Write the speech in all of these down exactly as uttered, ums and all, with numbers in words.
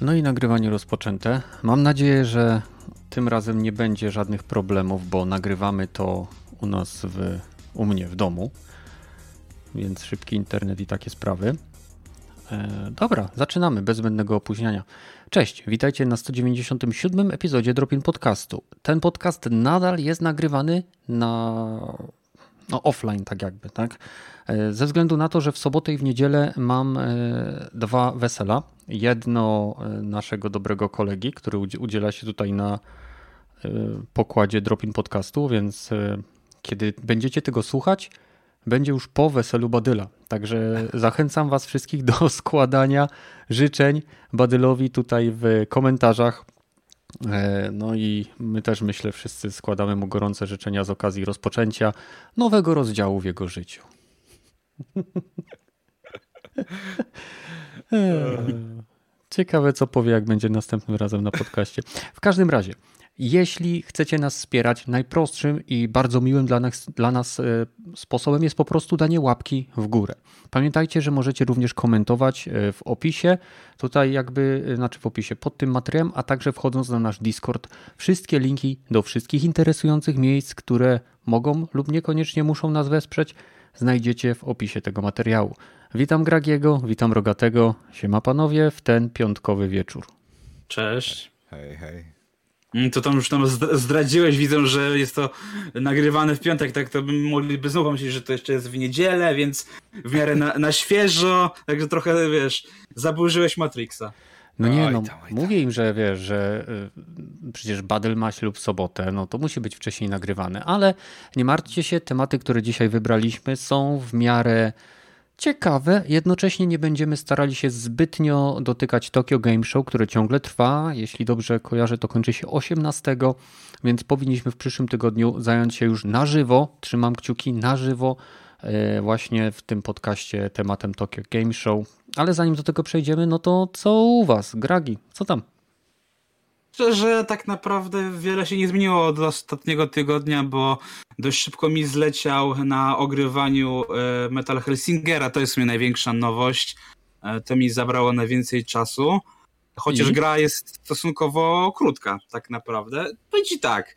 No i nagrywanie rozpoczęte. Mam nadzieję, że tym razem nie będzie żadnych problemów, bo nagrywamy to u nas, w, u mnie w domu, więc szybki internet i takie sprawy. E, dobra, zaczynamy bez zbędnego opóźniania. Cześć, witajcie na sto dziewięćdziesiątym siódmym epizodzie Drop-in Podcastu. Ten podcast nadal jest nagrywany na... No offline tak jakby, tak? Ze względu na to, że w sobotę i w niedzielę mam dwa wesela. Jedno naszego dobrego kolegi, który udziela się tutaj na pokładzie Drop-in Podcastu, więc kiedy będziecie tego słuchać, będzie już po weselu Badyla. Także zachęcam was wszystkich do składania życzeń Badylowi tutaj w komentarzach. No i my też, myślę, wszyscy składamy mu gorące życzenia z okazji rozpoczęcia nowego rozdziału w jego życiu. Ciekawe, co powie, jak będzie następnym razem na podcaście. W każdym razie, jeśli chcecie nas wspierać, najprostszym i bardzo miłym dla nas, dla nas sposobem jest po prostu danie łapki w górę. Pamiętajcie, że możecie również komentować w opisie, tutaj jakby, znaczy w opisie pod tym materiałem, a także wchodząc na nasz Discord. Wszystkie linki do wszystkich interesujących miejsc, które mogą lub niekoniecznie muszą nas wesprzeć, znajdziecie w opisie tego materiału. Witam Gragiego, witam Rogatego. Siema panowie w ten piątkowy wieczór. Cześć. Hej, hej. To tam już tam zdradziłeś, widzę, że jest to nagrywane w piątek, tak to mogliby znów pomyśleć, że to jeszcze jest w niedzielę, więc w miarę na, na świeżo, także trochę, wiesz, zaburzyłeś Matrixa. No nie, oj, no tam, oj, mówię tam. Im, że wiesz, że y, przecież Badyl ma ślub sobotę, no to musi być wcześniej nagrywane, ale nie martwcie się, tematy, które dzisiaj wybraliśmy, są w miarę ciekawe, jednocześnie nie będziemy starali się zbytnio dotykać Tokyo Game Show, które ciągle trwa. Jeśli dobrze kojarzę, to kończy się osiemnastego, więc powinniśmy w przyszłym tygodniu zająć się już na żywo, trzymam kciuki, na żywo właśnie w tym podcaście tematem Tokyo Game Show. Ale zanim do tego przejdziemy, no to co u was? Gragi, co tam? Szczerze, tak naprawdę wiele się nie zmieniło od ostatniego tygodnia, bo dość szybko mi zleciał na ogrywaniu Metal Hellsingera. To jest w sumie największa nowość. To mi zabrało najwięcej czasu. Chociaż I? gra jest stosunkowo krótka, tak naprawdę. Powiem tak,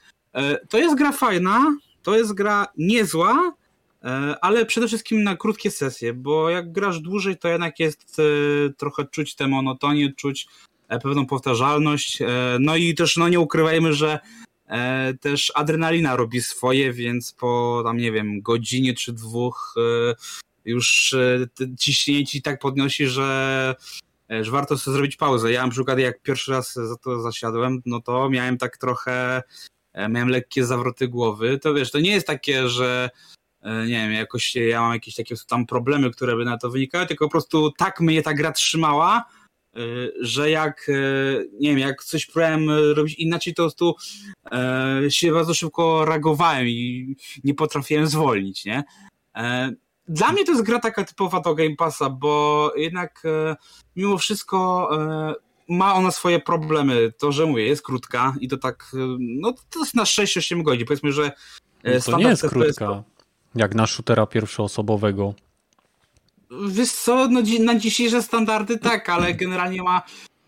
to jest gra fajna, to jest gra niezła, ale przede wszystkim na krótkie sesje, bo jak grasz dłużej, to jednak jest trochę czuć tę monotonię, czuć pewną powtarzalność, no i też no nie ukrywajmy, że też adrenalina robi swoje, więc po tam nie wiem, godzinie czy dwóch już ciśnienie ci tak podnosi, że, że warto sobie zrobić pauzę. Ja na przykład jak pierwszy raz za to zasiadłem, no to miałem tak trochę, miałem lekkie zawroty głowy, to wiesz, to nie jest takie, że nie wiem, jakoś ja mam jakieś takie tam problemy, które by na to wynikały, tylko po prostu tak mnie ta gra trzymała, że jak, nie wiem, jak coś próbowałem robić inaczej, to po prostu e, się bardzo szybko reagowałem i nie potrafiłem zwolnić, nie? E, dla mnie to jest gra taka typowa do Game Passa, bo jednak e, mimo wszystko e, ma ona swoje problemy. To, że mówię, jest krótka i to tak, no to jest na sześć osiem godzin. Powiedzmy, że e, to nie jest krótka, to... jak na shootera pierwszoosobowego. Wiesz co, no, na dzisiejsze standardy tak, ale generalnie ma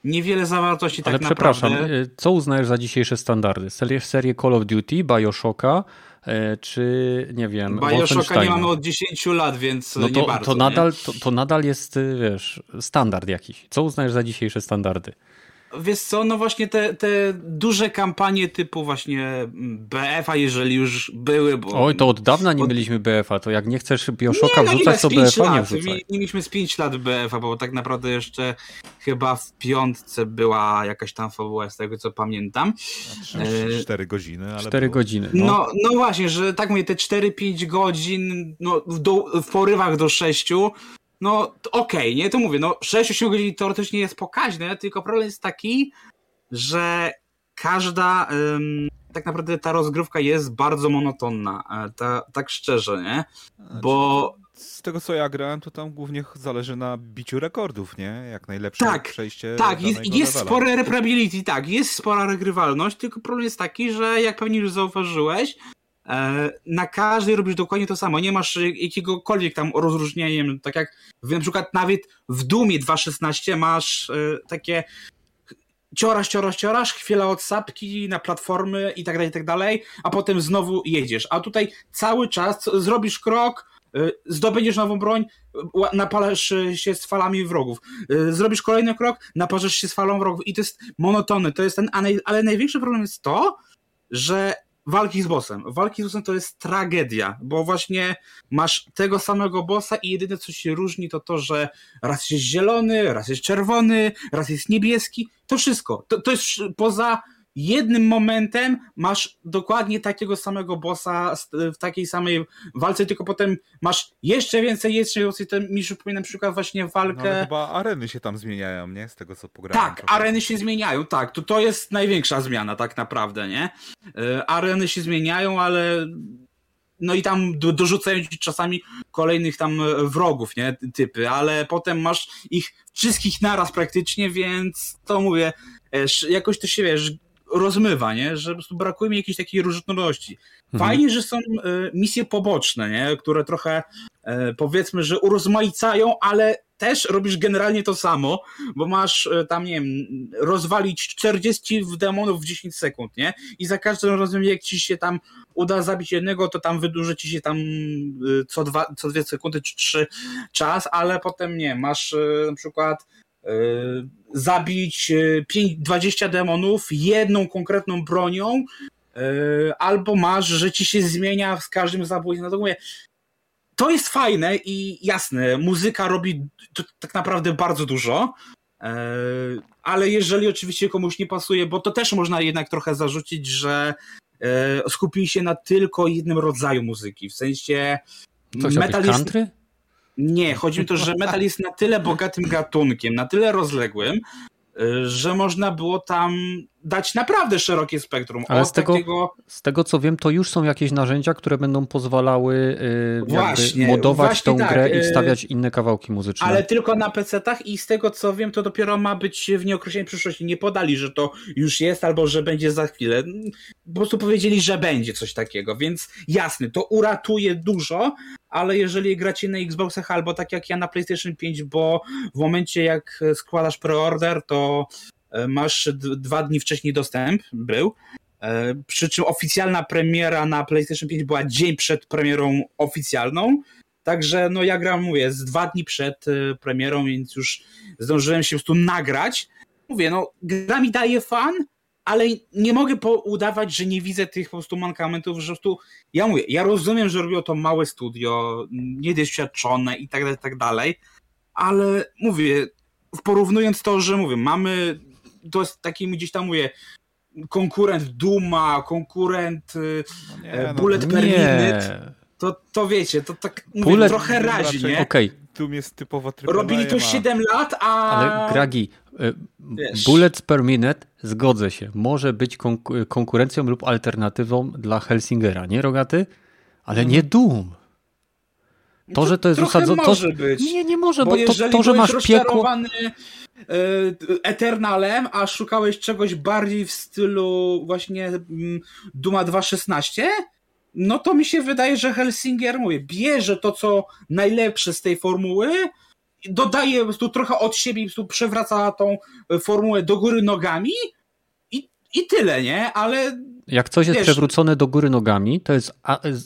niewiele zawartości ale tak naprawdę. Ale przepraszam, co uznajesz za dzisiejsze standardy? Serię Call of Duty, Bioshocka, czy nie wiem, Bioshocka nie mamy od dziesięciu lat, więc no to, nie bardzo. To nadal, nie? To, to nadal jest, wiesz, standard jakiś. Co uznajesz za dzisiejsze standardy? Wiesz co, no właśnie te, te duże kampanie typu właśnie B F a, jeżeli już były, bo... Oj, to od dawna nie od... mieliśmy B F a, to jak nie chcesz Bioshocka nie, no wrzucać, to B F a nie wrzucaj. Nie mieliśmy z pięć lat B F a, bo tak naprawdę jeszcze chyba w piątce była jakaś tam fabuła, z tego co pamiętam. cztery godziny, ale... cztery godziny. No. No, no właśnie, że tak mówię, te cztery pięć godzin no, w, do, w porywach do sześciu. No okej, okay, nie, to mówię, no sześć osiem godzin teoretycznie jest pokaźne, tylko problem jest taki, że każda, ym, tak naprawdę ta rozgrywka jest bardzo monotonna, ta, tak szczerze, nie, bo... Z tego co ja grałem, to tam głównie zależy na biciu rekordów, nie, jak najlepsze tak, przejście... Tak, jest, jest spora reparability, tak, jest spora regrywalność, tylko problem jest taki, że jak pewnie już zauważyłeś, na każdej robisz dokładnie to samo, nie masz jakiegokolwiek tam rozróżnienia, tak jak na przykład nawet w Doomie dwa szesnaście masz takie ciorasz, ciorasz, ciorasz, chwila odsapki na platformy i tak dalej, i tak dalej, a potem znowu jedziesz. A tutaj cały czas zrobisz krok, zdobędziesz nową broń, napalasz się z falami wrogów. Zrobisz kolejny krok, naparzasz się z falą wrogów i to jest monotony. To jest ten, ale największy problem jest to, że walki z bossem. Walki z bossem to jest tragedia, bo właśnie masz tego samego bossa i jedyne co się różni to to, że raz jest zielony, raz jest czerwony, raz jest niebieski. To wszystko. To, to jest poza jednym momentem masz dokładnie takiego samego bossa w takiej samej walce, tylko potem masz jeszcze więcej, jeszcze więcej. To mi przypomina na przykład właśnie walkę... No ale chyba areny się tam zmieniają, nie? Z tego co pograłem. Tak, trochę. Areny się zmieniają, tak. To, to jest największa zmiana tak naprawdę, nie? Yy, areny się zmieniają, ale... No i tam do, dorzucają ci czasami kolejnych tam wrogów, nie? Typy, ale potem masz ich wszystkich naraz praktycznie, więc to mówię, jakoś to się wiesz... rozmywa, nie? Że po prostu brakuje mi jakiejś takiej różnorodności. Fajnie, mhm. że są y, misje poboczne, nie? Które trochę y, powiedzmy, że urozmaicają, ale też robisz generalnie to samo, bo masz y, tam, nie wiem, rozwalić czterdzieści demonów w dziesięć sekund, nie? I za każdym razem jak ci się tam uda zabić jednego, to tam wydłuży ci się tam y, co dwa, co dwie sekundy czy trzy czas, ale potem, nie, masz y, na przykład Yy, zabić pięć, dwadzieścia demonów jedną konkretną bronią, yy, albo masz, że ci się zmienia z każdym zabójstwem. No to mówię, to jest fajne i jasne, muzyka robi to tak naprawdę bardzo dużo, yy, ale jeżeli oczywiście komuś nie pasuje, bo to też można jednak trochę zarzucić, że yy, skupili się na tylko jednym rodzaju muzyki, w sensie metal jest... Country? Nie, chodzi mi o to, że metal jest na tyle bogatym gatunkiem, na tyle rozległym, że można było tam dać naprawdę szerokie spektrum. Ale z tego, takiego... z tego co wiem, to już są jakieś narzędzia, które będą pozwalały właśnie, modować właśnie tą tak. grę i wstawiać inne kawałki muzyczne. Ale tylko na pecetach i z tego co wiem, to dopiero ma być w nieokreślonej przyszłości. Nie podali, że to już jest albo że będzie za chwilę. Po prostu powiedzieli, że będzie coś takiego, więc jasne, to uratuje dużo, ale jeżeli gracie na Xboxach albo tak jak ja na PlayStation pięć, bo w momencie jak składasz preorder, to masz dwa dni wcześniej dostęp, był, przy czym oficjalna premiera na PlayStation pięć była dzień przed premierą oficjalną, także no ja gram, mówię, z dwa dni przed premierą, więc już zdążyłem się po prostu nagrać. Mówię, no gra mi daje fan, ale nie mogę po- udawać, że nie widzę tych po prostu mankamentów, że po prostu, ja mówię, ja rozumiem, że robiło to małe studio, niedoświadczone i tak dalej, tak dalej, ale mówię, porównując to, że mówię, mamy to jest taki, gdzieś tam mówię, konkurent Duma, konkurent no nie, Bullet no, Per Minute, to, to wiecie, to tak mówię, Bullet... trochę razi, raczej, nie? Okej. Okay. Doom jest typowo trybowa. Robili to siedem lat, a... Ale Gragi, wiesz. Bullet Per Minute, zgodzę się, może być konku- konkurencją lub alternatywą dla Hellsingera, nie Rogaty? Ale hmm. nie Doom. To, to, że to jest usadzone... może to... być. Nie, nie może, bo, bo jeżeli to, to, że masz piekło... Eternalem, a szukałeś czegoś bardziej w stylu właśnie Duma dwa szesnaście, no to mi się wydaje, że Hellsinger, mówię, bierze to, co najlepsze z tej formuły, dodaje po prostu trochę od siebie i po prostu przewraca tą formułę do góry nogami i, i tyle, nie? Ale... Jak coś jest wiesz, przewrócone do góry nogami, to jest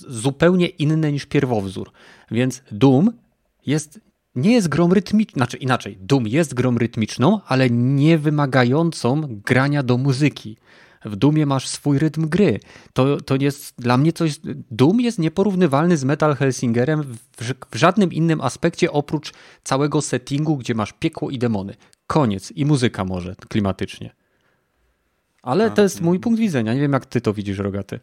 zupełnie inne niż pierwowzór. Więc Doom jest... Nie jest grą rytmiczną, znaczy inaczej, Doom jest grą rytmiczną, ale nie wymagającą grania do muzyki. W Doomie masz swój rytm gry. To, to jest dla mnie coś... Doom jest nieporównywalny z Metal Hellsingerem w, w żadnym innym aspekcie oprócz całego settingu, gdzie masz piekło i demony. Koniec. I muzyka może klimatycznie. Ale to jest mój punkt widzenia. Nie wiem, jak ty to widzisz, Rogaty.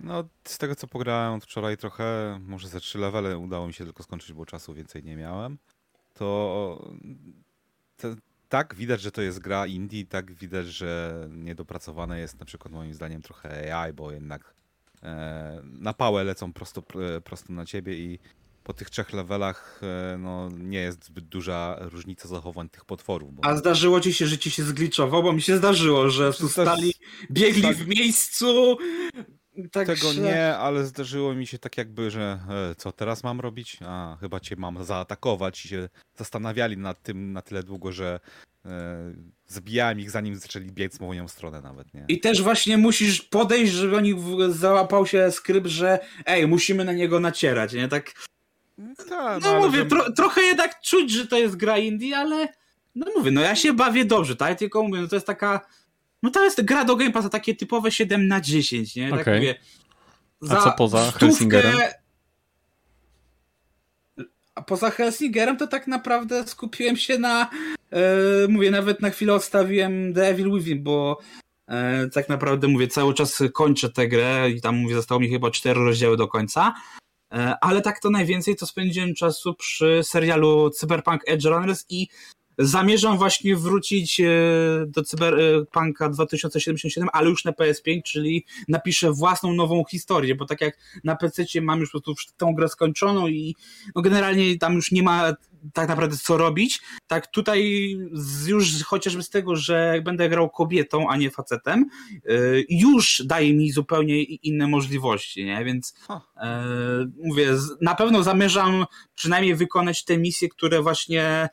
No, z tego co pograłem wczoraj trochę, może ze trzy levele udało mi się tylko skończyć, bo czasu więcej nie miałem, to, to tak widać, że to jest gra indie, tak widać, że niedopracowane jest na przykład moim zdaniem trochę A I, bo jednak e, na pałę lecą prosto, prosto na ciebie i po tych trzech levelach e, no, nie jest zbyt duża różnica zachowań tych potworów. Bo... A zdarzyło ci się, że ci się zgliczowało? Bo mi się zdarzyło, że stali, biegli w miejscu... Tak, tego że... nie, ale zdarzyło mi się tak jakby, że e, co teraz mam robić? A, chyba cię mam zaatakować i się zastanawiali nad tym na tyle długo, że e, zbijałem ich zanim zaczęli biec w moją stronę nawet, nie? I też właśnie musisz podejść, żeby oni załapał się skrypt, że ej, musimy na niego nacierać, nie? Tak. Ta, no, no mówię, że... tro, trochę jednak czuć, że to jest gra indie, ale no mówię, no ja się bawię dobrze, tak? Tylko mówię, no to jest taka No to jest gra do Game Passa, takie typowe siedem na dziesięć, nie? Tak okay. Mówię. Za A co poza stówkę... Helsingerem? A poza Helsingerem to tak naprawdę skupiłem się na... Yy, mówię, nawet na chwilę odstawiłem The Evil Within, bo yy, tak naprawdę mówię, cały czas kończę tę grę i tam mówię, zostało mi chyba cztery rozdziały do końca. Yy, ale tak to najwięcej to spędziłem czasu przy serialu Cyberpunk Edgerunners i zamierzam właśnie wrócić do Cyberpunka dwa tysiące siedemdziesiąt siedem, ale już na P S pięć, czyli napiszę własną nową historię, bo tak jak na P C-cie mam już po prostu tą grę skończoną i no generalnie tam już nie ma tak naprawdę co robić. Tak tutaj już chociażby z tego, że będę grał kobietą, a nie facetem, już daje mi zupełnie inne możliwości, nie? Więc e, mówię, na pewno zamierzam przynajmniej wykonać te misje, które właśnie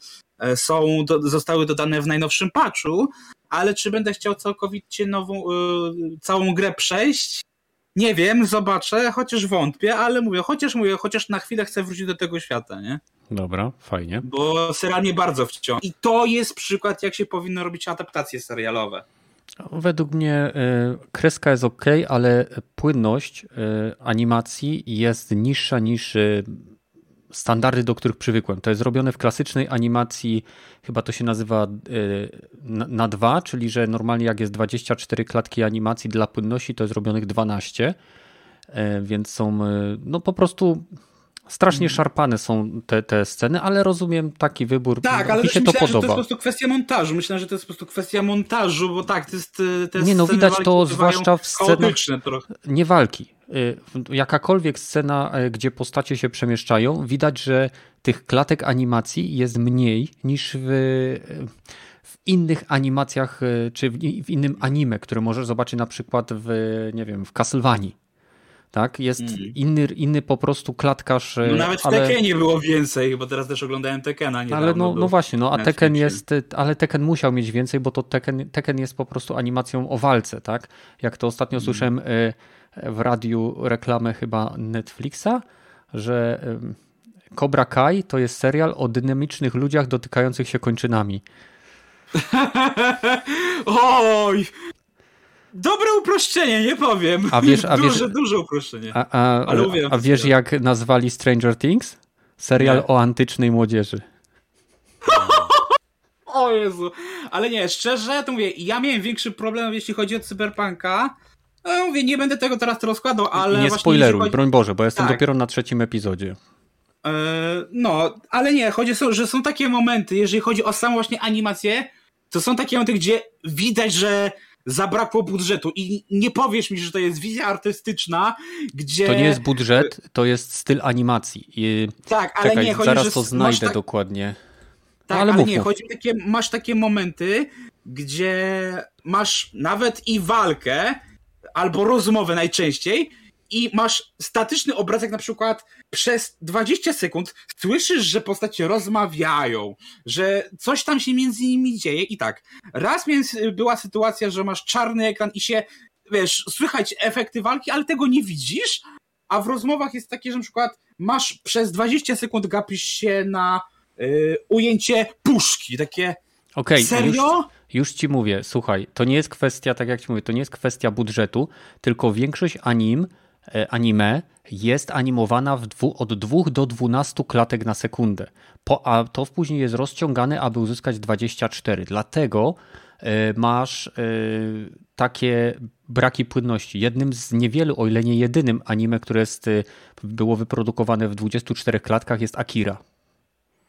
są, do, zostały dodane w najnowszym patchu, ale czy będę chciał całkowicie nową, yy, całą grę przejść? Nie wiem, zobaczę, chociaż wątpię, ale mówię, chociaż mówię, chociaż na chwilę chcę wrócić do tego świata, nie? Dobra, fajnie. Bo serial mnie bardzo wciąż. I to jest przykład, jak się powinno robić adaptacje serialowe. Według mnie kreska jest ok, ale płynność animacji jest niższa niż standardy, do których przywykłem. To jest robione w klasycznej animacji, chyba to się nazywa na dwa, czyli że normalnie jak jest dwadzieścia cztery klatki animacji dla płynności, to jest robionych dwanaście, więc są no po prostu strasznie szarpane są te, te sceny, ale rozumiem taki wybór. Tak, no, ale mi się myślałem, to podoba. Że to jest po prostu kwestia montażu. Myślę, że to jest po prostu kwestia montażu, bo tak, to jest te Nie no, widać to zwłaszcza w scenach nie walki. Jakakolwiek scena, gdzie postacie się przemieszczają, widać, że tych klatek animacji jest mniej niż w, w innych animacjach, czy w innym anime, które możesz zobaczyć na przykład w, nie wiem, w Castlevanii. Tak, jest mm. inny, inny po prostu klatkarz. No nawet w ale... Tekenie było więcej, bo teraz też oglądałem Tekena. Ale no, no właśnie, no a Tekken jest, ale Tekken musiał mieć więcej, bo to Tekken, Tekken jest po prostu animacją o walce, tak? Jak to ostatnio mm. słyszałem w radiu reklamę chyba Netflixa, że Cobra Kai to jest serial o dynamicznych ludziach dotykających się kończynami. Oj! Dobre uproszczenie, nie powiem. A wiesz, a wiesz, duże, duże uproszczenie. A, a, ale uwielbiam, a wiesz, jak nazwali Stranger Things? Serial nie. o antycznej młodzieży. O Jezu. Ale nie, szczerze to mówię, ja miałem większy problem, jeśli chodzi o Cyberpunka. No, mówię, nie będę tego teraz rozkładał, ale... Nie spoileruj, chodzi... broń Boże, bo ja jestem tak. dopiero na trzecim epizodzie. Yy, no, ale nie, chodzi o, że są takie momenty, jeżeli chodzi o samą właśnie animację, to są takie momenty, gdzie widać, że zabrakło budżetu i nie powiesz mi, że to jest wizja artystyczna, gdzie... To nie jest budżet, to jest styl animacji. I... Tak, ale Czekaj, nie chodzi... Zaraz że to znajdę tak... dokładnie. Tak, no, ale, ale nie, chodzi o takie, masz takie momenty, gdzie masz nawet i walkę, albo rozmowę najczęściej i masz statyczny obrazek, na przykład przez dwadzieścia sekund słyszysz, że postacie rozmawiają, że coś tam się między nimi dzieje i tak. Raz była sytuacja, że masz czarny ekran i się, wiesz, słychać efekty walki, ale tego nie widzisz, a w rozmowach jest takie, że na przykład masz przez dwadzieścia sekund gapisz się na yy, ujęcie puszki, takie okay, serio? Już... Już ci mówię, słuchaj, to nie jest kwestia, tak jak ci mówię, to nie jest kwestia budżetu, tylko większość anim, anime jest animowana w dwu, od dwóch do dwunastu klatek na sekundę, po, a to później jest rozciągane, aby uzyskać dwadzieścia cztery. Dlatego y, masz y, takie braki płynności. Jednym z niewielu, o ile nie jedynym anime, które jest, y, było wyprodukowane w dwudziestu czterech klatkach jest Akira.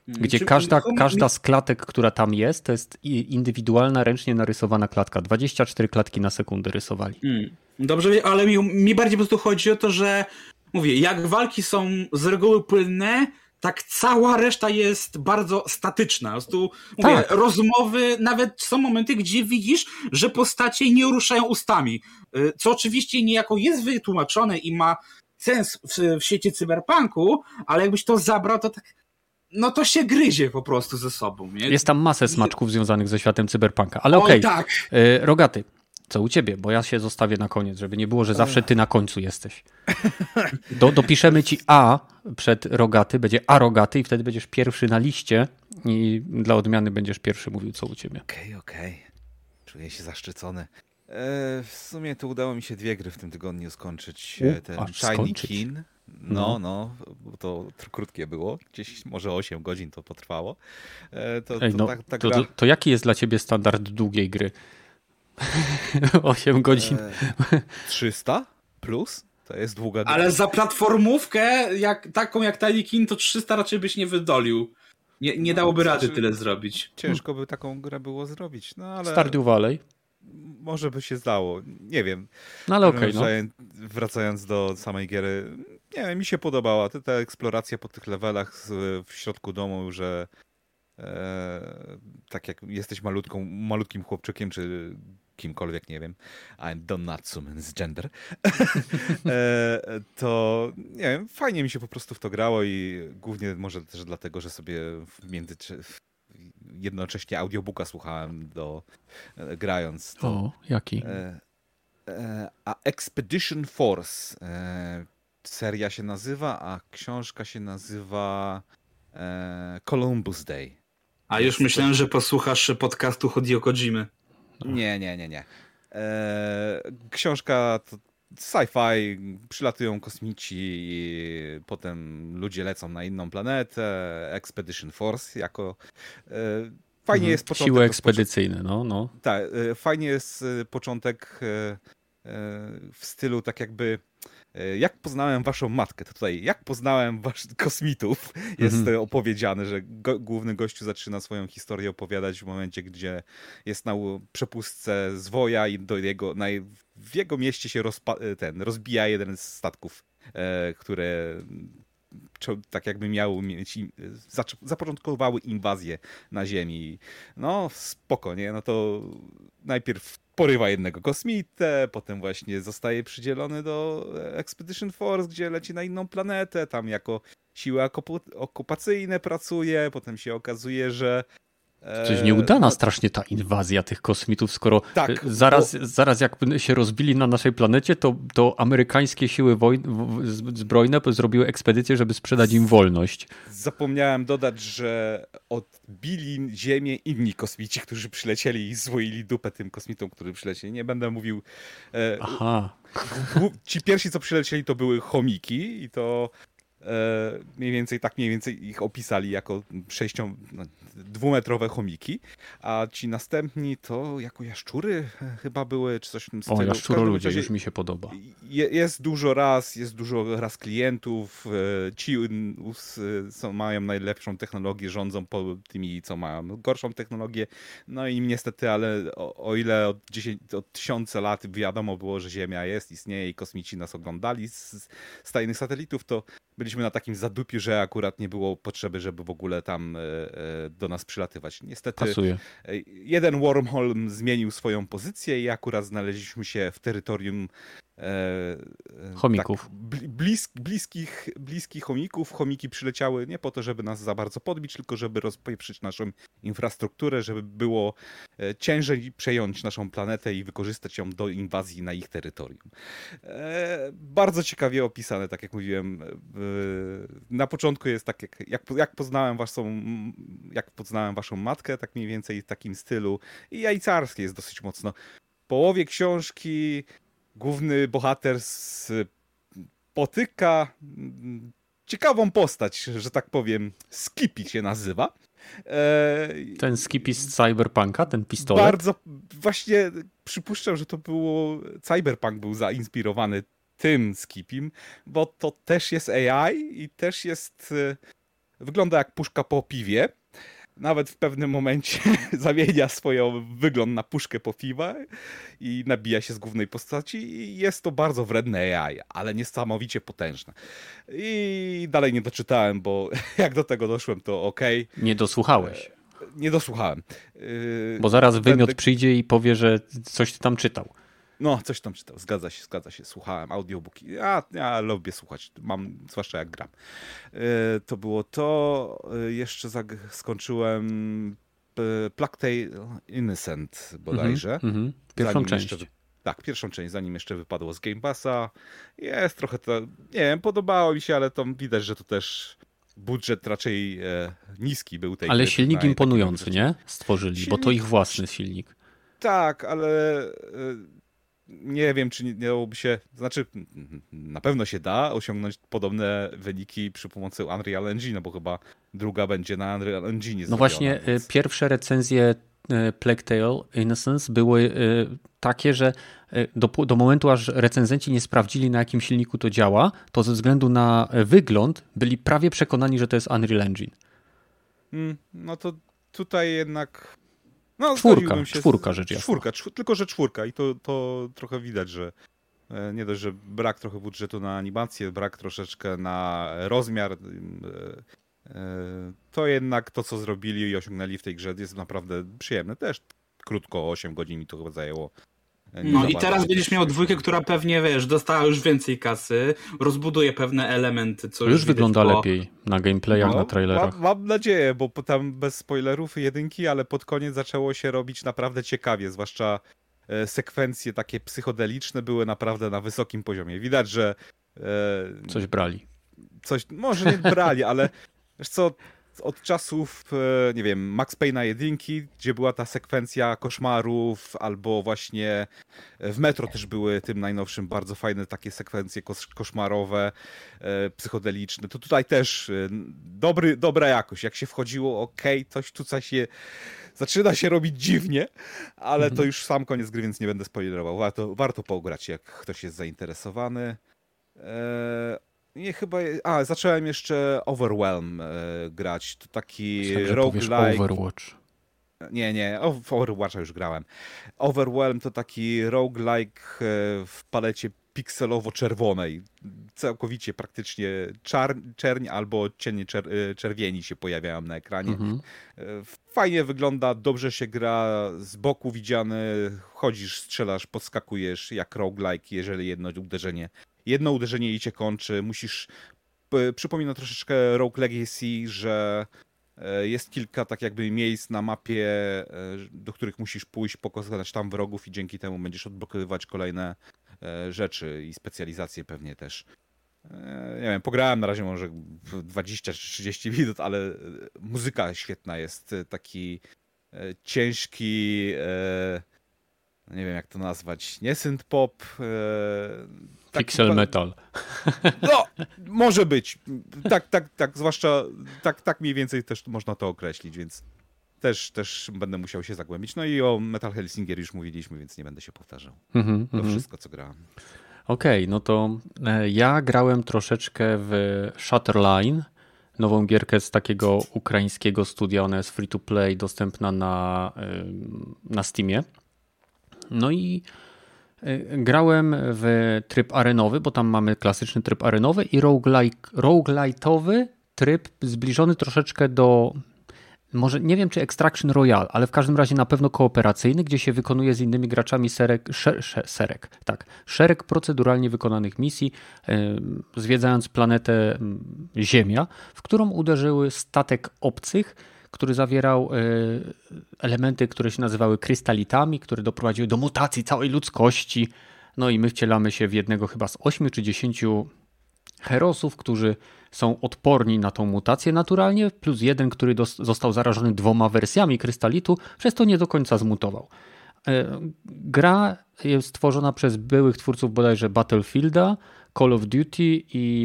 Gdzie każda, każda z klatek, która tam jest, to jest indywidualna, ręcznie narysowana klatka. dwadzieścia cztery klatki na sekundę rysowali. Dobrze, ale mi, mi bardziej po prostu chodzi o to, że mówię, jak walki są z reguły płynne, tak cała reszta jest bardzo statyczna. Po prostu tak. Mówię, rozmowy, nawet są momenty, gdzie widzisz, że postacie nie ruszają ustami, co oczywiście niejako jest wytłumaczone i ma sens w, w świecie cyberpunku, ale jakbyś to zabrał, to tak no to się gryzie po prostu ze sobą. Nie? Jest tam masę smaczków związanych ze światem cyberpunka, ale okej. Okay. Tak. Rogaty, co u ciebie? Bo ja się zostawię na koniec, żeby nie było, że zawsze ty na końcu jesteś. Do, dopiszemy ci A przed Rogaty, będzie A Rogaty i wtedy będziesz pierwszy na liście i dla odmiany będziesz pierwszy mówił, co u ciebie. Okej, okay, okej. Okay. Czuję się zaszczycony. E, w sumie to udało mi się dwie gry w tym tygodniu skończyć. U, Ten Shiny Kin. No, no, to krótkie było. Gdzieś może osiem godzin to potrwało. E, to, Ej, to, no, ta, ta gra... to, to, to jaki jest dla ciebie standard długiej gry? osiem godzin. E, trzysta plus? To jest długa gra. Ale za platformówkę jak, taką jak Tiny King to trzysta raczej byś nie wydolił. Nie, nie dałoby no, rady znaczy, tyle zrobić. Ciężko by taką grę było zrobić. No, ale... Stardew Valley. Może by się zdało, nie wiem. No ale okej, okay, no. Wracając do samej giery, nie wiem, mi się podobała. Ta eksploracja po tych levelach w środku domu, że e, tak jak jesteś malutką, malutkim chłopczykiem, czy kimkolwiek, nie wiem, I don't not summon z gender, e, to nie wiem, fajnie mi się po prostu w to grało i głównie może też dlatego, że sobie w międzyczasie jednocześnie audiobooka słuchałem do, e, grając. To, o, jaki? E, e, a Expedition Force. E, seria się nazywa, a książka się nazywa e, Columbus Day. A już myślałem, że posłuchasz podcastu Hideo Kojimy. Nie, nie, nie, nie. E, książka to sci-fi, przylatują kosmici i potem ludzie lecą na inną planetę, Expedition Force jako... E, fajnie mhm. jest początek... Siły ekspedycyjne, no, no. Tak, e, fajnie jest początek e, w stylu tak jakby e, jak poznałem waszą matkę, to tutaj jak poznałem waszych kosmitów jest mhm. opowiedziane, że go, główny gościu zaczyna swoją historię opowiadać w momencie, gdzie jest na przepustce zwoja i do jego... Na, w jego mieście się rozpa- ten, rozbija jeden z statków, e, które tak jakby miały mieć, zac- zapoczątkowały inwazję na Ziemi. No spoko, nie? No to najpierw porywa jednego kosmitę, potem właśnie zostaje przydzielony do Expedition Force, gdzie leci na inną planetę, tam jako siły okup- okupacyjne pracuje, potem się okazuje, że Przecież nieudana strasznie ta inwazja tych kosmitów, skoro tak, zaraz, bo... zaraz jak się rozbili na naszej planecie, to, to amerykańskie siły wojn... zbrojne zrobiły ekspedycję, żeby sprzedać im wolność. Zapomniałem dodać, że odbili Ziemię inni kosmici, którzy przylecieli i złoili dupę tym kosmitom, którzy przylecieli. Nie będę mówił... Aha. Ci pierwsi, co przylecieli, to były chomiki i to... mniej więcej tak mniej więcej ich opisali jako sześcią, dwumetrowe chomiki, a ci następni to jako jaszczury chyba były, czy coś w tym stylu. O, jaszczuro ludzie, razie, już mi się podoba. Je, jest dużo ras, jest dużo ras klientów, ci co mają najlepszą technologię rządzą po tymi, co mają gorszą technologię, no i niestety, ale o, o ile od, dziesięć, od tysiące lat wiadomo było, że Ziemia jest, istnieje i kosmici nas oglądali z, z tajnych satelitów, to byliśmy na takim zadupiu, że akurat nie było potrzeby, żeby w ogóle tam do nas przylatywać. Niestety pasuje. Jeden wormhole zmienił swoją pozycję i akurat znaleźliśmy się w terytorium e, chomików. Tak, blisk, bliskich, bliskich chomików. Chomiki przyleciały nie po to, żeby nas za bardzo podbić, tylko żeby rozpieprzyć naszą infrastrukturę, żeby było ciężej przejąć naszą planetę i wykorzystać ją do inwazji na ich terytorium. E, bardzo ciekawie opisane, tak jak mówiłem. Na początku jest tak, jak, jak, jak, poznałem waszą, jak poznałem waszą matkę, tak mniej więcej w takim stylu. I jajcarskie jest dosyć mocno. W połowie książki główny bohater spotyka ciekawą postać, że tak powiem, Skippy się nazywa. Ten Skippy z Cyberpunka, ten pistolet? Bardzo, właśnie przypuszczam, że to było, Cyberpunk był zainspirowany tym Skippym, bo to też jest A I i też jest, wygląda jak puszka po piwie. Nawet w pewnym momencie zamienia swoją wygląd na puszkę po piwa i nabija się z głównej postaci i jest to bardzo wredne A I, ale niesamowicie potężne. I dalej nie doczytałem, bo jak do tego doszłem, to okej. Okay. Nie dosłuchałeś. Nie dosłuchałem. Bo zaraz Będę... wymiot przyjdzie i powie, że coś ty tam czytał. No, coś tam czytał. Zgadza się, zgadza się. Słuchałem audiobooki. Ja, ja lubię słuchać, mam, zwłaszcza jak gram. Yy, to było to. Yy, jeszcze zag- skończyłem yy, Plague Tale Innocent bodajże. Mm-hmm. Pierwszą część. Jeszcze, tak, pierwszą część, zanim jeszcze wypadło z Game Passa. Jest trochę to, nie wiem, podobało mi się, ale tam widać, że to też budżet raczej e, niski był. Tej ale gry, silnik imponujący, nie? Stworzyli, silnik... bo to ich własny silnik. Tak, ale... Yy, nie wiem, czy nie dałoby się, znaczy na pewno się da osiągnąć podobne wyniki przy pomocy Unreal Engine, bo chyba druga będzie na Unreal Engine. No zrobiona, właśnie więc... pierwsze recenzje Plague Tale Innocence były takie, że do, do momentu, aż recenzenci nie sprawdzili, na jakim silniku to działa, to ze względu na wygląd byli prawie przekonani, że to jest Unreal Engine. No to tutaj jednak... No, czwórka, się czwórka z... rzecz jasna. Czwórka, czw... tylko że czwórka i to, to trochę widać, że nie dość, że brak trochę budżetu na animację, brak troszeczkę na rozmiar, to jednak to, co zrobili i osiągnęli w tej grze jest naprawdę przyjemne. Też krótko, osiem godzin mi to chyba zajęło. Nie no i teraz będziesz miał dwójkę, która pewnie, wiesz, dostała już więcej kasy, rozbuduje pewne elementy, co już, już wygląda było... lepiej na gameplayach, no, na trailerach. Mam, mam nadzieję, bo tam bez spoilerów jedynki, ale pod koniec zaczęło się robić naprawdę ciekawie, zwłaszcza sekwencje takie psychodeliczne były naprawdę na wysokim poziomie. Widać, że... E, coś brali. Coś, może nie brali, ale wiesz co... Od czasów, nie wiem, Max Payne'a jedynki, gdzie była ta sekwencja koszmarów, albo właśnie w Metro też były tym najnowszym bardzo fajne takie sekwencje koszmarowe, psychodeliczne. To tutaj też dobry, dobra jakość. Jak się wchodziło, okej, okay, coś tu coś je... Zaczyna się robić dziwnie, ale mhm. to już sam koniec gry, więc nie będę spoilerował. Warto, warto pograć, jak ktoś jest zainteresowany. Eee... Nie, chyba... A, zacząłem jeszcze Overwhelm e, grać. To taki roguelike... Overwatch. Nie, nie, w Overwatcha już grałem. Overwhelm to taki roguelike w palecie pikselowo-czerwonej. Całkowicie praktycznie czar... czerń albo cienie czer... czerwieni się pojawiają na ekranie. Mhm. Fajnie wygląda, dobrze się gra, z boku widziany, chodzisz, strzelasz, podskakujesz jak roguelike, jeżeli jedno uderzenie Jedno uderzenie i cię kończy. Musisz... Przypomina troszeczkę Rogue Legacy, że jest kilka tak jakby miejsc na mapie, do których musisz pójść, pokonać tam wrogów i dzięki temu będziesz odblokowywać kolejne rzeczy i specjalizacje pewnie też. Nie wiem, pograłem na razie może dwadzieścia czy trzydzieści minut, ale muzyka świetna jest. Taki ciężki... Nie wiem, jak to nazwać. Nie synth-pop. E, Pixel tak, metal. No, może być. Tak, tak, tak. Zwłaszcza tak, tak mniej więcej też można to określić, więc też, też będę musiał się zagłębić. No i o Metal Hellsinger już mówiliśmy, więc nie będę się powtarzał. Mm-hmm, to mm-hmm. wszystko, co grałem. Okej, okay, no to ja grałem troszeczkę w Shutterline, nową gierkę z takiego ukraińskiego studia. Ona jest free to play, dostępna na, na Steamie. No i grałem w tryb arenowy, bo tam mamy klasyczny tryb arenowy i roguelike, roguelite'owy tryb zbliżony troszeczkę do, może nie wiem czy Extraction Royale, ale w każdym razie na pewno kooperacyjny, gdzie się wykonuje z innymi graczami serek, szer, serek, tak, szereg proceduralnie wykonanych misji, yy, zwiedzając planetę Ziemia, w którą uderzyły statek obcych, który zawierał elementy, które się nazywały krystalitami, które doprowadziły do mutacji całej ludzkości. No i my wcielamy się w jednego chyba z ośmiu czy dziesięciu herosów, którzy są odporni na tą mutację naturalnie, plus jeden, który dos- został zarażony dwoma wersjami krystalitu, przez to nie do końca zmutował. Gra jest stworzona przez byłych twórców bodajże Battlefielda, Call of Duty i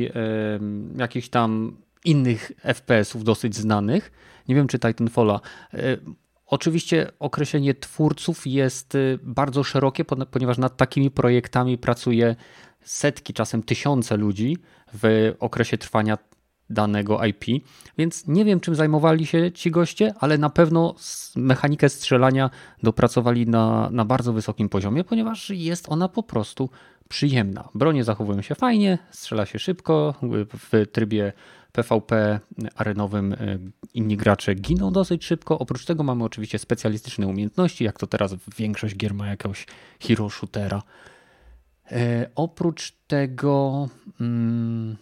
yy, jakichś tam innych F P S-ów dosyć znanych. Nie wiem, czy Titanfalla. Y- oczywiście określenie twórców jest y- bardzo szerokie, pod- ponieważ nad takimi projektami pracuje setki, czasem tysiące ludzi w okresie trwania danego I P, więc nie wiem, czym zajmowali się ci goście, ale na pewno mechanikę strzelania dopracowali na, na bardzo wysokim poziomie, ponieważ jest ona po prostu przyjemna. Bronie zachowują się fajnie, strzela się szybko, w trybie P V P arenowym inni gracze giną dosyć szybko. Oprócz tego mamy oczywiście specjalistyczne umiejętności, jak to teraz większość gier ma jakiegoś hero shootera. E, oprócz tego mm,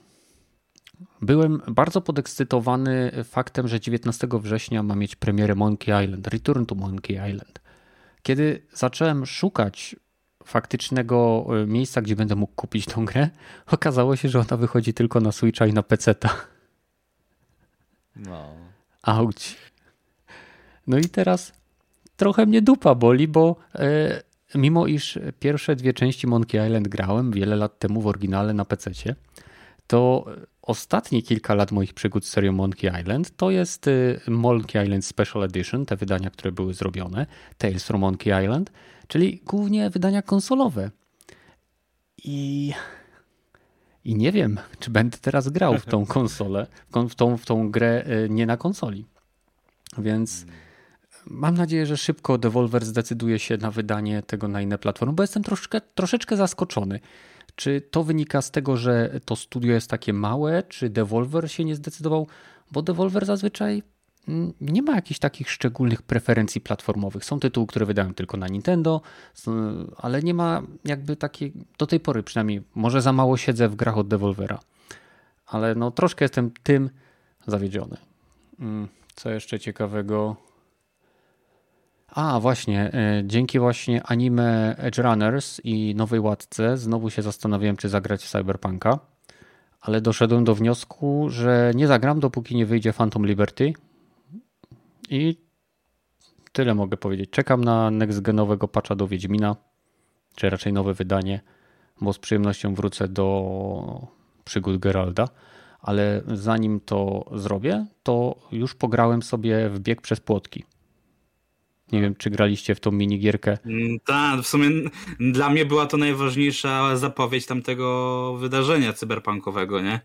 byłem bardzo podekscytowany faktem, że dziewiętnastego września ma mieć premierę Monkey Island, Return to Monkey Island. Kiedy zacząłem szukać faktycznego miejsca, gdzie będę mógł kupić tą grę, okazało się, że ona wychodzi tylko na Switcha i na peceta. No. Auć. No i teraz trochę mnie dupa boli, bo e, mimo iż pierwsze dwie części Monkey Island grałem wiele lat temu w oryginale na pececie, to ostatnie kilka lat moich przygód z serią Monkey Island to jest Monkey Island Special Edition, te wydania, które były zrobione, Tales from Monkey Island, czyli głównie wydania konsolowe. I, i nie wiem, czy będę teraz grał w tą konsolę, w tą, w tą grę nie na konsoli. Więc mam nadzieję, że szybko Devolver zdecyduje się na wydanie tego na inne platformy, bo jestem troszkę, troszeczkę zaskoczony. Czy to wynika z tego, że to studio jest takie małe, czy Devolver się nie zdecydował? Bo Devolver zazwyczaj nie ma jakichś takich szczególnych preferencji platformowych. Są tytuły, które wydają tylko na Nintendo, ale nie ma jakby takiej, do tej pory przynajmniej, może za mało siedzę w grach od Devolvera. Ale no troszkę jestem tym zawiedziony. Co jeszcze ciekawego? A właśnie, dzięki właśnie anime Edge Runners i nowej łatce znowu się zastanawiałem, czy zagrać w Cyberpunka, ale doszedłem do wniosku, że nie zagram, dopóki nie wyjdzie Phantom Liberty i tyle mogę powiedzieć. Czekam na next-genowego patcha do Wiedźmina, czy raczej nowe wydanie, bo z przyjemnością wrócę do przygód Geralda, ale zanim to zrobię, to już pograłem sobie w bieg przez płotki. Nie wiem, czy graliście w tą minigierkę. Tak, w sumie dla mnie była to najważniejsza zapowiedź tamtego wydarzenia cyberpunkowego, nie?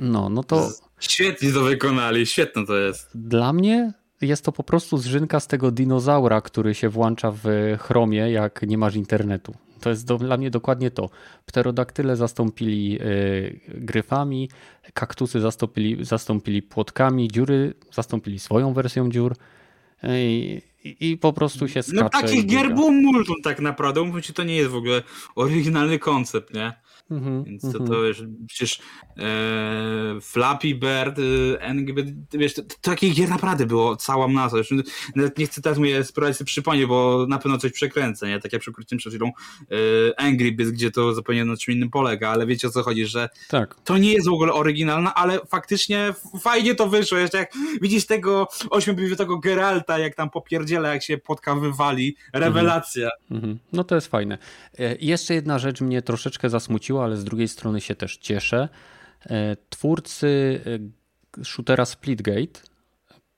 No, no to... Świetnie to wykonali, świetne to jest. Dla mnie jest to po prostu zżynka z tego dinozaura, który się włącza w Chromie, jak nie masz internetu. To jest do, dla mnie dokładnie to. Pterodaktyle zastąpili yy, gryfami, kaktusy zastąpili, zastąpili płotkami, dziury zastąpili swoją wersją dziur. I, i, i po prostu się skacze. No takich gier było multum tak naprawdę, mówię ci, to nie jest w ogóle oryginalny koncept, nie? Mm-hmm, Więc to, mm-hmm. to wiesz, przecież e, Flappy Bird, N G B, wiesz, to, to, takich gier naprawdę było cała masa. Wiesz, nawet nie chcę teraz mnie spróbować sobie przypomnieć, bo na pewno coś przekręcę, nie? Tak jak przekróciłem przed chwilą e, Angry Birds, gdzie to zupełnie na czym innym polega, ale wiecie o co chodzi, że tak. To nie jest w ogóle oryginalne, ale faktycznie fajnie to wyszło. Jeszcze jak widzisz tego ośmiobitowego Geralta, jak tam popierdziela, jak się płotka wywali, rewelacja. Mm-hmm. No to jest fajne. E, jeszcze jedna rzecz mnie troszeczkę zasmuciła, ale z drugiej strony się też cieszę. Twórcy shootera Splitgate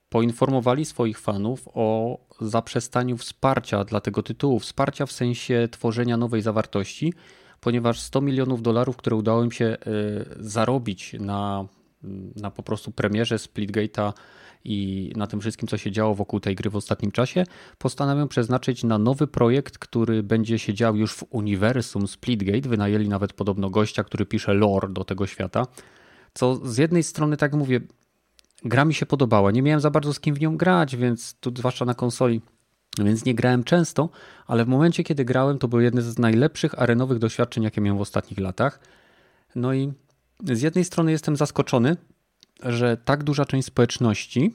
poinformowali swoich fanów o zaprzestaniu wsparcia dla tego tytułu. Wsparcia w sensie tworzenia nowej zawartości, ponieważ sto milionów dolarów, które udało im się zarobić na, na po prostu premierze Splitgate'a i na tym wszystkim, co się działo wokół tej gry w ostatnim czasie, postanowią przeznaczyć na nowy projekt, który będzie się dział już w uniwersum Splitgate. Wynajęli nawet podobno gościa, który pisze lore do tego świata, co z jednej strony, tak mówię, gra mi się podobała. Nie miałem za bardzo z kim w nią grać, więc tu zwłaszcza na konsoli, więc nie grałem często, ale w momencie, kiedy grałem, to był jeden z najlepszych arenowych doświadczeń, jakie miałem w ostatnich latach. No i z jednej strony jestem zaskoczony, że tak duża część społeczności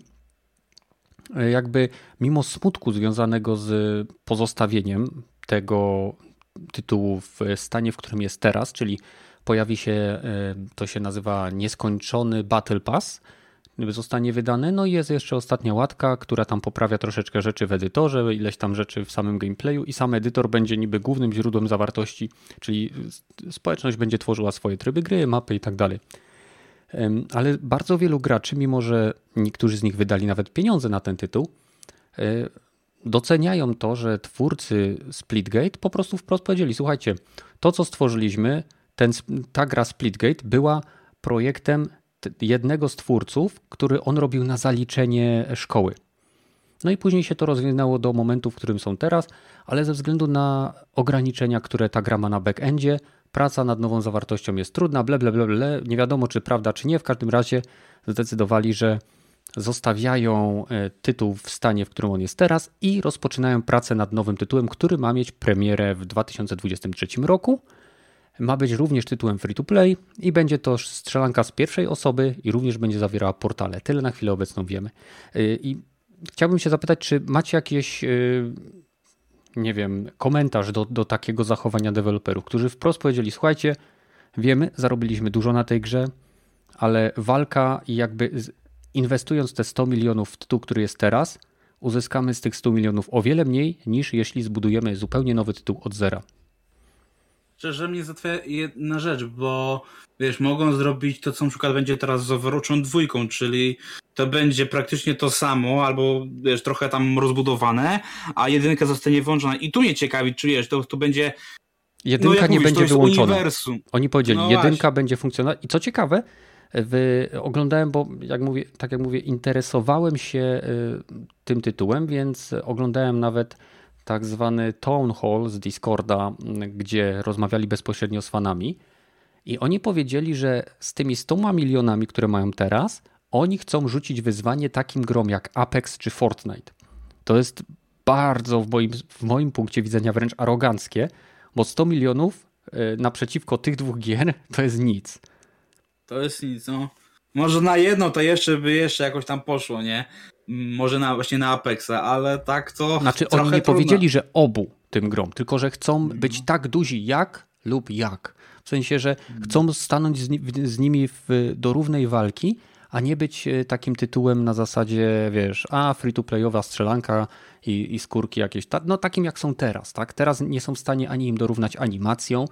jakby mimo smutku związanego z pozostawieniem tego tytułu w stanie, w którym jest teraz, czyli pojawi się, to się nazywa nieskończony Battle Pass, zostanie wydany, no i jest jeszcze ostatnia łatka, która tam poprawia troszeczkę rzeczy w edytorze, ileś tam rzeczy w samym gameplayu i sam edytor będzie niby głównym źródłem zawartości, czyli społeczność będzie tworzyła swoje tryby gry, mapy i tak dalej. Ale bardzo wielu graczy, mimo że niektórzy z nich wydali nawet pieniądze na ten tytuł, doceniają to, że twórcy Splitgate po prostu wprost powiedzieli: słuchajcie, to co stworzyliśmy, ten, ta gra Splitgate była projektem jednego z twórców, który on robił na zaliczenie szkoły. No i później się to rozwinęło do momentu, w którym są teraz, ale ze względu na ograniczenia, które ta gra ma na backendzie, praca nad nową zawartością jest trudna, ble, ble, ble, ble, nie wiadomo czy prawda czy nie, w każdym razie zdecydowali, że zostawiają tytuł w stanie, w którym on jest teraz i rozpoczynają pracę nad nowym tytułem, który ma mieć premierę w dwa tysiące dwudziestym trzecim roku. Ma być również tytułem free to play i będzie to strzelanka z pierwszej osoby i również będzie zawierała portale. Tyle na chwilę obecną wiemy. I chciałbym się zapytać, czy macie jakieś, nie wiem, komentarz do, do takiego zachowania deweloperów, którzy wprost powiedzieli, słuchajcie, wiemy, zarobiliśmy dużo na tej grze, ale walka i jakby inwestując te sto milionów w tytuł, który jest teraz, uzyskamy z tych stu milionów o wiele mniej niż jeśli zbudujemy zupełnie nowy tytuł od zera. Szczerze mnie zatwierdzę jedna rzecz, bo wiesz, mogą zrobić to, co na przykład będzie teraz z Overwatchem dwójką, czyli to będzie praktycznie to samo, albo wiesz, trochę tam rozbudowane, a jedynka zostanie włączona. I tu mnie ciekawi, czy wiesz, to, to będzie... Jedynka no, jak nie mówisz, będzie wyłączona. Uniwersum. Oni powiedzieli, no jedynka właśnie. Będzie funkcjonować. I co ciekawe, wy... oglądałem, bo jak mówię, tak jak mówię, interesowałem się y, tym tytułem, więc oglądałem nawet tak zwany town hall z Discorda, gdzie rozmawiali bezpośrednio z fanami i oni powiedzieli, że z tymi stu milionami, które mają teraz, oni chcą rzucić wyzwanie takim grom jak Apex czy Fortnite. To jest bardzo w moim, w moim punkcie widzenia wręcz aroganckie, bo sto milionów naprzeciwko tych dwóch gier to jest nic. To jest nic, no. Może na jedno to jeszcze by jeszcze jakoś tam poszło, nie? Może na, właśnie na Apexa, ale tak to... Znaczy oni nie trudno. Powiedzieli, że obu tym grom, tylko że chcą być tak duzi jak lub jak. W sensie, że chcą stanąć z, z nimi w, do równej walki, a nie być takim tytułem na zasadzie, wiesz, a free-to-playowa strzelanka i, i skórki jakieś. Ta, no takim jak są teraz, tak? Teraz nie są w stanie ani im dorównać animacją,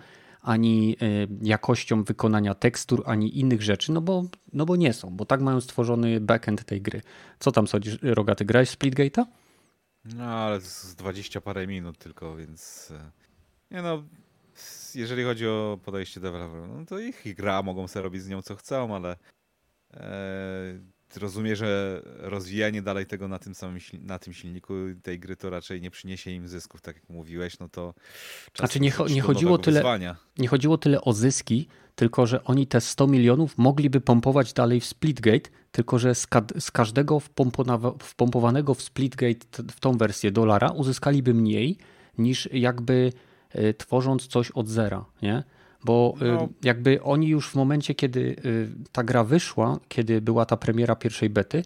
ani jakością wykonania tekstur, ani innych rzeczy, no bo, no bo nie są, bo tak mają stworzony backend tej gry. Co tam sądzisz, Rogaty, grałeś w Splitgate'a? No ale to jest dwadzieścia parę minut tylko, więc nie no, jeżeli chodzi o podejście deweloperów, no to ich gra, mogą sobie robić z nią co chcą, ale e, rozumiem, że rozwijanie dalej tego na tym samym na tym silniku tej gry to raczej nie przyniesie im zysków, tak jak mówiłeś, no to znaczy nie, cho- nie, chodziło tyle, nie chodziło tyle o zyski, tylko że oni te sto milionów mogliby pompować dalej w Splitgate, tylko że z, ka- z każdego wpompowa- wpompowanego w Splitgate t- w tą wersję dolara uzyskaliby mniej niż jakby y, tworząc coś od zera, nie? Bo no. jakby oni już w momencie, kiedy ta gra wyszła, kiedy była ta premiera pierwszej bety,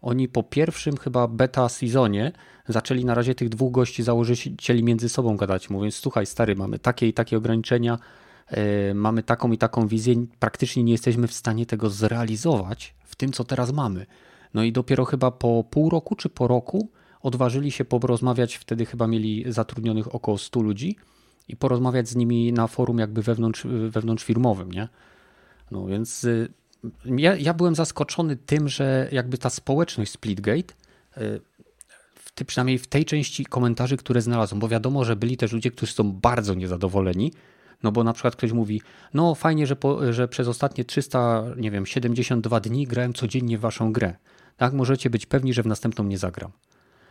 oni po pierwszym chyba beta sezonie zaczęli na razie tych dwóch gości założycieli między sobą gadać, mówiąc słuchaj stary, mamy takie i takie ograniczenia, yy, mamy taką i taką wizję, praktycznie nie jesteśmy w stanie tego zrealizować w tym, co teraz mamy. No i dopiero chyba po pół roku czy po roku odważyli się porozmawiać, wtedy chyba mieli zatrudnionych około stu ludzi, i porozmawiać z nimi na forum jakby wewnątrz, wewnątrz firmowym, nie? No więc ja, ja byłem zaskoczony tym, że jakby ta społeczność Splitgate, w, przynajmniej w tej części komentarzy, które znalazłem, bo wiadomo, że byli też ludzie, którzy są bardzo niezadowoleni, no bo na przykład ktoś mówi, no fajnie, że, po, że przez ostatnie trzysta, nie wiem, siedemdziesiąt dwa dni grałem codziennie w waszą grę. Tak, możecie być pewni, że w następną nie zagram.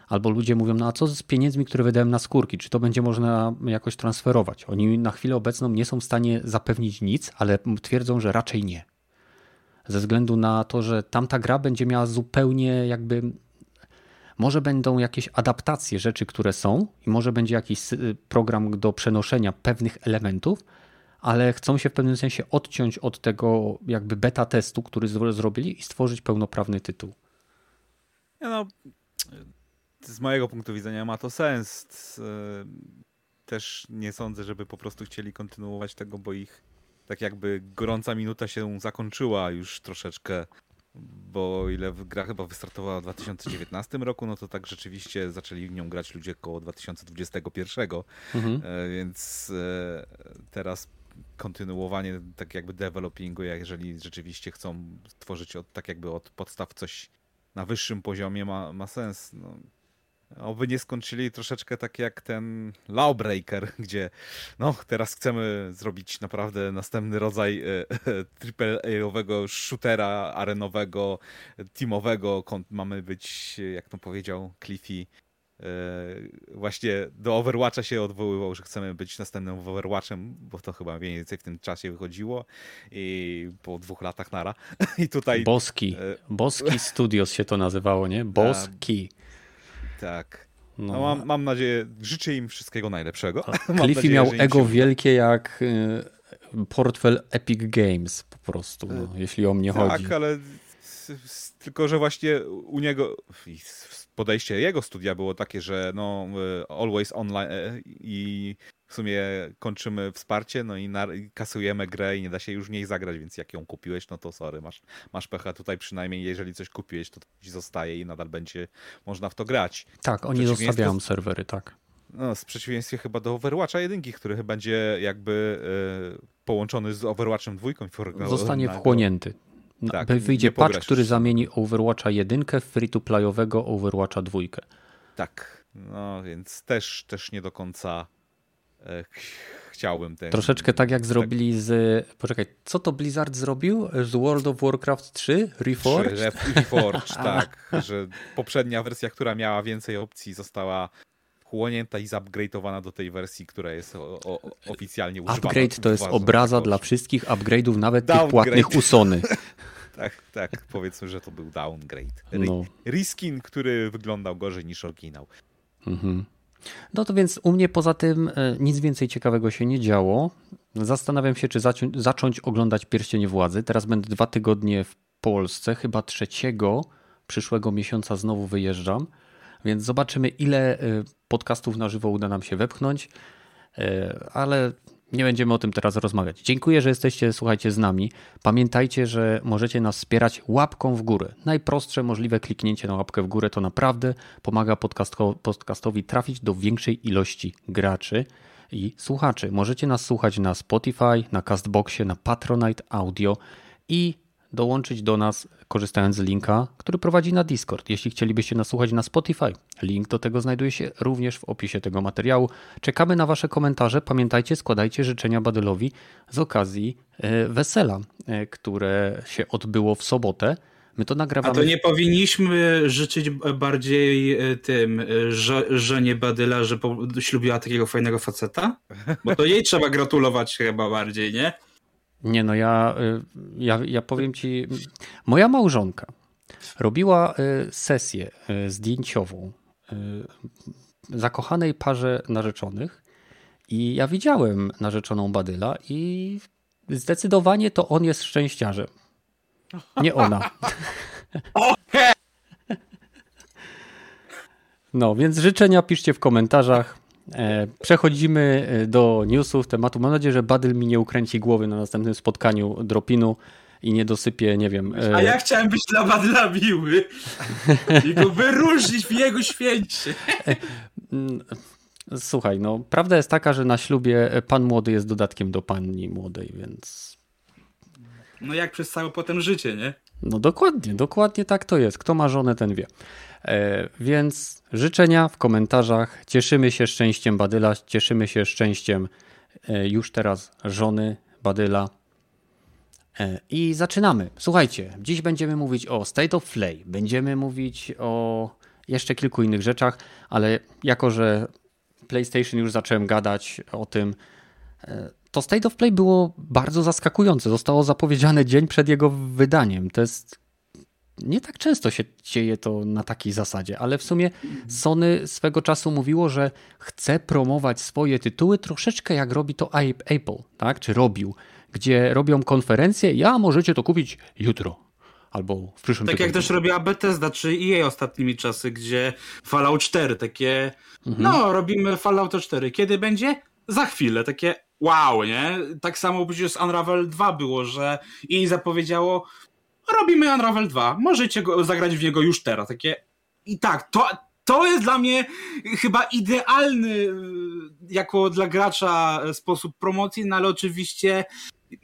Albo ludzie mówią, no a co z pieniędzmi, które wydałem na skórki? Czy to będzie można jakoś transferować? Oni na chwilę obecną nie są w stanie zapewnić nic, ale twierdzą, że raczej nie. Ze względu na to, że tamta gra będzie miała zupełnie jakby... Może będą jakieś adaptacje rzeczy, które są i może będzie jakiś program do przenoszenia pewnych elementów, ale chcą się w pewnym sensie odciąć od tego jakby beta testu, który zrobili i stworzyć pełnoprawny tytuł. No... Z mojego punktu widzenia ma to sens. Też nie sądzę, żeby po prostu chcieli kontynuować tego, bo ich tak jakby gorąca minuta się zakończyła już troszeczkę, bo ile gra chyba wystartowała w dwa tysiące dziewiętnastym roku, no to tak rzeczywiście zaczęli w nią grać ludzie koło dwa tysiące dwudziestego pierwszego. Mhm. Więc teraz kontynuowanie tak jakby developingu, jeżeli rzeczywiście chcą stworzyć od, tak jakby od podstaw coś na wyższym poziomie ma, ma sens. No. Oby nie skończyli troszeczkę tak jak ten Lawbreaker, gdzie no teraz chcemy zrobić naprawdę następny rodzaj triple A-owego shootera arenowego, teamowego. Mamy być, jak to powiedział Cliffy, właśnie do Overwatcha się odwoływał, że chcemy być następnym Overwatchem, bo to chyba mniej więcej w tym czasie wychodziło i po dwóch latach nara. I tutaj... Boss Key. Boss Key Studios się to nazywało, nie? Boss Key. Tak. No, no mam, mam nadzieję, życzę im wszystkiego najlepszego. Cliffy miał ego wielkie jak portfel Epic Games po prostu, no, jeśli o mnie tak, chodzi. Tak, ale tylko, że właśnie u niego podejście jego studia było takie, że no always online i w sumie kończymy wsparcie, no i, na, i kasujemy grę i nie da się już w niej zagrać, więc jak ją kupiłeś, no to sorry, masz, masz pecha. Tutaj przynajmniej jeżeli coś kupiłeś, to ci zostaje i nadal będzie można w to grać. Tak, oni zostawiają serwery, tak. No, w przeciwieństwie chyba do Overwatcha jedynki, który będzie jakby y, połączony z Overwatchem dwójką. Zostanie na, wchłonięty. Na, tak, wyjdzie patch, który zamieni Overwatcha jedynkę w free-to-playowego Overwatcha dwójkę. Tak, no więc też, też nie do końca... Chciałbym ten... Troszeczkę tak jak zrobili tak. z... Poczekaj, co to Blizzard zrobił? Z World of Warcraft trzy? Reforged? trzy, Reforged, tak. Że poprzednia wersja, która miała więcej opcji, została wchłonięta i zupgrade'owana do tej wersji, która jest o, o, oficjalnie używana. Upgrade to jest obraza dla wszystkich upgrade'ów, nawet downgrade. Tych płatnych u Sony. Tak, tak. Powiedzmy, że to był downgrade. Re- no. Reskin, który wyglądał gorzej niż oryginał. Mhm. No to więc u mnie poza tym nic więcej ciekawego się nie działo. Zastanawiam się, czy zacią- zacząć oglądać Pierścienie Władzy. Teraz będę dwa tygodnie w Polsce, chyba trzeciego przyszłego miesiąca znowu wyjeżdżam, więc zobaczymy, ile podcastów na żywo uda nam się wepchnąć, ale nie będziemy o tym teraz rozmawiać. Dziękuję, że jesteście, słuchajcie, z nami. Pamiętajcie, że możecie nas wspierać łapką w górę. Najprostsze możliwe kliknięcie na łapkę w górę to naprawdę pomaga podcasto- podcastowi trafić do większej ilości graczy i słuchaczy. Możecie nas słuchać na Spotify, na Castboxie, na Patronite Audio i dołączyć do nas korzystając z linka, który prowadzi na Discord. Jeśli chcielibyście nas słuchać na Spotify, link do tego znajduje się również w opisie tego materiału. Czekamy na Wasze komentarze. Pamiętajcie, składajcie życzenia Badylowi z okazji wesela, które się odbyło w sobotę. My to nagrawamy. A to nie powinniśmy życzyć bardziej tym że, żonie Badyla, że ślubiła takiego fajnego faceta? Bo to jej trzeba gratulować chyba bardziej, nie? Nie no, ja, ja, ja powiem ci, moja małżonka robiła sesję zdjęciową zakochanej parze narzeczonych i ja widziałem narzeczoną Badyla i zdecydowanie to on jest szczęściarzem, nie ona. No więc życzenia piszcie w komentarzach. Przechodzimy do newsów tematu. Mam nadzieję, że Badyl mi nie ukręci głowy na następnym spotkaniu Dropinu i nie dosypie, nie wiem... A ja chciałem być dla Badyla miły i go wyróżnić w jego święcie. Słuchaj, no prawda jest taka, że na ślubie pan młody jest dodatkiem do pani młodej, więc... No jak przez całe potem życie, nie? No dokładnie, dokładnie tak to jest. Kto ma żonę, ten wie. Więc życzenia w komentarzach. Cieszymy się szczęściem Badyla, cieszymy się szczęściem już teraz żony Badyla. I zaczynamy. Słuchajcie, dziś będziemy mówić o State of Play, będziemy mówić o jeszcze kilku innych rzeczach, ale jako, że PlayStation już zacząłem gadać o tym, to State of Play było bardzo zaskakujące. Zostało zapowiedziane dzień przed jego wydaniem. To jest... Nie tak często się dzieje to na takiej zasadzie, ale w sumie Sony swego czasu mówiło, że chce promować swoje tytuły troszeczkę jak robi to Apple, tak? Czy robił, gdzie robią konferencje, ja możecie to kupić jutro albo w przyszłym tak tygodniu. Tak jak też robiła Bethesda czy E A ostatnimi czasy, gdzie Fallout cztery, takie mhm. no robimy Fallout cztery, kiedy będzie? Za chwilę, takie wow, nie? Tak samo przecież z Unravel dwa było, że E A zapowiedziało robimy Unravel dwa, możecie go, zagrać w niego już teraz. Takie i tak, to, to jest dla mnie chyba idealny jako dla gracza sposób promocji, no ale oczywiście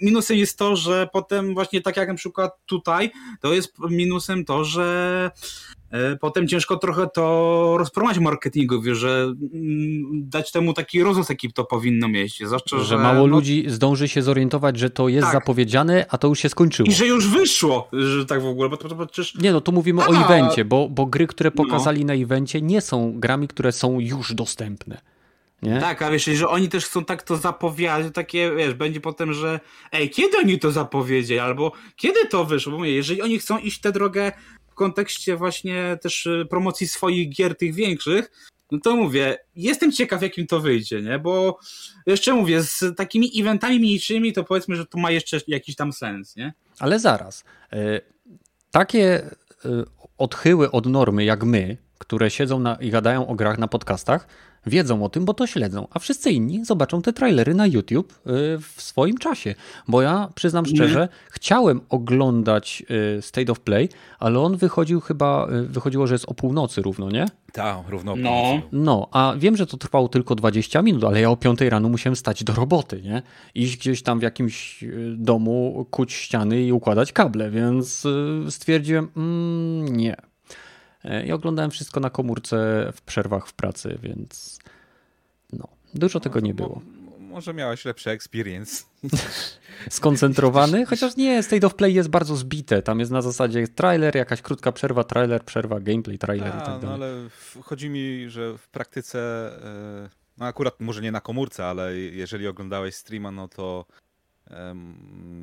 minusem jest to, że potem właśnie tak jak na przykład tutaj, to jest minusem to, że Potem ciężko trochę to rozpromować marketingowi, że dać temu taki rozrost, jaki to powinno mieć. Zwłaszcza, że, że mało no, ludzi zdąży się zorientować, że to jest tak zapowiedziane, a to już się skończyło. I że już wyszło, że tak w ogóle. Bo to, bo przecież... Nie no, tu mówimy a, o evencie, bo, bo gry, które pokazali no. na evencie, nie są grami, które są już dostępne. Nie? Tak, a wiesz, że oni też chcą tak to zapowiadać, takie, wiesz, będzie potem, że ej, kiedy oni to zapowiedzieli, albo kiedy to wyszło, bo mówię, jeżeli oni chcą iść tę drogę w kontekście właśnie też promocji swoich gier, tych większych, no to mówię, jestem ciekaw, jakim to wyjdzie, nie, bo jeszcze mówię, z takimi eventami mniejszymi, to powiedzmy, że to ma jeszcze jakiś tam sens, nie? Ale zaraz, takie odchyły od normy jak my, które siedzą na, i gadają o grach na podcastach, wiedzą o tym, bo to śledzą, a wszyscy inni zobaczą te trailery na YouTube w swoim czasie, bo ja przyznam szczerze, nie. chciałem oglądać State of Play, ale on wychodził chyba, wychodziło, że jest o północy równo, nie? Tak, równo o północy. No. no, a wiem, że to trwało tylko dwadzieścia minut, ale ja o piątej rano musiałem stać do roboty, nie? Iść gdzieś tam w jakimś domu, kuć ściany i układać kable, więc stwierdziłem, mm, nie. Ja oglądałem wszystko na komórce w przerwach w pracy, więc no, dużo tego nie było. Może miałeś lepszy experience. Skoncentrowany? Chociaż nie, State of Play jest bardzo zbite. Tam jest na zasadzie trailer, jakaś krótka przerwa, trailer, przerwa, gameplay, trailer A, i tak dalej. No ale chodzi mi, że w praktyce, no akurat może nie na komórce, ale jeżeli oglądałeś streama, no to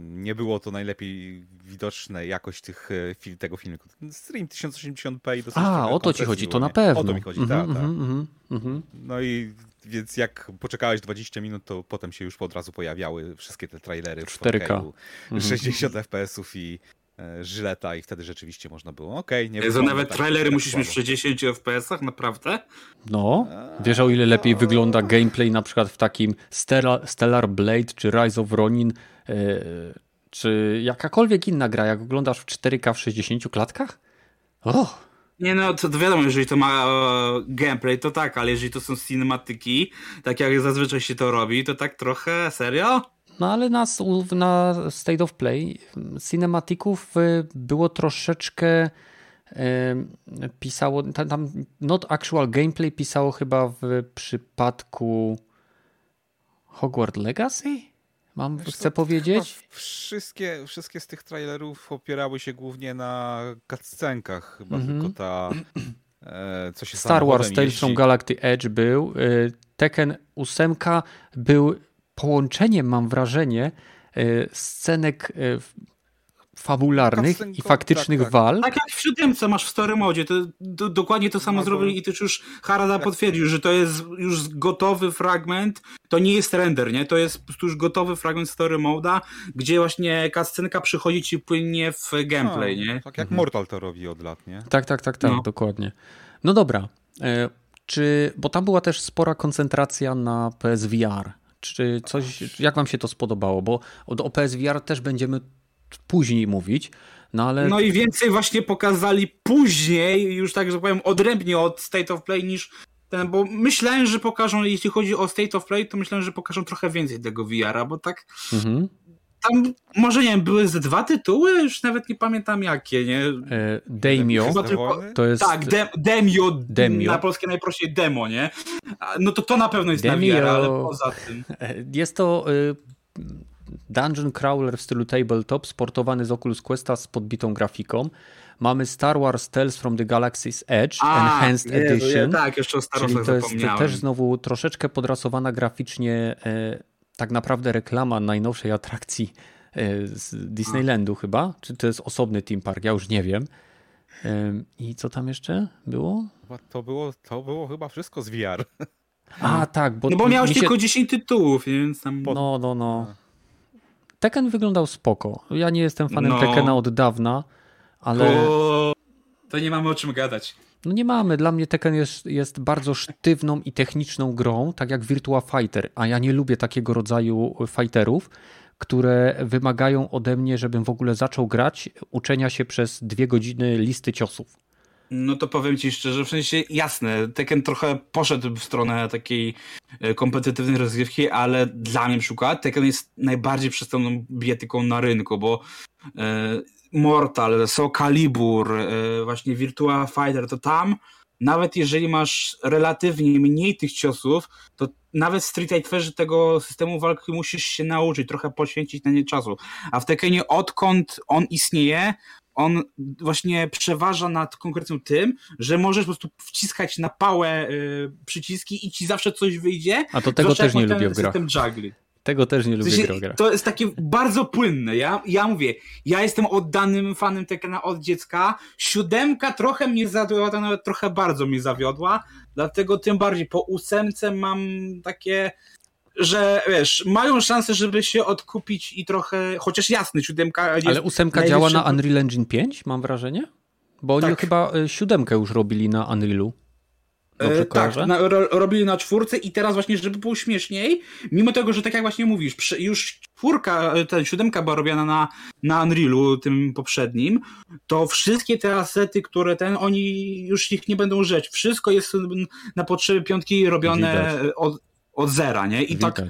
nie było to najlepiej widoczne jakość tych, tego filmiku. Stream tysiąc osiemdziesiąt p i dosyć. A, o to ci chodzi, to na pewno. O to mi chodzi, mm-hmm, tak. Mm-hmm, ta. mm-hmm. No i więc jak poczekałeś dwadzieścia minut, to potem się już od razu pojawiały wszystkie te trailery w cztery K, mm-hmm. sześćdziesiąt fps i e, żyleta i wtedy rzeczywiście można było. Okej, okay, nie wiem. Nawet tak trailery tak musisz mieć w sześćdziesięciu fps-ach, naprawdę? No, wiesz o ile lepiej wygląda gameplay na przykład w takim Stellar, Stellar Blade czy Rise of Ronin, Yy, czy jakakolwiek inna gra, jak oglądasz w cztery K w sześćdziesięciu klatkach? Oh. Nie no, to wiadomo, jeżeli to ma e, gameplay, to tak, ale jeżeli to są cinematyki, tak jak zazwyczaj się to robi, to tak trochę, serio? No ale na, na State of Play cinematików było troszeczkę, yy, pisało, tam, tam not actual gameplay pisało chyba w przypadku Hogwarts Legacy? Mam, Wiesz, chcę powiedzieć? Wszystkie, wszystkie z tych trailerów opierały się głównie na cutscenkach. Chyba mm-hmm. tylko ta, e, co się Star Wars Tales from Galactic Edge był. Y, Tekken osiem był połączeniem, mam wrażenie, y, scenek y, fabularnych i faktycznych tak, tak. walk. Tak jak w siódemce masz w Story Modzie, to do, dokładnie to samo no, zrobili i też już Harada tak. potwierdził, że to jest już gotowy fragment, to nie jest render, nie? To jest już gotowy fragment Story Moda, gdzie właśnie cutscenka przychodzi ci płynnie w gameplay, no, nie? Tak jak mhm. Mortal to robi od lat, nie? Tak, tak, tak, tak, no. dokładnie. No dobra, e, czy, bo tam była też spora koncentracja na P S V R, czy coś, jak wam się to spodobało? Bo o P S V R też będziemy później mówić, no ale... No i więcej właśnie pokazali później, już tak, że powiem, odrębnie od State of Play niż ten, bo myślałem, że pokażą, jeśli chodzi o State of Play, to myślałem, że pokażą trochę więcej tego V R-a, bo tak mhm. tam, może nie wiem, były ze dwa tytuły, już nawet nie pamiętam jakie, nie? E, Daimyo, tylko... to jest... Tak, de- Daimyo, Daimyo, na polskie najprościej demo, nie? No to to na pewno jest Daimyo... na V R, ale poza tym... Jest to... Y... Dungeon Crawler w stylu tabletop, sportowany z Oculus Questa z podbitą grafiką. Mamy Star Wars Tales from the Galaxy's Edge A, Enhanced je, Edition. Je, tak, jeszcze o Star Warsach zapomniałem. To jest też znowu troszeczkę podrasowana graficznie e, tak naprawdę reklama najnowszej atrakcji e, z Disneylandu A. chyba. Czy to jest osobny theme park? Ja już nie wiem. E, I co tam jeszcze było? To było, to było chyba wszystko z V R. A tak, bo... No bo miałeś się... tylko dziesięć tytułów, więc tam... No, no, no. Tekken wyglądał spoko. Ja nie jestem fanem no. Tekkena od dawna, ale... To, to nie mamy o czym gadać. No nie mamy. Dla mnie Tekken jest, jest bardzo sztywną i techniczną grą, tak jak Virtua Fighter, a ja nie lubię takiego rodzaju fighterów, które wymagają ode mnie, żebym w ogóle zaczął grać, uczenia się przez dwie godziny listy ciosów. No to powiem ci szczerze, w sensie jasne, Tekken trochę poszedł w stronę takiej kompetytywnej rozgrywki, ale dla mnie na przykład Tekken jest najbardziej przestępną bijatyką na rynku, bo e, Mortal, Soul Calibur, właśnie Virtua Fighter, to tam nawet jeżeli masz relatywnie mniej tych ciosów, to nawet w Street Fighterzy tego systemu walki musisz się nauczyć, trochę poświęcić na nie czasu. A w Tekkenie, odkąd on istnieje, on właśnie przeważa nad konkretnym tym, że możesz po prostu wciskać na pałę y, przyciski i ci zawsze coś wyjdzie. A to tego też nie lubię w grach. Tego też nie lubię w sensie, grach. To jest takie bardzo płynne. Ja, ja mówię, ja jestem oddanym fanem Tekkena od dziecka. Siódemka trochę mnie zawiodła, nawet trochę bardzo mnie zawiodła. Dlatego tym bardziej po ósemce mam takie, że wiesz, mają szansę, żeby się odkupić i trochę, chociaż jasny, siódemka... Ale ósemka działa na Unreal Engine pięć, mam wrażenie? Bo tak. Oni chyba siódemkę już robili na Unrealu. E, tak, na, ro, robili na czwórce i teraz właśnie, żeby było śmieszniej, mimo tego, że tak jak właśnie mówisz, przy, już czwórka, ta siódemka była robiona na, na Unrealu, tym poprzednim, to wszystkie te asety, które ten, oni już ich nie będą rzeć. Wszystko jest na potrzeby piątki robione od, od zera, nie? I Widać. tak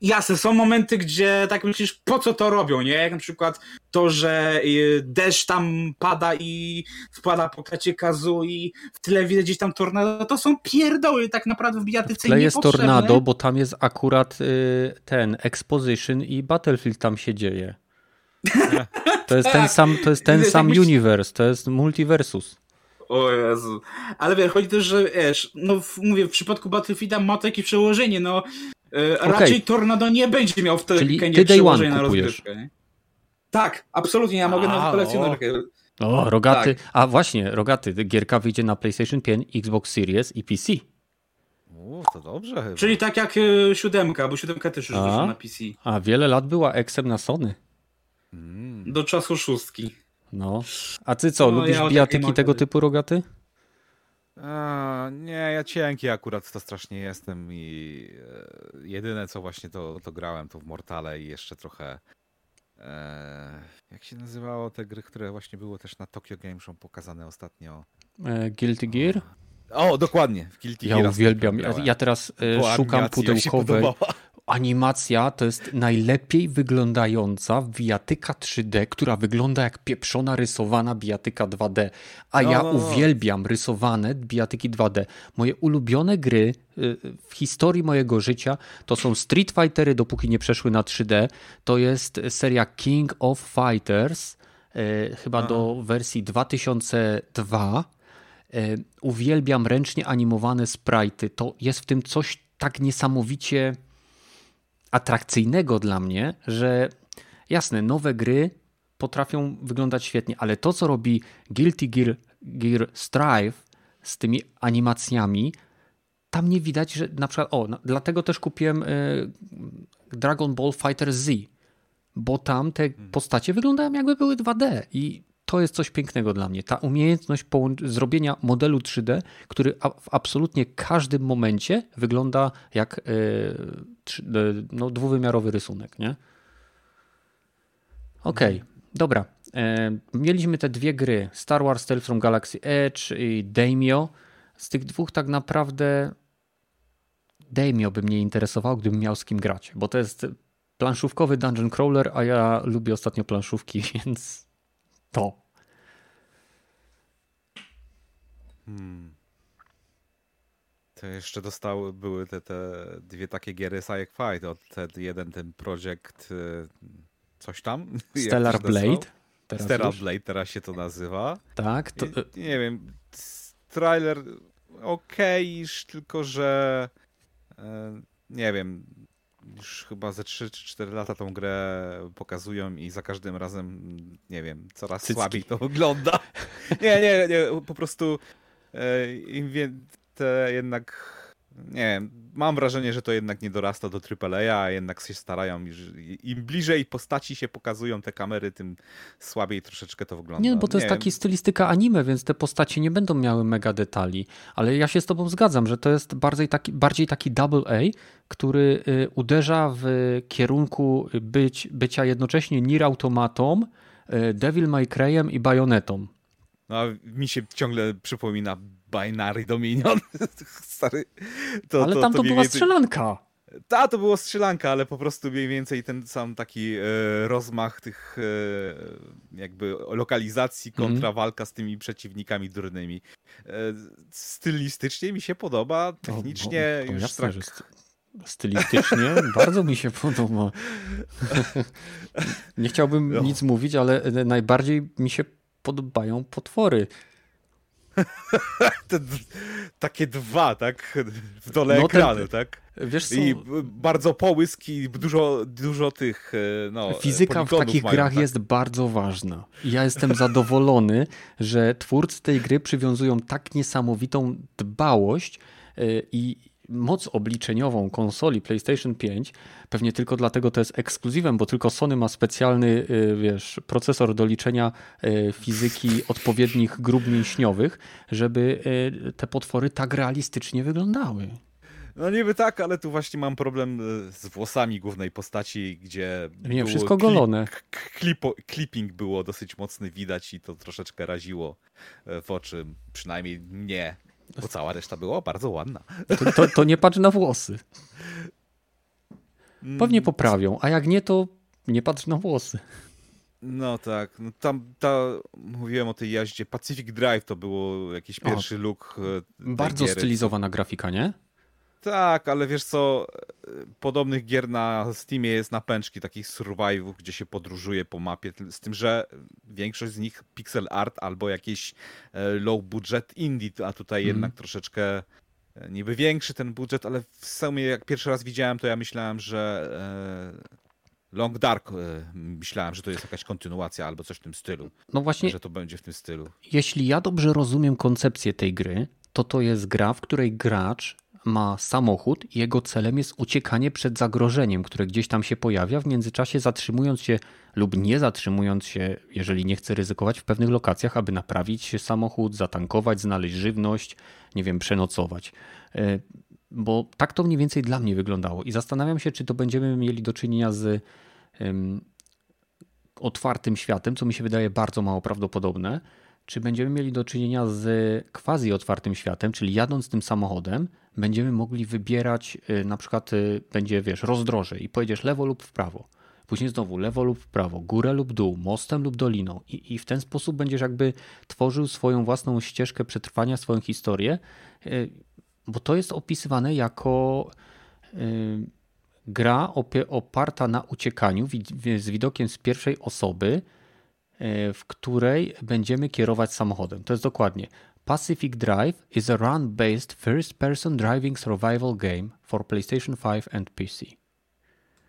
jasne, są momenty, gdzie tak myślisz, po co to robią, nie? Jak na przykład to, że deszcz tam pada i wpada po kracie kazu i w tyle widać gdzieś tam tornado, to są pierdoły tak naprawdę w bijatyce niepotrzebne. Jest tornado, bo tam jest akurat y, ten Exposition i Battlefield tam się dzieje. To jest ten sam, to jest ten sam universe, to jest multiversus. O Jezu. Ale wiesz, chodzi też, że wiesz, no mówię, w przypadku Battlefielda ma to jakieś przełożenie, no okay. Raczej Tornado nie będzie miał w Tekkenie przełożenia na rozgrywkę. Nie? Tak, absolutnie, ja mogę na kolekcjonerkę. O, o, Rogaty, tak. A właśnie, Rogaty, gierka wyjdzie na PlayStation pięć, Xbox Series i P C. O, to dobrze chyba. Czyli tak jak y, siódemka, bo siódemka też już wyszła na P C. A wiele lat była eksem na Sony. Mm. Do czasu szóstki. No, a ty co, no, lubisz ja bijatyki tego typu, Rogaty? A, nie, ja cienki akurat to strasznie jestem i e, jedyne co właśnie to, to grałem to w Mortale i jeszcze trochę e, jak się nazywało te gry, które właśnie były też na Tokyo Game Show pokazane ostatnio? E, Guilty Gear? O, o, dokładnie. W Guilty Gear. Ja uwielbiam. Ja, ja teraz e, szukam pudełkowej. Animacja to jest najlepiej wyglądająca bijatyka trzy D, która wygląda jak pieprzona rysowana bijatyka dwa D. A ja no, no, no. uwielbiam rysowane bijatyki dwa D. Moje ulubione gry w historii mojego życia to są Street Fightery, dopóki nie przeszły na trzy D. To jest seria King of Fighters, chyba Aha. do wersji dwa tysiące dwa. Uwielbiam ręcznie animowane sprite'y. To jest w tym coś tak niesamowicie atrakcyjnego dla mnie, że jasne, nowe gry potrafią wyglądać świetnie, ale to, co robi Guilty Gear, Gear Strive z tymi animacjami, tam nie widać, że na przykład, o, dlatego też kupiłem y, Dragon Ball Fighter Z, bo tam te postacie wyglądają jakby były dwa D i to jest coś pięknego dla mnie. Ta umiejętność połą- zrobienia modelu trzy D, który a- w absolutnie każdym momencie wygląda jak yy, trzy, yy, no, dwuwymiarowy rysunek, nie? Okej, okay, dobra. Yy, mieliśmy te dwie gry. Star Wars Tales from Galaxy Edge i Daimyo. Z tych dwóch tak naprawdę Daimyo by mnie interesował, gdybym miał z kim grać, bo to jest planszówkowy dungeon crawler, a ja lubię ostatnio planszówki, więc to. Hmm. To jeszcze dostały, były te, te dwie takie giery sci-fi, od ten jeden ten projekt coś tam. Stellar Blade. Teraz Stellar już? Blade teraz się to nazywa. Tak. To... Nie, nie wiem, trailer okej, okay, tylko że nie wiem, już chyba ze trzy czy cztery lata tą grę pokazują i za każdym razem, nie wiem, coraz Cycki. słabiej to wygląda. Nie, nie, nie, po prostu e, im więcej jednak, nie wiem, mam wrażenie, że to jednak nie dorasta do trypel A, a jednak się starają, im bliżej postaci się pokazują te kamery, tym słabiej troszeczkę to wygląda. Nie, bo to nie jest wiem. Taki stylistyka anime, więc te postacie nie będą miały mega detali, ale ja się z tobą zgadzam, że to jest bardziej taki, bardziej taki double A, który uderza w kierunku być, bycia jednocześnie Nier Automatą, Devil May Cry'em i Bajonetą. No a mi się ciągle przypomina Binary Dominion, stary. To, ale to, tam to, to była więcej... strzelanka. Ta, to było strzelanka, ale po prostu mniej więcej ten sam taki e, rozmach tych e, jakby lokalizacji kontra mm. walka z tymi przeciwnikami durnymi. E, stylistycznie mi się podoba, technicznie o, o, już jasne, trak... st- Stylistycznie bardzo mi się podoba. Nie chciałbym no. nic mówić, ale najbardziej mi się podobają potwory. Te, takie dwa, tak? W dole no ekranu, ten, tak? Wiesz co? I bardzo połyski, dużo, dużo tych. No, fizyka w takich mają, grach tak? jest bardzo ważna. Ja jestem zadowolony, że twórcy tej gry przywiązują tak niesamowitą dbałość i moc obliczeniową konsoli PlayStation pięć, pewnie tylko dlatego to jest ekskluzywem, bo tylko Sony ma specjalny, wiesz, procesor do liczenia fizyki odpowiednich grup mięśniowych, żeby te potwory tak realistycznie wyglądały. No niby tak, ale tu właśnie mam problem z włosami głównej postaci, gdzie nie wszystko klip, golone. Klipo, clipping było dosyć mocny widać i to troszeczkę raziło w oczy, przynajmniej mnie. Bo cała reszta była bardzo ładna. To, to, to nie patrz na włosy. Pewnie poprawią, a jak nie, to nie patrz na włosy. No tak. No tam ta, mówiłem o tej jaździe. Pacific Drive to było jakiś pierwszy o, look. Bardzo giery. Stylizowana grafika, nie? Tak, ale wiesz co, podobnych gier na Steamie jest na pęczki, takich survive'ów, gdzie się podróżuje po mapie, z tym, że większość z nich pixel art albo jakieś low budget indie, a tutaj mm. jednak troszeczkę niby większy ten budżet, ale w sumie jak pierwszy raz widziałem, to ja myślałem, że Long Dark, myślałem, że to jest jakaś kontynuacja albo coś w tym stylu. No właśnie, że to będzie w tym stylu. Jeśli ja dobrze rozumiem koncepcję tej gry, to to jest gra, w której gracz ma samochód i jego celem jest uciekanie przed zagrożeniem, które gdzieś tam się pojawia, w międzyczasie zatrzymując się lub nie zatrzymując się, jeżeli nie chce ryzykować, w pewnych lokacjach, aby naprawić samochód, zatankować, znaleźć żywność, nie wiem, przenocować. Bo tak to mniej więcej dla mnie wyglądało i zastanawiam się, czy to będziemy mieli do czynienia z um, otwartym światem, co mi się wydaje bardzo mało prawdopodobne, czy będziemy mieli do czynienia z quasi otwartym światem, czyli jadąc tym samochodem, będziemy mogli wybierać, na przykład będzie, wiesz, rozdroże i pojedziesz lewo lub w prawo. Później znowu lewo lub w prawo, górę lub dół, mostem lub doliną. I, i w ten sposób będziesz jakby tworzył swoją własną ścieżkę przetrwania, swoją historię, bo to jest opisywane jako gra oparta na uciekaniu z widokiem z pierwszej osoby, w której będziemy kierować samochodem. To jest dokładnie. Pacific Drive is a run-based first-person driving survival game for PlayStation pięć and P C.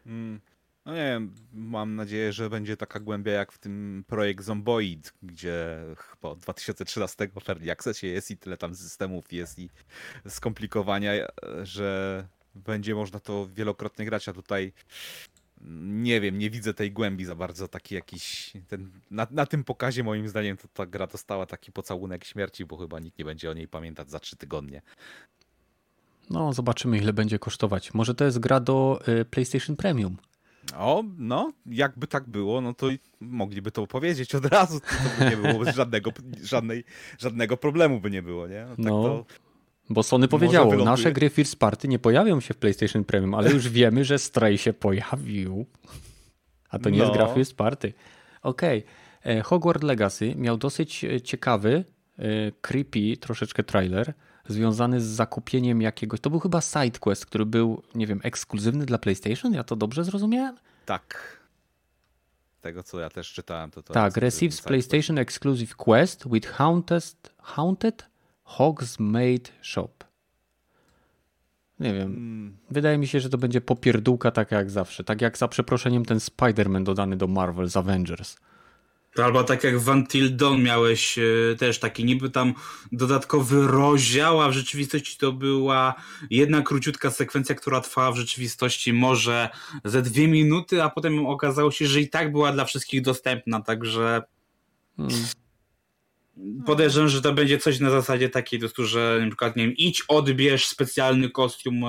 Mm, no nie wiem, mam nadzieję, że będzie taka głębia jak w tym projekt Zomboid, gdzie chyba od dwa tysiące trzynastego w Early Accessie jest i tyle tam systemów jest i skomplikowania, że będzie można to wielokrotnie grać, a tutaj nie wiem, nie widzę tej głębi za bardzo, taki jakiś, ten, na, na tym pokazie moim zdaniem to ta gra dostała taki pocałunek śmierci, bo chyba nikt nie będzie o niej pamiętać za trzy tygodnie. No zobaczymy, ile będzie kosztować. Może to jest gra do y, PlayStation Premium. O, no, jakby tak było, no to mogliby to powiedzieć od razu, to by nie było żadnego, żadnej, żadnego problemu by nie było, nie? No, tak no. To... Bo Sony powiedziało, nasze gry First Party nie pojawią się w PlayStation Premium, ale już wiemy, że Stray się pojawił. A to nie no. jest gra First Party. Okej. Okay. Hogwarts Legacy miał dosyć ciekawy, creepy troszeczkę trailer związany z zakupieniem jakiegoś... To był chyba sidequest, który był, nie wiem, ekskluzywny dla PlayStation? Ja to dobrze zrozumiałem? Tak. Tego, co ja też czytałem, to... to tak, receives PlayStation Exclusive Quest with Haunted... haunted Hogsmeade Shop. Nie wiem. Hmm. Wydaje mi się, że to będzie popierdółka taka jak zawsze. Tak jak za przeproszeniem ten Spider-Man dodany do Marvel z Avengers. Albo tak jak w Until Dawn miałeś y, też taki niby tam dodatkowy rozdział, a w rzeczywistości to była jedna króciutka sekwencja, która trwała w rzeczywistości może ze dwie minuty, a potem okazało się, że i tak była dla wszystkich dostępna, także... Hmm. Podejrzewam, że to będzie coś na zasadzie takiej, że na przykład, nie wiem, idź, odbierz specjalny kostium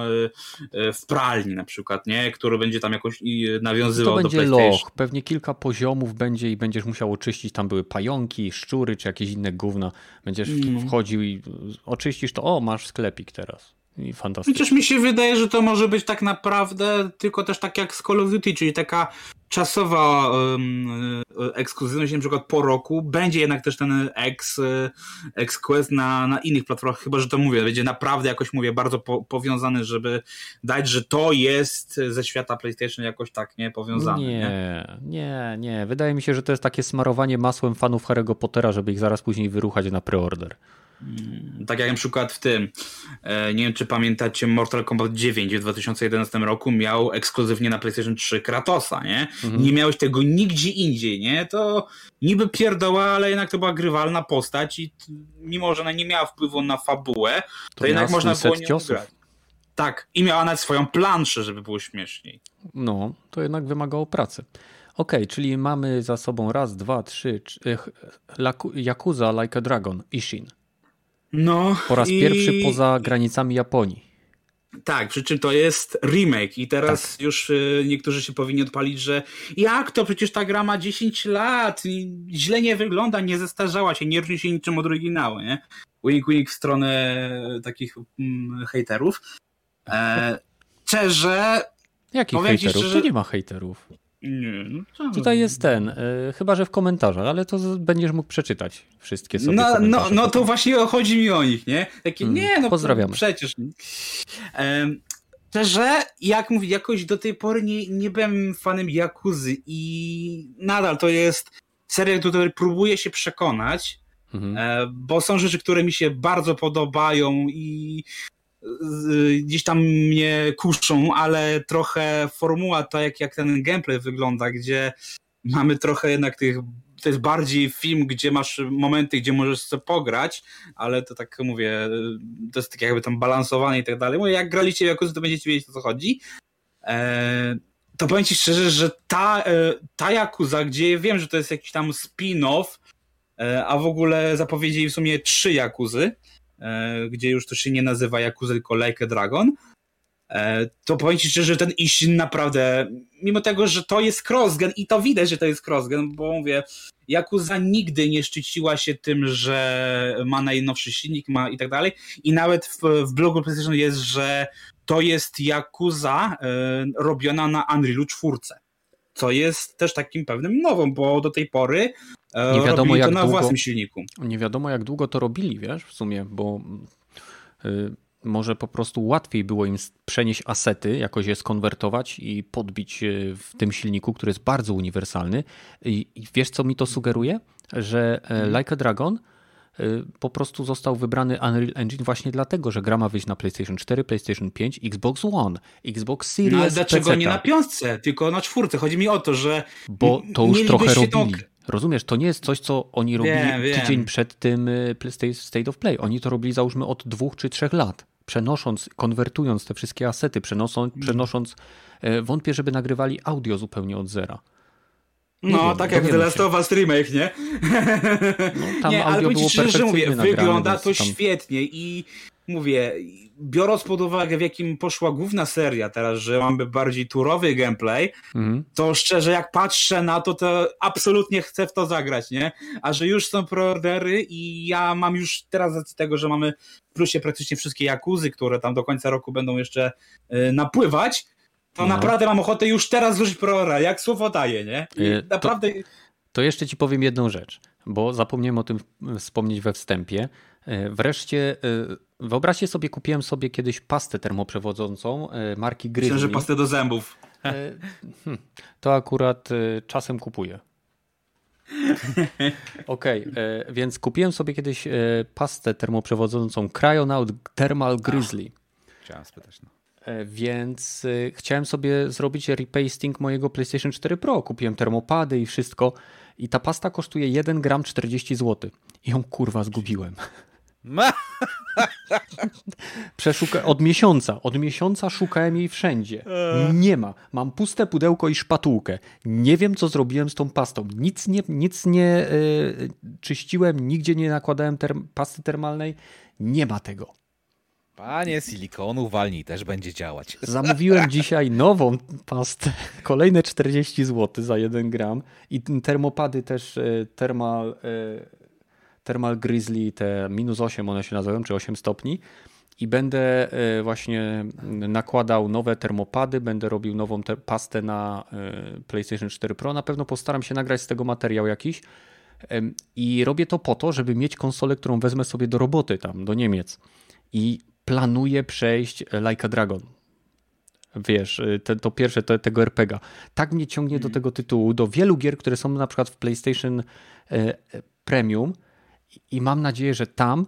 w pralni na przykład, nie? Który będzie tam jakoś nawiązywał do PlayStation. To będzie loch, pewnie kilka poziomów będzie i będziesz musiał oczyścić, tam były pająki, szczury czy jakieś inne gówna. Będziesz mm. wchodził i oczyścisz to, o, masz sklepik teraz. i fantastycznie. Chociaż mi się wydaje, że to może być tak naprawdę tylko też tak jak z Call of Duty, czyli taka czasowa um, ekskluzywność, na przykład po roku, będzie jednak też ten ex, ex quest na, na innych platformach, chyba że to mówię, będzie naprawdę jakoś, mówię, bardzo po, powiązany, żeby dać, że to jest ze świata PlayStation jakoś tak nie powiązane. Nie, nie, nie, nie. Wydaje mi się, że to jest takie smarowanie masłem fanów Harry'ego Pottera, żeby ich zaraz później wyruchać na preorder. Tak jak na przykład w tym, nie wiem czy pamiętacie, Mortal Kombat dziewięć w dwa tysiące jedenastym roku miał ekskluzywnie na PlayStation trzy Kratosa, nie? Mhm. Nie miałeś tego nigdzie indziej, nie? To niby pierdoła, ale jednak to była grywalna postać i mimo, że ona nie miała wpływu na fabułę, to, to jednak można było nią grać. Tak, i miała nawet swoją planszę, żeby było śmieszniej. No, to jednak wymagało pracy. Okej, okay, czyli mamy za sobą raz, dwa, trzy, cz... Yakuza Like a Dragon, Ishin. No, po raz i... pierwszy poza granicami Japonii. Tak, przy czym to jest remake i teraz tak. Już y, niektórzy się powinni odpalić, że jak to? Przecież ta gra ma dziesięć lat, źle nie wygląda, nie zestarzała się, nie różni się niczym od oryginału, nie? Wink, wink w stronę takich mm, hejterów. E, szczerze... Jakich hejterów? Szczerze... Tu nie ma hejterów. Nie, no to... Tutaj jest ten, y, chyba że w komentarzach, ale to z, będziesz mógł przeczytać wszystkie sobie no, no, no to właśnie chodzi mi o nich, nie? Takie, mm, nie no, pozdrawiamy. Przecież. Szczerze, um, jak mówię, jakoś do tej pory nie, nie byłem fanem Yakuzy i nadal to jest seria, której próbuję się przekonać, mm-hmm. e, bo są rzeczy, które mi się bardzo podobają i gdzieś tam mnie kuszą, ale trochę formuła to jak, jak ten gameplay wygląda, gdzie mamy trochę jednak tych, to jest bardziej film, gdzie masz momenty, gdzie możesz sobie pograć, ale to tak mówię, to jest tak jakby tam balansowane i tak dalej. Mówię, jak graliście w Yakuza, to będziecie wiedzieć o co chodzi. Eee, to powiem ci szczerze, że ta, ta Yakuza, gdzie wiem, że to jest jakiś tam spin-off, a w ogóle zapowiedzieli w sumie trzy Yakuzy, gdzie już to się nie nazywa Yakuza, tylko Like a Dragon, to powiem ci szczerze, że ten Ishin naprawdę, mimo tego, że to jest crossgen i to widać, że to jest crossgen, bo mówię, Yakuza nigdy nie szczyciła się tym, że ma najnowszy silnik ma i tak dalej i nawet w, w blogu PlayStation jest, że to jest Yakuza y, robiona na Unrealu cztery, co jest też takim pewnym nową, bo do tej pory e, nie wiadomo, jak to na długo, własnym silniku. Nie wiadomo jak długo to robili, wiesz, w sumie, bo y, może po prostu łatwiej było im przenieść asety, jakoś je skonwertować i podbić w tym silniku, który jest bardzo uniwersalny. I, i wiesz, co mi to sugeruje? Że hmm. Like a Dragon y, po prostu został wybrany Unreal Engine właśnie dlatego, że gra ma wyjść na PlayStation cztery, PlayStation pięć, Xbox One, Xbox Series, no ale dlaczego P C-ta? Nie na piątce, tylko na czwórce? Chodzi mi o to, że... Bo to już trochę robili. To... Rozumiesz, to nie jest coś, co oni robili wiem, tydzień wiem. przed tym State of Play. Oni to robili załóżmy od dwóch czy trzech lat, przenosząc, konwertując te wszystkie asety, przenosząc, przenosząc wątpię, żeby nagrywali audio zupełnie od zera. Nie no, wiem, tak jak The Last of Us remake, nie? No, tam nie, audio ale było szczerze, że mówię, wygląda to tam... świetnie i mówię, biorąc pod uwagę, w jakim poszła główna seria teraz, że mamy bardziej turowy gameplay, mhm. to szczerze, jak patrzę na to, to absolutnie chcę w to zagrać, nie? A że już są preordery i ja mam już teraz z tego, że mamy w plusie praktycznie wszystkie Yakuzy, które tam do końca roku będą jeszcze y, napływać, to no. naprawdę mam ochotę już teraz złożyć preorder, jak słowo daję, nie? Yy, naprawdę... To, to jeszcze ci powiem jedną rzecz, bo zapomniałem o tym wspomnieć we wstępie. Wreszcie, wyobraźcie sobie, kupiłem sobie kiedyś pastę termoprzewodzącą marki Gragi. Myślę, że pastę do zębów. To akurat czasem kupuję. Okej, okay, więc kupiłem sobie kiedyś pastę termoprzewodzącą Cryonaut Thermal Grizzly. Ach, chciałem spytać. No. Więc chciałem sobie zrobić repasting mojego PlayStation cztery Pro. Kupiłem termopady i wszystko. I ta pasta kosztuje jeden gram czterdzieści złotych. I ją kurwa zgubiłem. Przeszuka- od miesiąca, od miesiąca szukałem jej wszędzie. Nie ma. Mam puste pudełko i szpatułkę. Nie wiem, co zrobiłem z tą pastą. Nic nie, nic nie yy, czyściłem, nigdzie nie nakładałem term- pasty termalnej. Nie ma tego. Panie silikonu, walnij, też będzie działać. Zamówiłem dzisiaj nową pastę. Kolejne czterdzieści złotych za jeden gram. I termopady też y, termal... Y, Thermal Grizzly, te minus osiem one się nazywają, czy osiem stopni. I będę właśnie nakładał nowe termopady, będę robił nową te- pastę na PlayStation cztery Pro. Na pewno postaram się nagrać z tego materiał jakiś i robię to po to, żeby mieć konsolę, którą wezmę sobie do roboty tam, do Niemiec. I planuję przejść Like a Dragon. Wiesz, te, to pierwsze te, tego er pe gie a. Tak mnie ciągnie do tego tytułu, do wielu gier, które są na przykład w PlayStation Premium i mam nadzieję, że tam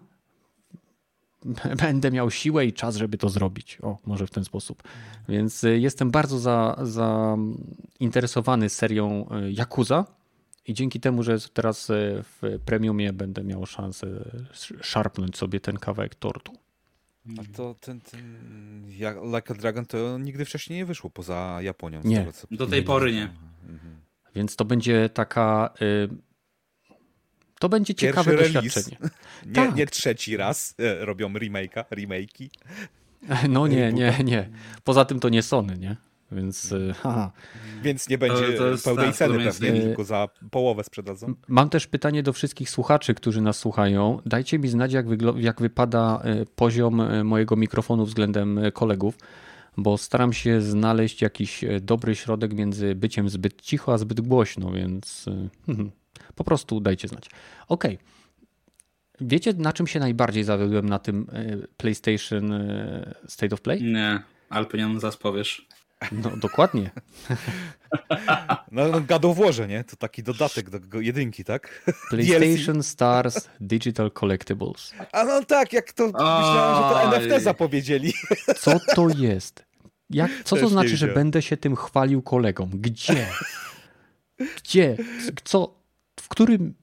będę miał siłę i czas, żeby to zrobić. O, może w ten sposób. Więc jestem bardzo zainteresowany za serią Yakuza i dzięki temu, że teraz w premiumie będę miał szansę szarpnąć sobie ten kawałek tortu. A to ten, ten Like a Dragon to nigdy wcześniej nie wyszło poza Japonią. Nie, tego, co... do tej nie pory nie. Mhm. Więc to będzie taka... Y- To będzie ciekawe Pierwszy doświadczenie. Nie, tak. nie trzeci raz e, robią remake'a, remake'i. No nie, nie, nie. Poza tym to nie Sony, nie? Więc ha. Więc nie będzie pełnej ceny pewnie, tylko za połowę sprzedadzą. Mam też pytanie do wszystkich słuchaczy, którzy nas słuchają. Dajcie mi znać, jak, wygl- jak wypada poziom mojego mikrofonu względem kolegów, bo staram się znaleźć jakiś dobry środek między byciem zbyt cicho, a zbyt głośno, więc... Po prostu dajcie znać. Okej. Okay. Wiecie, na czym się najbardziej zawiodłem na tym PlayStation State of Play? Nie, ale powinienem zaraz powiesz. No, dokładnie. No, gadowłoże, nie? To taki dodatek do jedynki, tak? PlayStation Stars Digital Collectibles. A no tak, jak to myślałem, że to en ef te zapowiedzieli. Co to jest? Jak, co to znaczy, że będę się tym chwalił kolegom? Gdzie? Gdzie? Co? W którym,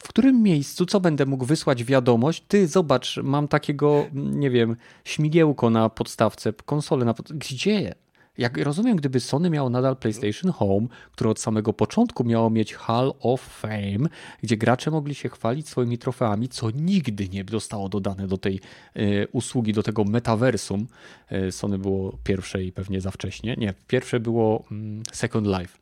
w którym miejscu, co będę mógł wysłać wiadomość? Ty, zobacz, mam takiego, nie wiem, śmigiełko na podstawce, konsolę na podstawce. Gdzie? Jak rozumiem, gdyby Sony miało nadal PlayStation Home, które od samego początku miało mieć Hall of Fame, gdzie gracze mogli się chwalić swoimi trofeami, co nigdy nie zostało dodane do tej y, usługi, do tego metaversum. Y, Sony było pierwsze i pewnie za wcześnie. Nie, pierwsze było mm, Second Life.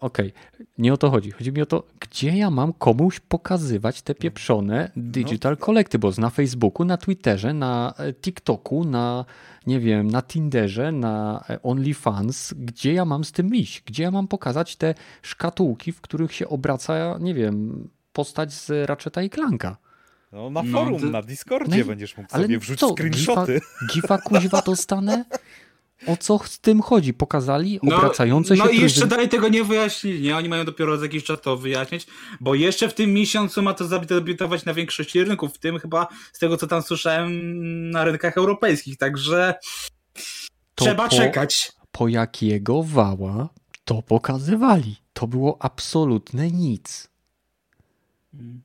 Okej, okay. Nie o to chodzi. Chodzi mi o to, gdzie ja mam komuś pokazywać te pieprzone digital collectibles na Facebooku, na Twitterze, na TikToku, na nie wiem, na Tinderze, na OnlyFans. Gdzie ja mam z tym iść? Gdzie ja mam pokazać te szkatułki, w których się obraca, nie wiem, postać z Ratcheta i Clanka? No na forum, no, ty... na Discordzie no, będziesz mógł ale sobie wrzucić co? Screenshoty. Gifa, gifa kuźwa dostanę? O co z tym chodzi? Pokazali obracające no, się... No i jeszcze prezent... dalej tego nie wyjaśnili, nie? Oni mają dopiero za jakiś czas to wyjaśnić, bo jeszcze w tym miesiącu ma to zadebiutować na większości rynków, w tym chyba z tego, co tam słyszałem, na rynkach europejskich, także to trzeba po, czekać. Po jakiego wała to pokazywali? To było absolutne nic. Hmm.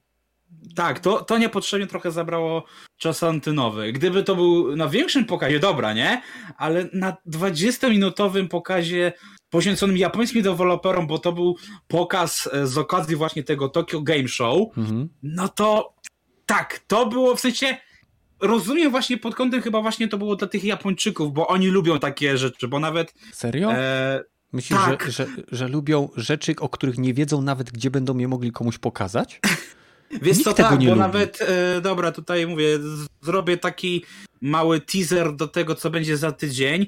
Tak, to, to niepotrzebnie trochę zabrało czas antynowy. Gdyby to był na większym pokazie, dobra, nie? Ale na dwudziestominutowym pokazie poświęconym japońskim deweloperom, bo to był pokaz z okazji właśnie tego Tokyo Game Show, mhm. no to tak, to było w sensie, rozumiem właśnie pod kątem chyba właśnie to było dla tych Japończyków, bo oni lubią takie rzeczy, bo nawet... Serio? E, Myślisz, tak. że, że, że lubią rzeczy, o których nie wiedzą nawet, gdzie będą je mogli komuś pokazać? Wiesz Nikt co, tak, bo lubi. Nawet, e, dobra, tutaj mówię, z, zrobię taki mały teaser do tego, co będzie za tydzień. E,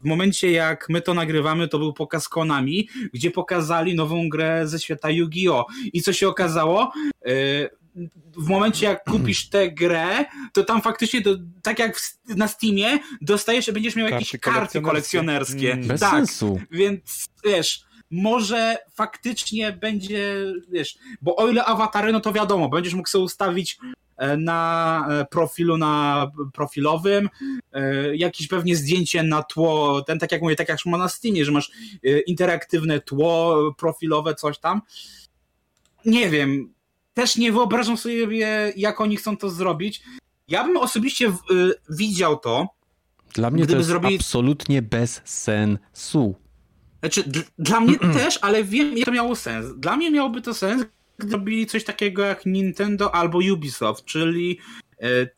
w momencie, jak my to nagrywamy, to był pokaz Konami, gdzie pokazali nową grę ze świata Yu-Gi-Oh! I co się okazało? E, w momencie, jak kupisz tę grę, to tam faktycznie, to, tak jak w, na Steamie, dostajesz, będziesz miał karty jakieś karty kolekcjonerskie. kolekcjonerskie. Bez tak, sensu. Więc, wiesz... Może faktycznie będzie, wiesz, bo o ile awatary, no to wiadomo, będziesz mógł sobie ustawić na profilu, na profilowym, jakieś pewnie zdjęcie na tło, ten tak jak mówię, tak jak ma na Steamie, że masz interaktywne tło profilowe, coś tam. Nie wiem, też nie wyobrażam sobie, jak oni chcą to zrobić. Ja bym osobiście w, widział to. Dla mnie to jest zrobili... absolutnie bez sensu. Znaczy, d- dla mnie też, ale wiem, jak to miało sens. Dla mnie miałoby to sens, gdyby robili coś takiego jak Nintendo albo Ubisoft, czyli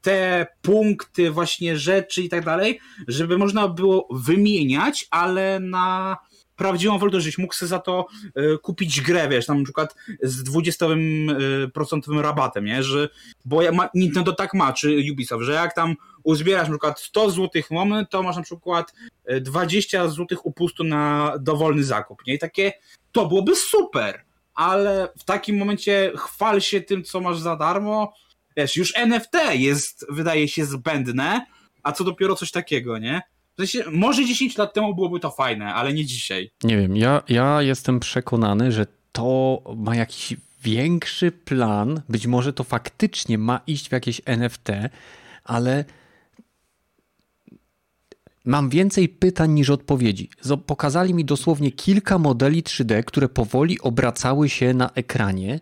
te punkty, właśnie rzeczy i tak dalej, żeby można było wymieniać, ale na prawdziwą walutę, żeś mógł sobie za to kupić grę, wiesz, tam na przykład z dwudziestoprocentowym rabatem, nie, że, bo Nintendo tak ma, czy Ubisoft, że jak tam uzbierasz na przykład sto złotych moment, to masz na przykład dwadzieścia złotych upustu na dowolny zakup, nie, i takie, to byłoby super, ale w takim momencie chwal się tym, co masz za darmo, wiesz, już N F T jest, wydaje się, zbędne, a co dopiero coś takiego, nie? W sensie, może dziesięć lat temu byłoby to fajne, ale nie dzisiaj. Nie wiem, ja, ja jestem przekonany, że to ma jakiś większy plan, być może to faktycznie ma iść w jakieś N F T, ale mam więcej pytań niż odpowiedzi. Pokazali mi dosłownie kilka modeli trzy D, które powoli obracały się na ekranie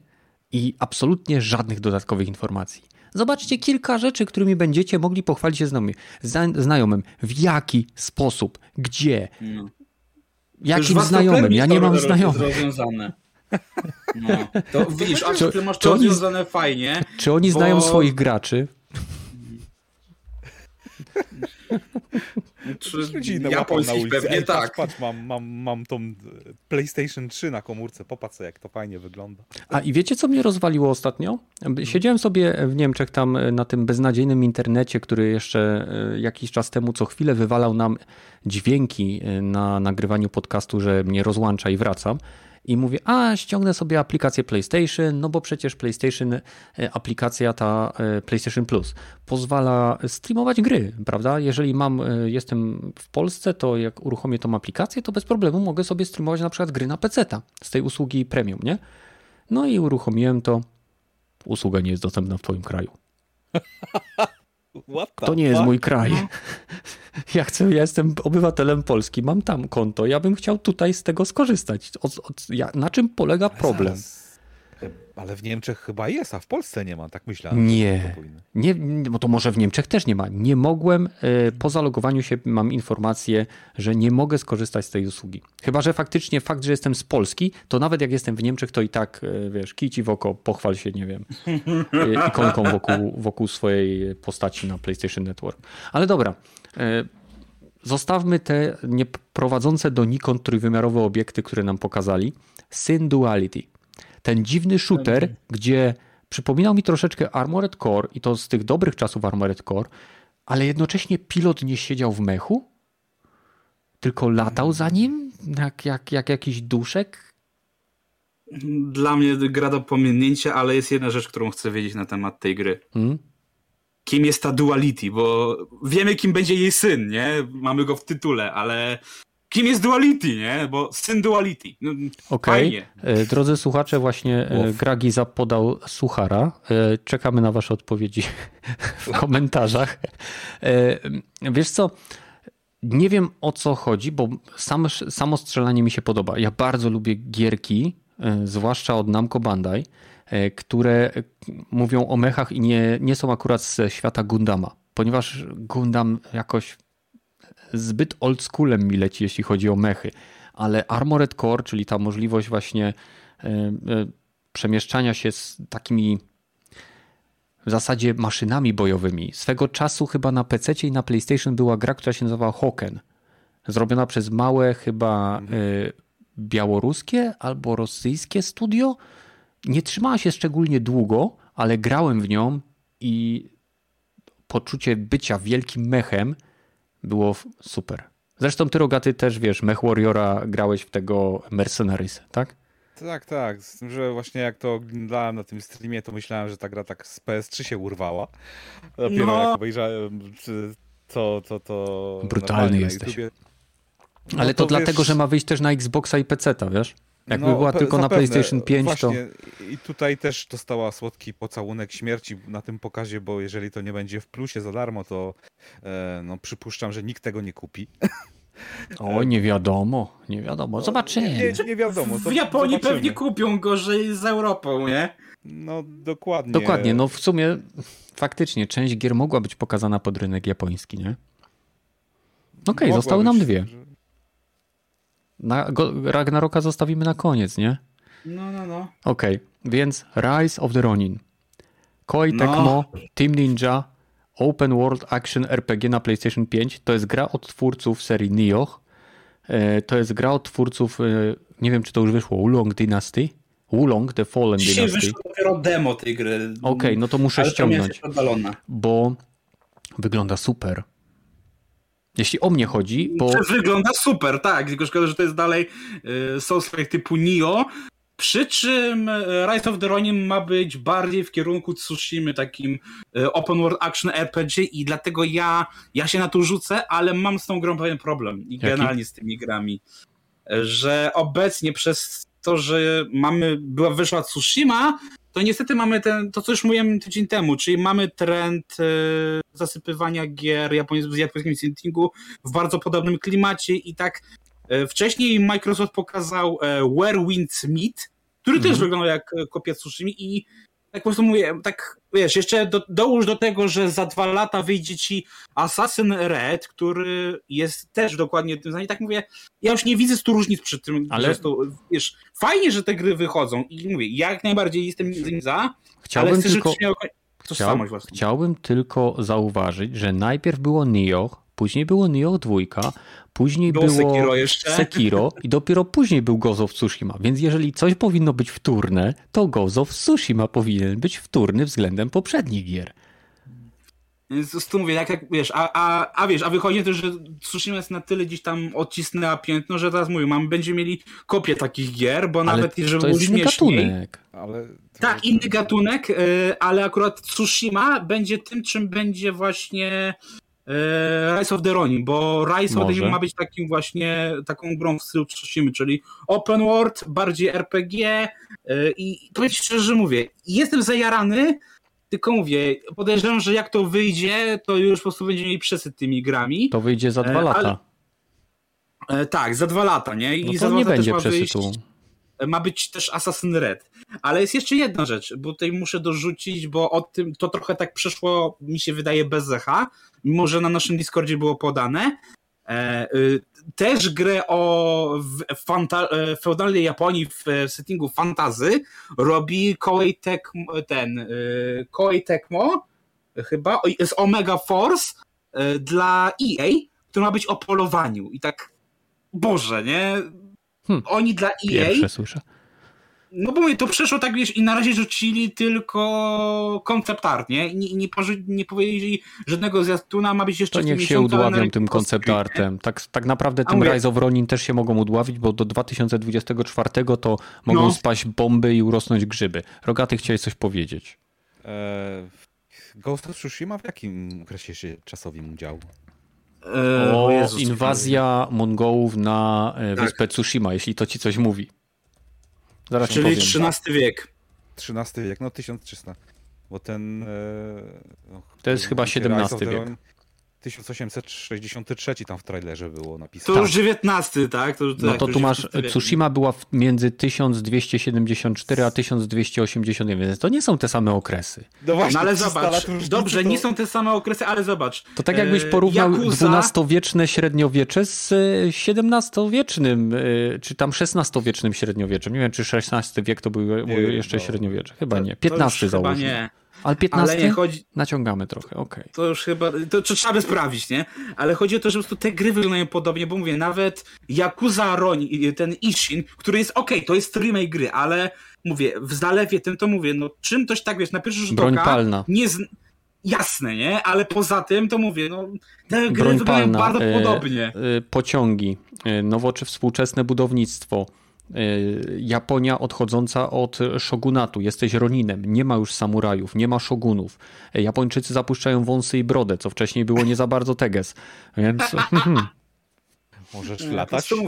i absolutnie żadnych dodatkowych informacji. Zobaczcie kilka rzeczy, którymi będziecie mogli pochwalić się znajomym. Zna- znajomym. W jaki sposób? Gdzie? No. Jakim znajomym? Ja nie mam znajomych. Rozwiązane. No. To widzisz, a ty masz to rozwiązane oni, fajnie. Czy oni bo... znają swoich graczy? Ludzi japońskich na ulicy. Pewnie ej, tak. Patrz, mam, mam, mam tą PlayStation trzy na komórce, popatrz jak to fajnie wygląda. A i wiecie co mnie rozwaliło ostatnio? Siedziałem sobie w Niemczech tam na tym beznadziejnym internecie, który jeszcze jakiś czas temu co chwilę wywalał nam dźwięki na nagrywaniu podcastu, że mnie rozłącza i wracam. I mówię, a ściągnę sobie aplikację PlayStation, no bo przecież PlayStation, aplikacja ta PlayStation Plus pozwala streamować gry, prawda? Jeżeli mam, jestem w Polsce, to jak uruchomię tą aplikację, to bez problemu mogę sobie streamować na przykład gry na peceta z tej usługi premium, nie? No i uruchomiłem to. Usługa nie jest dostępna w twoim kraju. To nie jest mój kraj. Ja chcę, ja jestem obywatelem Polski, mam tam konto, ja bym chciał tutaj z tego skorzystać. Od, od, ja, na czym polega ale problem? Zaraz. Ale w Niemczech chyba jest, a w Polsce nie ma, tak myślałem. Nie, nie, bo to może w Niemczech też nie ma. Nie mogłem, po zalogowaniu się mam informację, że nie mogę skorzystać z tej usługi. Chyba że faktycznie fakt, że jestem z Polski, to nawet jak jestem w Niemczech, to i tak, wiesz, kij ci w oko, pochwal się, nie wiem, ikonką wokół, wokół swojej postaci na PlayStation Network. Ale dobra, zostawmy te nieprowadzące donikąd trójwymiarowe obiekty, które nam pokazali. Synduality. Ten dziwny shooter, gdzie przypominał mi troszeczkę Armored Core i to z tych dobrych czasów Armored Core, ale jednocześnie pilot nie siedział w mechu, tylko latał za nim jak, jak, jak jakiś duszek. Dla mnie gra do pominięcia, ale jest jedna rzecz, którą chcę wiedzieć na temat tej gry. Hmm? Kim jest ta Duality, bo wiemy, kim będzie jej syn, nie? Mamy go w tytule, ale... Kim jest Duality, nie? Bo Synduality. No, okej. Okay. Drodzy słuchacze, właśnie Uf. Gragi zapodał suchara. Czekamy na wasze odpowiedzi w komentarzach. Wiesz co? Nie wiem, o co chodzi, bo sam, samo strzelanie mi się podoba. Ja bardzo lubię gierki, zwłaszcza od Namco Bandai, które mówią o mechach i nie, nie są akurat ze świata Gundama, ponieważ Gundam jakoś zbyt oldschoolem mi leci, jeśli chodzi o mechy, ale Armored Core, czyli ta możliwość właśnie y, y, przemieszczania się z takimi w zasadzie maszynami bojowymi. Swego czasu chyba na pececie i na PlayStation była gra, która się nazywała Hoken. Zrobiona przez małe chyba y, białoruskie albo rosyjskie studio. Nie trzymała się szczególnie długo, ale grałem w nią i poczucie bycia wielkim mechem było super. Zresztą ty, Rogaty, też wiesz, Mech Warriora grałeś w tego Mercenaries, tak? Tak, tak. Z tym, że właśnie jak to oglądałem na tym streamie, to myślałem, że ta gra tak z P S trzy się urwała. Dopiero no. jak obejrzałem to... to, to brutalny jesteś. No ale to, to dlatego, wiesz... że ma wyjść też na Xboxa i P C ta, wiesz? Jakby no, była pe- tylko na pewne. PlayStation pięć, właśnie. To... I tutaj też dostała słodki pocałunek śmierci na tym pokazie, bo jeżeli to nie będzie w plusie za darmo, to e, no, przypuszczam, że nikt tego nie kupi. O, nie wiadomo, nie wiadomo. Zobaczymy. Nie, nie, nie wiadomo. To w Japonii zobaczymy. Pewnie kupią go, że jest z Europą, nie? No, dokładnie. Dokładnie, no w sumie faktycznie część gier mogła być pokazana pod rynek japoński, nie? Okej, okay, zostały nam dwie. Że... Na, go, Ragnaroka zostawimy na koniec, nie? No, no, no. Okej, okay, więc Rise of the Ronin. Koei Tecmo, no. Team Ninja, Open World Action R P G na PlayStation pięć. To jest gra od twórców serii Nioh. To jest gra od twórców, nie wiem czy to już wyszło, Wulong Dynasty. Wulong The Fallen Dzisiaj Dynasty. Dzisiaj wyszło dopiero demo tej gry. Okej, okay, no to muszę ale ściągnąć, bo wygląda super. Jeśli o mnie chodzi, bo... Wygląda super, tak. Tylko szkoda, że to jest dalej Souls-like typu Nioh. Przy czym Rise of the Ronin ma być bardziej w kierunku Tsushimy, takim open world action R P G, i dlatego ja, ja się na to rzucę, ale mam z tą grą pewien problem i generalnie z tymi grami, że obecnie przez to, że mamy była wyszła Tsushima, to niestety mamy ten, to co już mówiłem tydzień temu, czyli mamy trend e, zasypywania gier japońskich z japońskim settingu w bardzo podobnym klimacie i tak. Wcześniej Microsoft pokazał Where Winds Meet, który mm. też wyglądał jak kopia Tsushimi, i tak po prostu mówię, tak wiesz, jeszcze do, dołóż do tego, że za dwa lata wyjdzie ci Assassin's Creed, który jest też dokładnie tym zdaniem. Tak mówię, ja już nie widzę stu różnic przy tym. Ale... Prostu, wiesz, fajnie, że te gry wychodzą i mówię, jak najbardziej jestem za, chciałbym ale chcę, tylko... żebyś miał... Chciał... Chciałbym tylko zauważyć, że najpierw było Nioh, później było Nioh dwa, później było, było Sekiro, jeszcze. Sekiro i dopiero później był Ghost of Tsushima. Więc jeżeli coś powinno być wtórne, to Ghost of Tsushima powinien być wtórny względem poprzednich gier. Z tym mówię, jak, jak wiesz, a, a, a wiesz, a wychodzi też, że Tsushima jest na tyle gdzieś tam odcisnęła piętno, że teraz mówię, mamy, będziemy mieli kopię takich gier, bo ale nawet jeżeli był śmieszniej. Ale... Tak, inny gatunek, ale akurat Tsushima będzie tym, czym będzie właśnie Rise of the Ronin, bo Rise Może. of the Ronin ma być takim właśnie taką grą w stylu Tsushima, czyli open world, bardziej R P G, i powiem szczerze, mówię, jestem zajarany, tylko mówię, podejrzewam, że jak to wyjdzie, to już po prostu będziemy mieli przesyt tymi grami. To wyjdzie za dwa lata. Ale, tak, za dwa lata, nie? I no to za dwa nie lata będzie przesytu. Ma być też Assassin's Creed. Ale jest jeszcze jedna rzecz, bo tutaj muszę dorzucić, bo o tym to trochę tak przeszło, mi się wydaje, bez echa, mimo że na naszym Discordzie było podane. E, y, też grę o w, fanta, e, feudalnej Japonii w, w settingu fantasy robi Koei Tecmo, ten y, Koei Tecmo chyba, z Omega Force y, dla E A, która ma być o polowaniu. I tak, Boże, nie? Hmm. Oni dla E A... Pierwsze słyszę. No bo mówię, to przeszło tak, wiesz, i na razie rzucili tylko koncept art, nie? Nie, nie, nie powiedzieli żadnego zwiastuna, ma być jeszcze... To niech się udławią tym koncept artem. Tak, tak naprawdę A tym mówię. Rise of Ronin też się mogą udławić, bo do dwa tysiące dwudziestego czwartego to mogą no. spaść bomby i urosnąć grzyby. Rogaty, chciałeś coś powiedzieć. Eee, Ghost of Tsushima w jakim okresie się czasowym działo? O, Jezus, inwazja Mongołów na wyspę tak. Tsushima, jeśli to ci coś mówi. Zaraz Czyli powiem, trzynasty wiek. trzynasty wiek, no tysiąc trzysta. Bo ten... No, to jest ten, chyba siedemnasty wiek. tysiąc osiemset sześćdziesiąty trzeci tam w trailerze było napisane. To już dziewiętnasty, tak? To, no tak, to tu masz, Tsushima była między tysiąc dwieście siedemdziesiąt cztery a tysiąc dwieście osiemdziesiąt jeden, więc to nie są te same okresy. No właśnie, no ale zobacz, dobrze, nie są te same okresy, ale zobacz. To tak jakbyś porównał Yakuza... dwunastowieczne średniowiecze z siedemnastowiecznym, czy tam szesnastowiecznym średniowieczem. Nie wiem, czy szesnasty wiek to był nie, jeszcze no. średniowiecze. Chyba nie. piętnasty założył. Ale piętnasty? Ale nie chodzi... Naciągamy trochę, okej. Okay. To już chyba, to, to trzeba by sprawdzić, nie? Ale chodzi o to, że po prostu te gry wyglądają podobnie, bo mówię, nawet Yakuza Ronin, ten Ishin, który jest okej, okay, to jest remake gry, ale mówię, w zalewie tym to mówię, no czym toś tak, wiesz, na pierwszy rzut oka... nie z... Jasne, nie? Ale poza tym to mówię, no te gry Broń wyglądają palna. bardzo podobnie. E, e, pociągi, e, nowo czy współczesne budownictwo... Japonia odchodząca od szogunatu, jesteś Roninem, nie ma już samurajów, nie ma szogunów. Japończycy zapuszczają wąsy i brodę, co wcześniej było nie za bardzo teges. Więc... Możesz latać? Tego,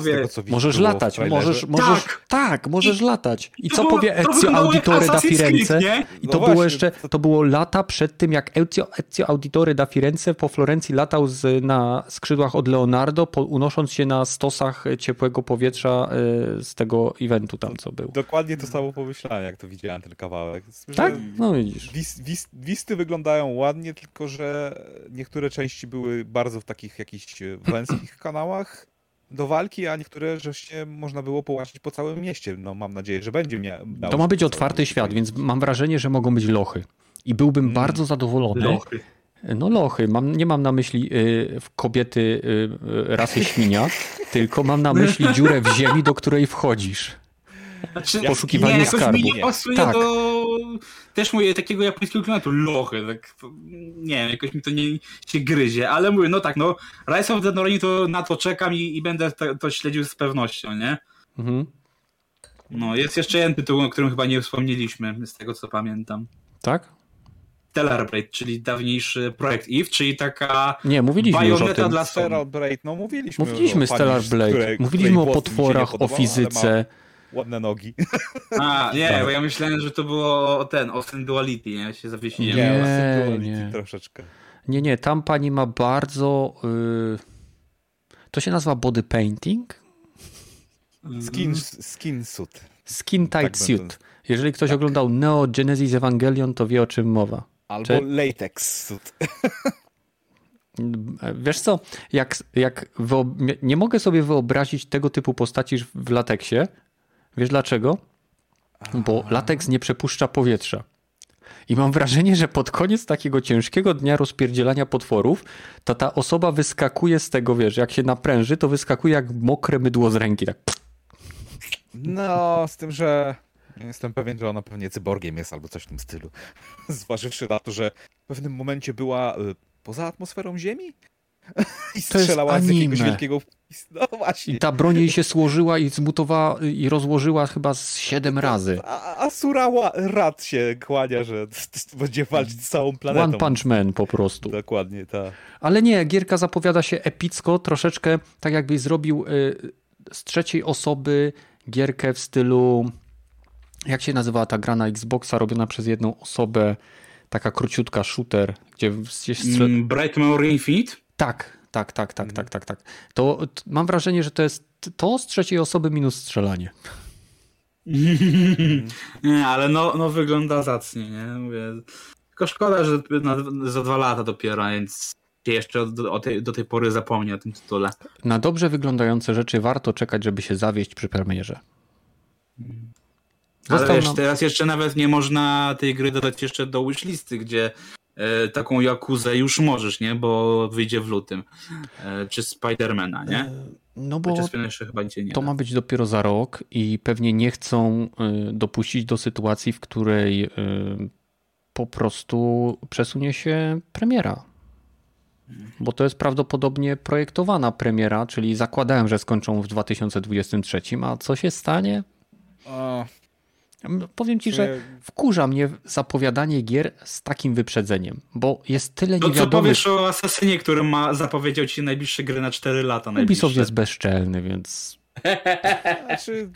możesz latać, możesz, możesz, tak, tak możesz I latać. I co było, powie Ezio Auditore da Firenze? Nie? I to no było jeszcze, to było lata przed tym, jak Ezio, Ezio Auditore da Firenze po Florencji latał z, na skrzydłach od Leonardo, po, unosząc się na stosach ciepłego powietrza y, z tego eventu tam, co był. Dokładnie to samo pomyślałem, jak to widziałem ten kawałek. Słyszę, tak? No widzisz. Wis, wis, listy wyglądają ładnie, tylko że niektóre części były bardzo w takich jakichś węskich kanałach do walki, a niektóre rzeczy można było połączyć po całym mieście. No mam nadzieję, że będzie miał. To ma być otwarty świat, więc mam wrażenie, że mogą być lochy. I byłbym hmm. bardzo zadowolony, lochy. No lochy, mam, nie mam na myśli y, kobiety y, rasy świnia, tylko mam na myśli dziurę w ziemi, do której wchodzisz. Znaczy, poszukiwanie nie, skarbu. Nie, jakoś mi nie tak. do też mówię, takiego japońskiego klimatu, lochy, tak, nie wiem, jakoś mi to nie się gryzie, ale mówię, no tak, no Rise of the Ronin to na to czekam i, i będę to, to śledził z pewnością, nie? Mhm. No, jest jeszcze jeden tytuł, o którym chyba nie wspomnieliśmy, z tego co pamiętam. Tak? Stellar Blade, czyli dawniejszy projekt Eve, czyli taka nie, mówiliśmy już o tym. Dla Stellar Blade, no mówiliśmy. Mówiliśmy Stellar Blade, które, mówiliśmy o potworach, podobało, o fizyce. Ładne nogi. A, nie, tak. Bo ja myślałem, że to było o ten, o Synduality, nie? Ja się zawieśniłem. Nie, o Synduality troszeczkę. Nie, nie, tam pani ma bardzo... Yy... To się nazywa body painting? Skin, skin suit. Skin tight tak suit. Będąc. Jeżeli ktoś tak. oglądał Neo Genesis Evangelion, to wie o czym mowa. Albo Czy... latex suit. Wiesz co, jak, jak wyob... nie mogę sobie wyobrazić tego typu postaci w lateksie. Wiesz dlaczego? Bo lateks nie przepuszcza powietrza. I mam wrażenie, że pod koniec takiego ciężkiego dnia rozpierdzielania potworów, to ta osoba wyskakuje z tego, wiesz, jak się napręży, to wyskakuje jak mokre mydło z ręki. Tak. No, z tym, że jestem pewien, że ona pewnie cyborgiem jest albo coś w tym stylu. Zważywszy na to, że w pewnym momencie była poza atmosferą Ziemi i strzelała z jakiegoś wielkiego... No właśnie. I ta broń jej się słożyła i zmutowała i rozłożyła chyba z siedem razy. A, a Surała rad się kłania, że będzie walczyć z całą planetą. One Punch Man po prostu. Dokładnie, tak. Ale nie, gierka zapowiada się epicko, troszeczkę tak jakbyś zrobił y, z trzeciej osoby gierkę w stylu, jak się nazywała ta gra na Xboxa, robiona przez jedną osobę, taka króciutka shooter, gdzie... Strzel- Bright Memory Infinite? Tak. Tak, tak, tak, tak, tak, tak. To, to mam wrażenie, że to jest to z trzeciej osoby minus strzelanie. Nie, ale no, no wygląda zacnie, nie? Mówię, tylko szkoda, że na, za dwa lata dopiero, więc jeszcze do, o tej, do tej pory zapomnę o tym tytule. Na dobrze wyglądające rzeczy warto czekać, żeby się zawieść przy premierze. Został ale wiesz, nam... teraz jeszcze nawet nie można tej gry dodać jeszcze do wishlisty, gdzie taką Jakuzę już możesz, nie? Bo wyjdzie w lutym. Czy Spidermana, nie? No bo chyba nie to da. Ma być dopiero za rok i pewnie nie chcą dopuścić do sytuacji, w której po prostu przesunie się premiera. Bo to jest prawdopodobnie projektowana premiera, czyli zakładałem, że skończą w dwa tysiące dwudziestym trzecim, a co się stanie? O... Powiem ci, że wkurza mnie zapowiadanie gier z takim wyprzedzeniem, bo jest tyle niewiadomych... To co powiesz o Assassinie, który ma zapowiedział ci najbliższe gry na cztery lata najbliższe. Ubisoft jest bezczelny, więc... znaczy,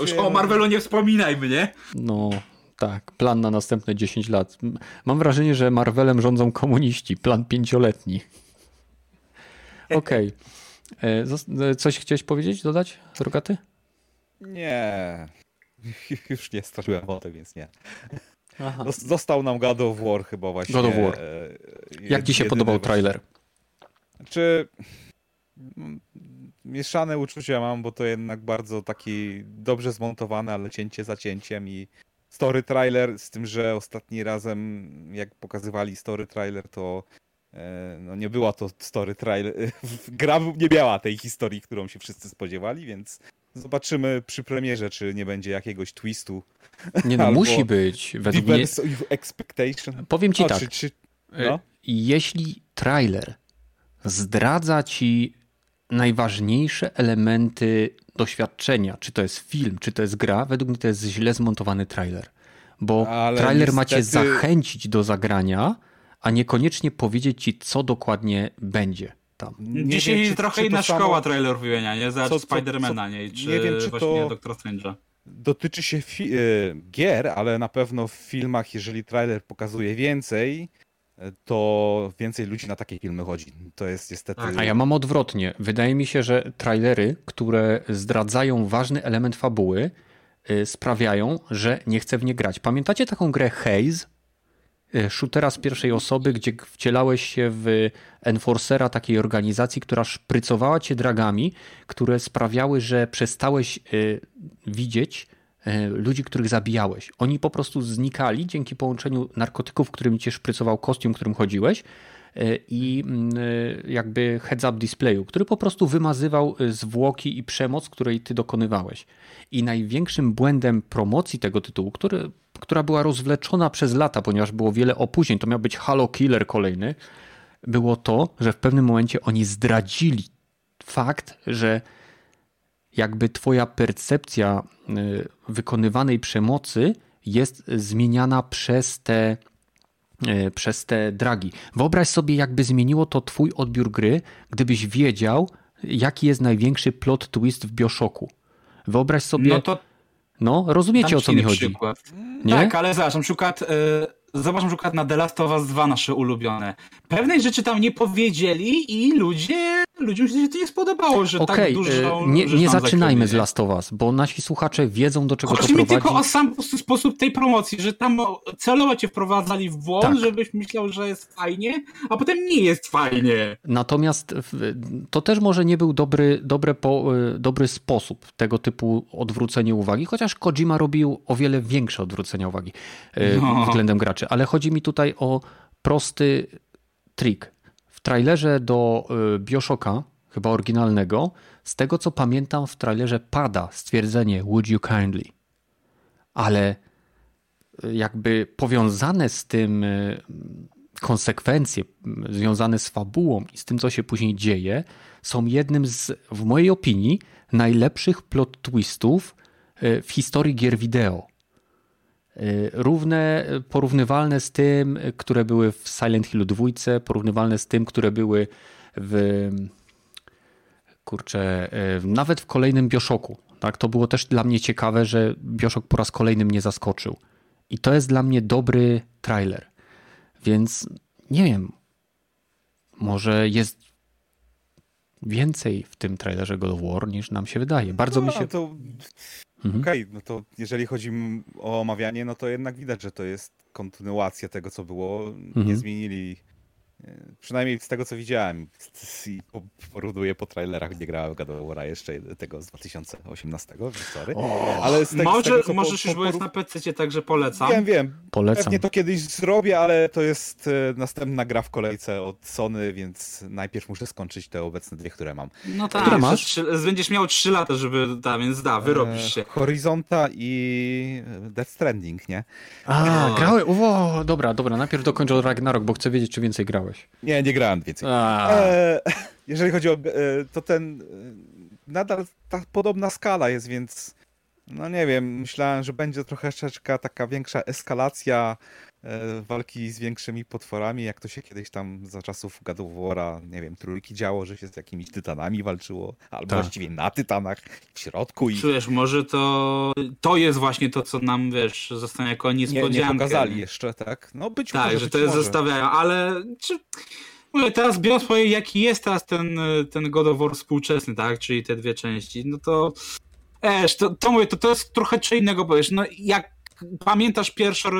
już o Marvelu nie wspominajmy, nie? No tak, plan na następne dziesięć lat. Mam wrażenie, że Marvelem rządzą komuniści, plan pięcioletni. Okej. Okay. Coś chciałeś powiedzieć, dodać, Rogaty? Nie... Już nie straciłem wody, więc nie. Aha. Został nam God of War chyba właśnie. God of War. Jed- Jak ci się podobał właśnie... trailer? Znaczy, mieszane uczucia mam, bo to jednak bardzo taki dobrze zmontowany, ale cięcie za cięciem i story trailer, z tym, że ostatni razem jak pokazywali story trailer, to no nie była to story trailer. Gra nie miała tej historii, którą się wszyscy spodziewali, więc zobaczymy przy premierze, czy nie będzie jakiegoś twistu. Nie no, musi być. Według mnie... expectation. Powiem ci o, tak, czy, czy... No? Jeśli trailer zdradza ci najważniejsze elementy doświadczenia, czy to jest film, czy to jest gra, według mnie to jest źle zmontowany trailer. Bo ale trailer niestety... ma cię zachęcić do zagrania, a niekoniecznie powiedzieć ci, co dokładnie będzie. Tam. Nie Dzisiaj wiem, czy, trochę czy inna szkoła samo... trailer wymienia, nie? Za co, Spidermana, co, nie? Czy nie wiem, czy właśnie Doktor Strange'a. Dotyczy się fi- gier, ale na pewno w filmach, jeżeli trailer pokazuje więcej, to więcej ludzi na takie filmy chodzi. To jest niestety... A ja mam odwrotnie. Wydaje mi się, że trailery, które zdradzają ważny element fabuły, sprawiają, że nie chce w nie grać. Pamiętacie taką grę Haze? Shootera z pierwszej osoby, gdzie wcielałeś się w enforcera takiej organizacji, która szprycowała cię dragami, które sprawiały, że przestałeś y, widzieć y, ludzi, których zabijałeś. Oni po prostu znikali dzięki połączeniu narkotyków, którym cię szprycował kostium, którym chodziłeś, i jakby heads-up displayu, który po prostu wymazywał zwłoki i przemoc, której ty dokonywałeś. I największym błędem promocji tego tytułu, który, która była rozwleczona przez lata, ponieważ było wiele opóźnień, to miał być Halo Killer kolejny, było to, że w pewnym momencie oni zdradzili fakt, że jakby twoja percepcja wykonywanej przemocy jest zmieniana przez te, przez te dragi. Wyobraź sobie, jakby zmieniło to twój odbiór gry, gdybyś wiedział, jaki jest największy plot twist w Bioshocku. Wyobraź sobie... No to... No, rozumiecie, o co mi chodzi. Przykład. Nie? Tak, ale zobacz, na przykład... Y- Zobacz na przykład na The Last of Us dwa, nasze ulubione. Pewnej rzeczy tam nie powiedzieli i ludzie, ludziom się to nie spodobało, że okay, tak dużo... Nie, nie zaczynajmy z Last of Us, bo nasi słuchacze wiedzą, do czego chodzi to prowadzi. Chodzi mi tylko o sam sposób tej promocji, że tam celowo cię wprowadzali w błąd, tak, żebyś myślał, że jest fajnie, a potem nie jest fajnie. Natomiast to też może nie był dobry, dobry, po, dobry sposób tego typu odwrócenie uwagi, chociaż Kojima robił o wiele większe odwrócenie uwagi no. względem graczy. Ale chodzi mi tutaj o prosty trik. W trailerze do Bioshocka, chyba oryginalnego, z tego co pamiętam, w trailerze pada stwierdzenie would you kindly, ale jakby powiązane z tym konsekwencje związane z fabułą i z tym, co się później dzieje, są jednym z, w mojej opinii, najlepszych plot twistów w historii gier wideo. Równe, porównywalne z tym, które były w Silent Hillu dwa, porównywalne z tym, które były w kurczę, nawet w kolejnym Bioshocku. Tak? To było też dla mnie ciekawe, że Bioshock po raz kolejny mnie zaskoczył. I to jest dla mnie dobry trailer. Więc nie wiem, może jest więcej w tym trailerze God of War niż nam się wydaje. Bardzo no, mi się... To... Mhm. Okej, okay, no to jeżeli chodzi o omawianie, no to jednak widać, że to jest kontynuacja tego, co było. Mhm. Nie zmienili, przynajmniej z tego, co widziałem. I porównuję po trailerach, nie grałem God of War'a jeszcze tego z dwa tysiące osiemnastego. Sorry. Ale z te, Może, z tego, co możesz po, już, bo jest na P C, także polecam. Wiem, wiem. Polecam. Pewnie to kiedyś zrobię, ale to jest następna gra w kolejce od Sony, więc najpierw muszę skończyć te obecne dwie, które mam. No tak, które masz? Trzy, będziesz miał trzy lata, żeby tam, więc da, wyrobisz się. E, Horizonta i Death Stranding, nie? A, no. grałem, o, dobra, dobra, najpierw dokończę Ragnarok, bo chcę wiedzieć, czy więcej grałem. Nie, nie grałem więcej. E, jeżeli chodzi o... E, to ten... E, nadal ta podobna skala jest, więc... No nie wiem, myślałem, że będzie trochę troszeczkę taka większa eskalacja e, walki z większymi potworami, jak to się kiedyś tam za czasów God of War'a, nie wiem, trójki działo, że się z jakimiś tytanami walczyło, albo tak. właściwie na tytanach, w środku. I... Wiesz, może to to jest właśnie to, co nam, wiesz, zostanie jako niespodziankę. Nie, nie pokazali jeszcze, tak? No być tak, może. Tak, że to jest zostawiają, ale... Czy... Teraz biorąc powiem, jaki jest teraz ten, ten God of War współczesny, tak? Czyli te dwie części, no to... Esz, to, to mówię, to, to jest trochę czy innego, bo wiesz, no jak pamiętasz pierwsze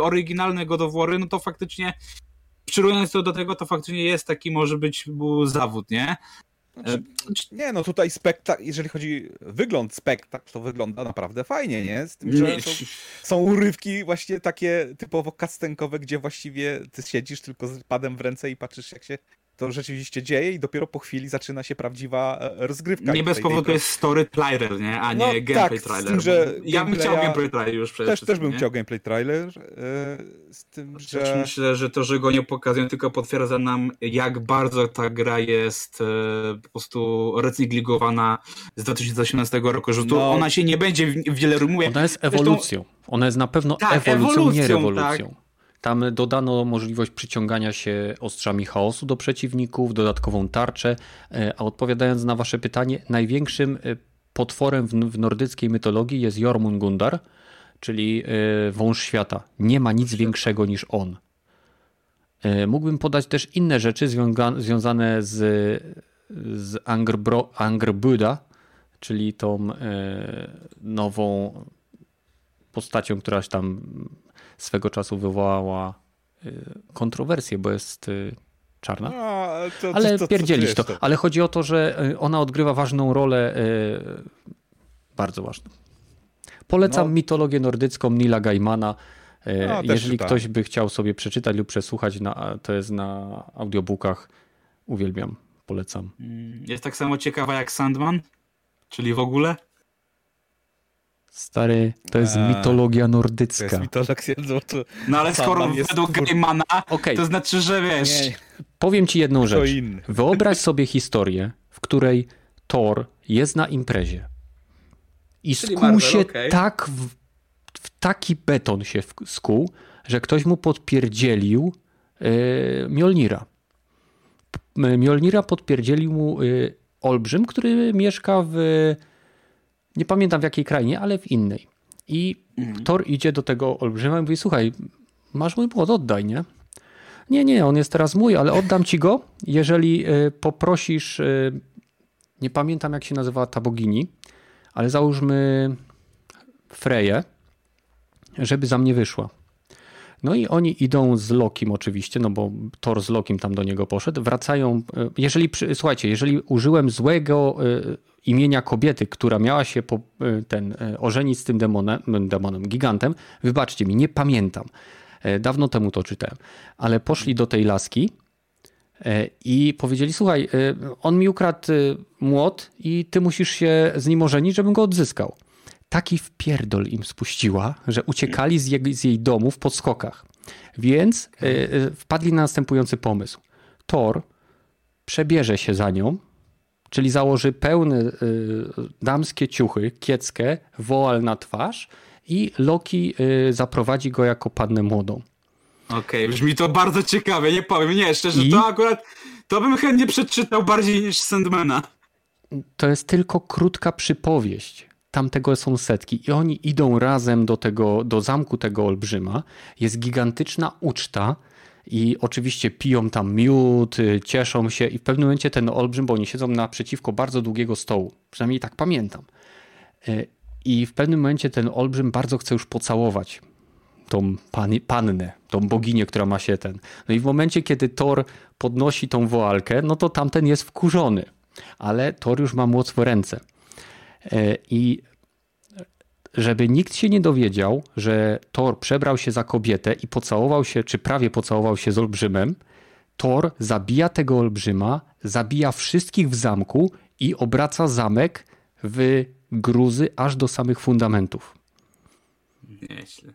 oryginalne God of War'y, no to faktycznie przyrównując to do tego, to faktycznie jest taki, może być, był zawód, nie? Znaczy, nie, no tutaj spektakl, jeżeli chodzi wygląd spektakl, to wygląda naprawdę fajnie, nie? Z tym, że są urywki właśnie takie typowo kastenkowe, gdzie właściwie ty siedzisz tylko z padem w ręce i patrzysz, jak się to rzeczywiście dzieje i dopiero po chwili zaczyna się prawdziwa rozgrywka. Nie bez powodu to jest story trailer, nie? A nie no, gameplay tak, trailer. Z tym, że ja bym chciał gameplay trailer już przede wszystkim. Też, też bym nie? chciał gameplay trailer. Z tym, że... Myślę, że to, że go nie pokazują, tylko potwierdza nam, jak bardzo ta gra jest po prostu recyklingowana z dwa tysiące osiemnastego roku, że tu no. ona się nie będzie wiele rumuje. Ona jest ewolucją. Ona jest na pewno tak, ewolucją, ewolucją, nie rewolucją. Tak. Tam dodano możliwość przyciągania się ostrzami chaosu do przeciwników, dodatkową tarczę, a odpowiadając na wasze pytanie, największym potworem w nordyckiej mitologii jest Jörmungandr, czyli wąż świata. Nie ma nic większego niż on. Mógłbym podać też inne rzeczy związane z, z Angerbuda, czyli tą nową postacią, któraś tam swego czasu wywołała kontrowersję, bo jest czarna. No, to, to, ale to, pierdzielić to, to. Ale chodzi o to, że ona odgrywa ważną rolę, bardzo ważną. Polecam no. mitologię nordycką Nila Gaimana. No, jeżeli ktoś by chciał sobie przeczytać lub przesłuchać, na, to jest na audiobookach. Uwielbiam, polecam. Jest tak samo ciekawa jak Sandman? Czyli w ogóle? Stary, to jest eee, mitologia nordycka. To jest mitologia nordycka. No ale skoro według Gaimana, okay. To znaczy, że wiesz... Nie. Powiem ci jedną rzecz. Inny. Wyobraź sobie historię, w której Thor jest na imprezie i czyli skuł Marvel, się okay. tak... W, w taki beton się skuł, że ktoś mu podpierdzielił yy, Mjolnira. Mjolnira podpierdzielił mu yy, olbrzym, który mieszka w... Nie pamiętam w jakiej krainie, ale w innej. I mhm. Thor idzie do tego olbrzyma i mówi, słuchaj, masz mój płot, oddaj, nie? Nie, nie, on jest teraz mój, ale oddam ci go, jeżeli poprosisz, nie pamiętam jak się nazywała ta bogini, ale załóżmy Freję, żeby za mnie wyszła. No i oni idą z Lokim oczywiście, no bo Thor z Lokim tam do niego poszedł, wracają, jeżeli, słuchajcie, jeżeli użyłem złego imienia kobiety, która miała się po, ten, ożenić z tym demonem, demonem, gigantem, wybaczcie mi, nie pamiętam, dawno temu to czytałem, ale poszli do tej laski i powiedzieli, słuchaj, on mi ukradł młot i ty musisz się z nim ożenić, żebym go odzyskał. Taki wpierdol im spuściła, że uciekali z jej, z jej domu w podskokach. Więc y, y, wpadli na następujący pomysł. Thor przebierze się za nią, czyli założy pełne y, damskie ciuchy, kieckę, woal na twarz i Loki y, zaprowadzi go jako pannę młodą. Okej, okay, brzmi to bardzo ciekawe, nie powiem, nie, szczerze, I... to akurat to bym chętnie przeczytał bardziej niż Sandmana. To jest tylko krótka przypowieść. Tam tego są setki i oni idą razem do tego, do zamku tego olbrzyma. Jest gigantyczna uczta i oczywiście piją tam miód, cieszą się i w pewnym momencie ten olbrzym, bo oni siedzą naprzeciwko bardzo długiego stołu, przynajmniej tak pamiętam. I w pewnym momencie ten olbrzym bardzo chce już pocałować tą pani, pannę, tą boginię, która ma się ten. No i w momencie, kiedy Thor podnosi tą woalkę, no to tamten jest wkurzony, ale Thor już ma młot w ręce. I żeby nikt się nie dowiedział, że Thor przebrał się za kobietę i pocałował się, czy prawie pocałował się z olbrzymem, Thor zabija tego olbrzyma, zabija wszystkich w zamku i obraca zamek w gruzy aż do samych fundamentów. Nieźle.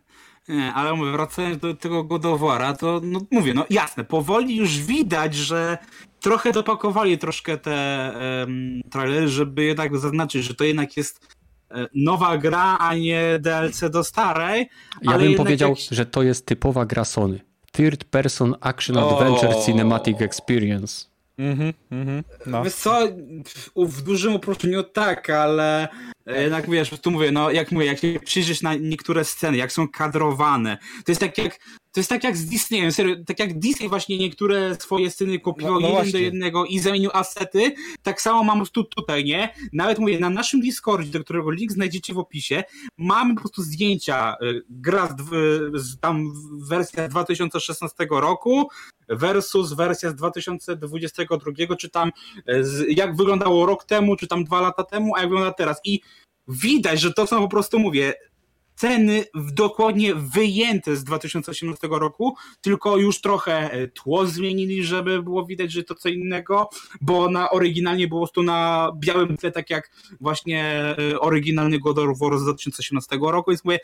Nie, ale wracając do tego God of War'a, to no, mówię, no jasne, powoli już widać, że trochę dopakowali troszkę te um, trailery, żeby jednak zaznaczyć, że to jednak jest nowa gra, a nie D L C do starej. Ja ale bym powiedział, jak... że to jest typowa gra Sony. Third Person Action Adventure o... Cinematic Experience. Mhm, mhm. No. Wiesz co, w dużym uproszczeniu tak, ale jednak wiesz, tu mówię, no jak mówię, jak się przyjrzeć na niektóre sceny, jak są kadrowane, to jest tak jak to jest tak jak z Disneyem, serio, tak jak Disney właśnie niektóre swoje sceny kopiował no, no jeden do jednego i zamienił asety, tak samo mam tu tutaj, nie? Nawet mówię, na naszym Discordzie, do którego link znajdziecie w opisie, mamy po prostu zdjęcia, gra z, tam wersja z dwa tysiące szesnastego roku versus wersja z dwa tysiące dwudziestego drugiego, czy tam z, jak wyglądało rok temu, czy tam dwa lata temu, a jak wygląda teraz. I widać, że to są po prostu, mówię, sceny dokładnie wyjęte z dwa tysiące osiemnastego roku, tylko już trochę tło zmienili, żeby było widać, że to co innego, bo na oryginalnie było to na białym tle, tak jak właśnie oryginalny God of War z dwa tysiące osiemnastego roku. I mówię,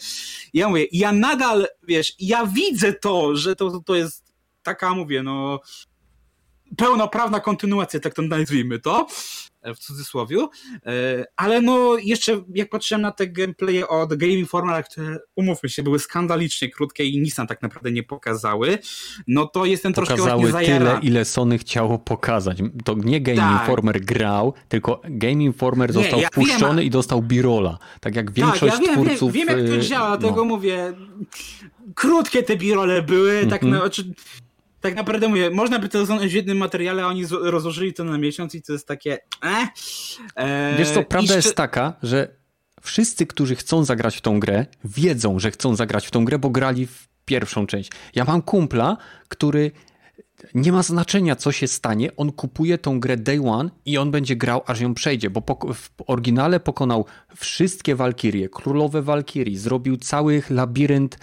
ja mówię, ja nadal, wiesz, ja widzę to, że to, to jest taka, mówię, no pełnoprawna kontynuacja, tak to nazwijmy to, w cudzysłowie, ale no jeszcze jak patrzyłem na te gameplaye od Game Informera, które umówmy się, były skandalicznie krótkie i nic nam tak naprawdę nie pokazały, no to jestem pokazały troszkę właśnie zajarany. Pokazały tyle, ile Sony chciało pokazać. To nie Game tak. Informer grał, tylko Game Informer został nie, ja wpuszczony wiem, i dostał birola. Tak jak większość tak, ja wiem, twórców... Wiem, wiem jak to działa, no. Dlatego mówię, krótkie te birole były, mm-hmm. tak na oczy... Tak naprawdę mówię, można by to znaleźć w jednym materiale, a oni rozłożyli to na miesiąc i to jest takie... E? E, Wiesz co, prawda jeszcze... jest taka, że wszyscy, którzy chcą zagrać w tą grę, wiedzą, że chcą zagrać w tą grę, bo grali w pierwszą część. Ja mam kumpla, który nie ma znaczenia, co się stanie, on kupuje tą grę day one i on będzie grał, aż ją przejdzie, bo po, w oryginale pokonał wszystkie Walkirie, królowe Walkirii, zrobił cały labirynt,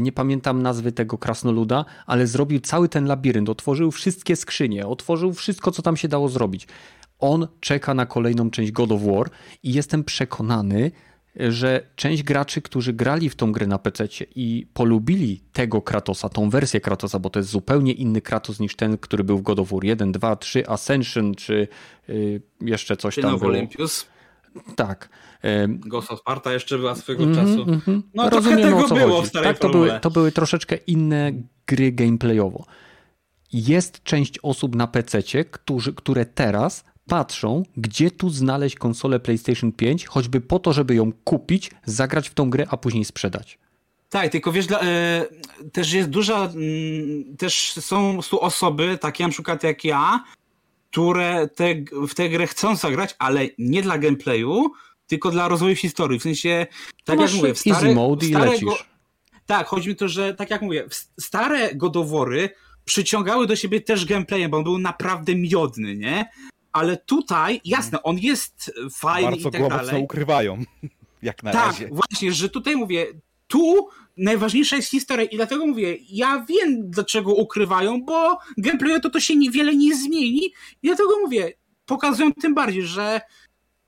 nie pamiętam nazwy tego krasnoluda, ale zrobił cały ten labirynt, otworzył wszystkie skrzynie, otworzył wszystko, co tam się dało zrobić. On czeka na kolejną część God of War i jestem przekonany, że część graczy, którzy grali w tą grę na pececie i polubili tego Kratosa, tą wersję Kratosa, bo to jest zupełnie inny Kratos niż ten, który był w God of War jeden, dwa, trzy, Ascension, czy y, jeszcze coś Syn of tam Olympus. Było. Tak. Ghost of Sparta jeszcze była swego mm, czasu. Mm, no rozumiem, tego o co było chodzi. W tak, to były, to były troszeczkę inne gry gameplayowo. Jest część osób na pececie, którzy, które teraz patrzą, gdzie tu znaleźć konsolę PlayStation pięć, choćby po to, żeby ją kupić, zagrać w tą grę, a później sprzedać. Tak, tylko wiesz, dla, e, też jest duża, m, też są, są osoby, takie na przykład jak ja, które te, w tę grę chcą zagrać, ale nie dla gameplayu, tylko dla rozwoju historii. W sensie, tak no jak mówię, w stare, easy mode i lecisz. Go, tak, chodzi mi to, że tak jak mówię, stare God of War'y przyciągały do siebie też gameplayem, bo on był naprawdę miodny, nie? Ale tutaj, jasne, on jest fajny bardzo i tak dalej. Bardzo ukrywają, jak na tak, razie. Tak, właśnie, że tutaj mówię, tu najważniejsza jest historia i dlatego mówię, ja wiem dlaczego ukrywają, bo gameplayu to, to się niewiele nie zmieni i dlatego mówię, pokazują tym bardziej, że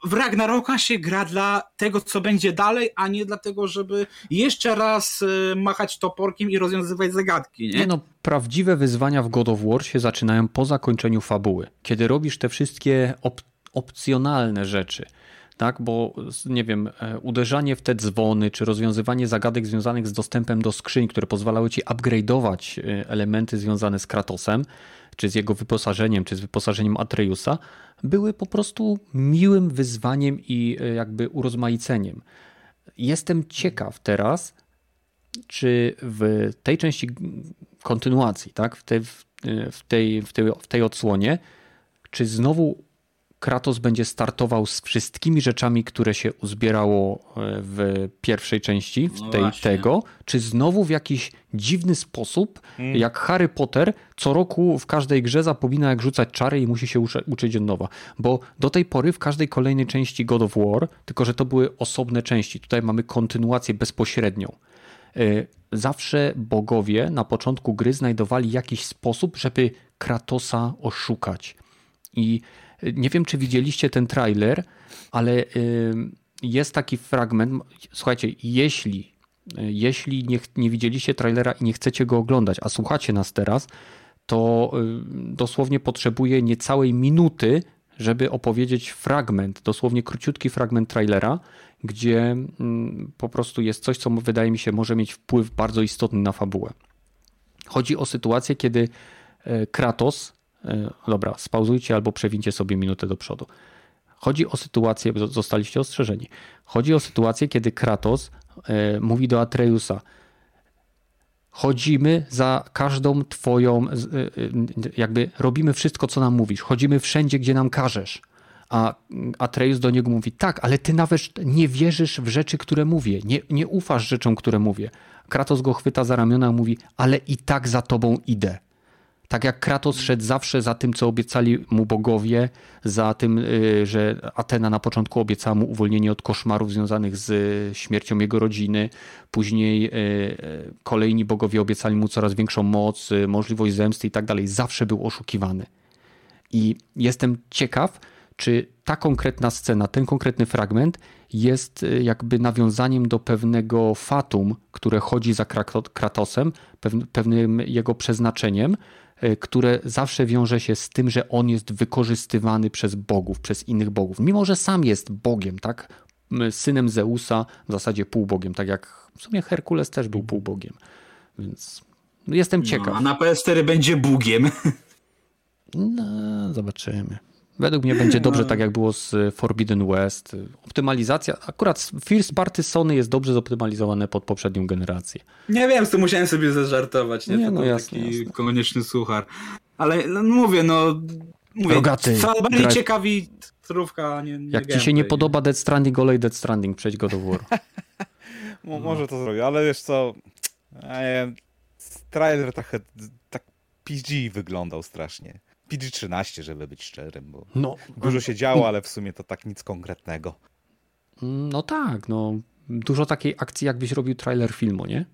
w Ragnaroka się gra dla tego, co będzie dalej, a nie dlatego, żeby jeszcze raz machać toporkiem i rozwiązywać zagadki, nie? Nie no, prawdziwe wyzwania w God of War się zaczynają po zakończeniu fabuły. Kiedy robisz te wszystkie op- opcjonalne rzeczy, tak? Bo nie wiem, uderzanie w te dzwony, czy rozwiązywanie zagadek związanych z dostępem do skrzyń, które pozwalały ci upgrade'ować elementy związane z Kratosem, czy z jego wyposażeniem, czy z wyposażeniem Atreusa, były po prostu miłym wyzwaniem i jakby urozmaiceniem. Jestem ciekaw teraz, czy w tej części kontynuacji, tak, w, tej, w, tej, w, tej, w tej odsłonie, czy znowu Kratos będzie startował z wszystkimi rzeczami, które się uzbierało w pierwszej części, w tej, no tego, czy znowu w jakiś dziwny sposób, mm. jak Harry Potter, co roku w każdej grze zapomina, jak rzucać czary i musi się uczy, uczyć od nowa. Bo do tej pory w każdej kolejnej części God of War, tylko że to były osobne części, tutaj mamy kontynuację bezpośrednią. Zawsze bogowie na początku gry znajdowali jakiś sposób, żeby Kratosa oszukać. I nie wiem, czy widzieliście ten trailer, ale jest taki fragment. Słuchajcie, jeśli, jeśli nie, nie widzieliście trailera i nie chcecie go oglądać, a słuchacie nas teraz, to dosłownie potrzebuję niecałej minuty, żeby opowiedzieć fragment, dosłownie króciutki fragment trailera, gdzie po prostu jest coś, co wydaje mi się może mieć wpływ bardzo istotny na fabułę. Chodzi o sytuację, kiedy Kratos... Dobra, spauzujcie albo przewincie sobie minutę do przodu. Chodzi o sytuację, zostaliście ostrzeżeni. Chodzi o sytuację, kiedy Kratos mówi do Atreusa: chodzimy za każdą twoją, jakby robimy wszystko, co nam mówisz, chodzimy wszędzie, gdzie nam każesz. A Atreus do niego mówi: tak, ale ty nawet nie wierzysz w rzeczy, które mówię, nie, nie ufasz rzeczom, które mówię. Kratos go chwyta za ramiona i mówi: ale i tak za tobą idę. Tak jak Kratos szedł zawsze za tym, co obiecali mu bogowie, za tym, że Atena na początku obiecała mu uwolnienie od koszmarów związanych z śmiercią jego rodziny. Później kolejni bogowie obiecali mu coraz większą moc, możliwość zemsty i tak dalej. Zawsze był oszukiwany. I jestem ciekaw, czy ta konkretna scena, ten konkretny fragment jest jakby nawiązaniem do pewnego fatum, które chodzi za Kratosem, pewnym jego przeznaczeniem, które zawsze wiąże się z tym, że on jest wykorzystywany przez bogów, przez innych bogów. Mimo że sam jest bogiem, tak? Synem Zeusa, w zasadzie półbogiem, tak jak w sumie Herkules też był półbogiem. Więc jestem ciekaw. No, a na P S cztery będzie bugiem. No, zobaczymy. Według mnie będzie dobrze, tak jak było z Forbidden West. Optymalizacja, akurat First Party Sony jest dobrze zoptymalizowane pod poprzednią generację. Nie wiem, z tym musiałem sobie zażartować. Nie, nie to no jasne, taki jasne. Konieczny suchar. Ale no, mówię, no... Mówię, Rogaty. Coraz bardziej graj... ciekawi trówka, nie, nie Jak ci się nie tej. podoba Death Stranding, olej Death Stranding, przejdź go do War. Może to zrobię, ale wiesz co... Trailer trochę... P G wyglądał strasznie. P G trzynaście, żeby być szczerym, bo no. dużo się działo, ale w sumie to tak nic konkretnego. No tak, no dużo takiej akcji, jakbyś robił trailer filmu, nie?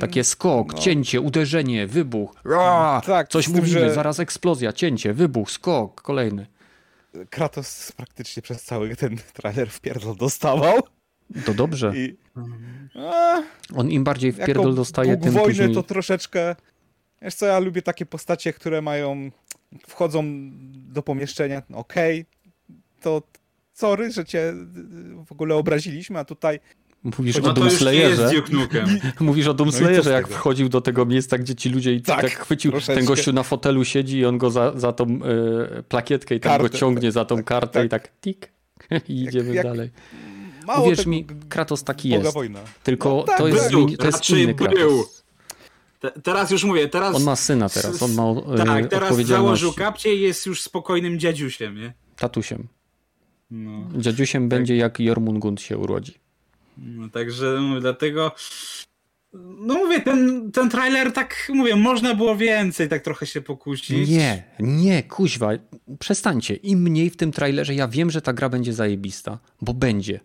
Takie skok, no. cięcie, uderzenie, wybuch, Raa, tak, coś mówimy, tym, że... zaraz eksplozja, cięcie, wybuch, skok, kolejny. Kratos praktycznie przez cały ten trailer w pierdol dostawał. To dobrze. I... A, on im bardziej w pierdol dostaje, tym wojny później... to troszeczkę... Wiesz co, ja lubię takie postacie, które mają... Wchodzą do pomieszczenia, okej, okay, to sorry, że cię w ogóle obraziliśmy, a tutaj... Mówisz, no o Doom Slayerze. Mówisz o Doom Slayerze, no jak tego? Wchodził do tego miejsca, gdzie ci ludzie i tak, tak chwycił, troszeczkę. Ten gościu na fotelu siedzi i on go za, za tą y, plakietkę i tam kartę, go ciągnie tak, za tą tak, kartę tak. i tak tik i idziemy jak, dalej. Jak Uwierz mi, Kratos taki jest, wojna. tylko no, tak, to jest, był, to jest inny był. Kratos. Te, teraz już mówię, teraz... On ma syna teraz, on ma odpowiedzialność. Tak, teraz założył kapcie i jest już spokojnym dziadziusiem, nie? Tatusiem. No. Dziadziusiem tak. będzie jak Jörmungandr się urodzi. No, także no, dlatego no mówię, ten, ten trailer tak mówię, można było więcej tak trochę się pokusić. Nie, nie, kuźwa, przestańcie. Im mniej w tym trailerze, ja wiem, że ta gra będzie zajebista, bo będzie.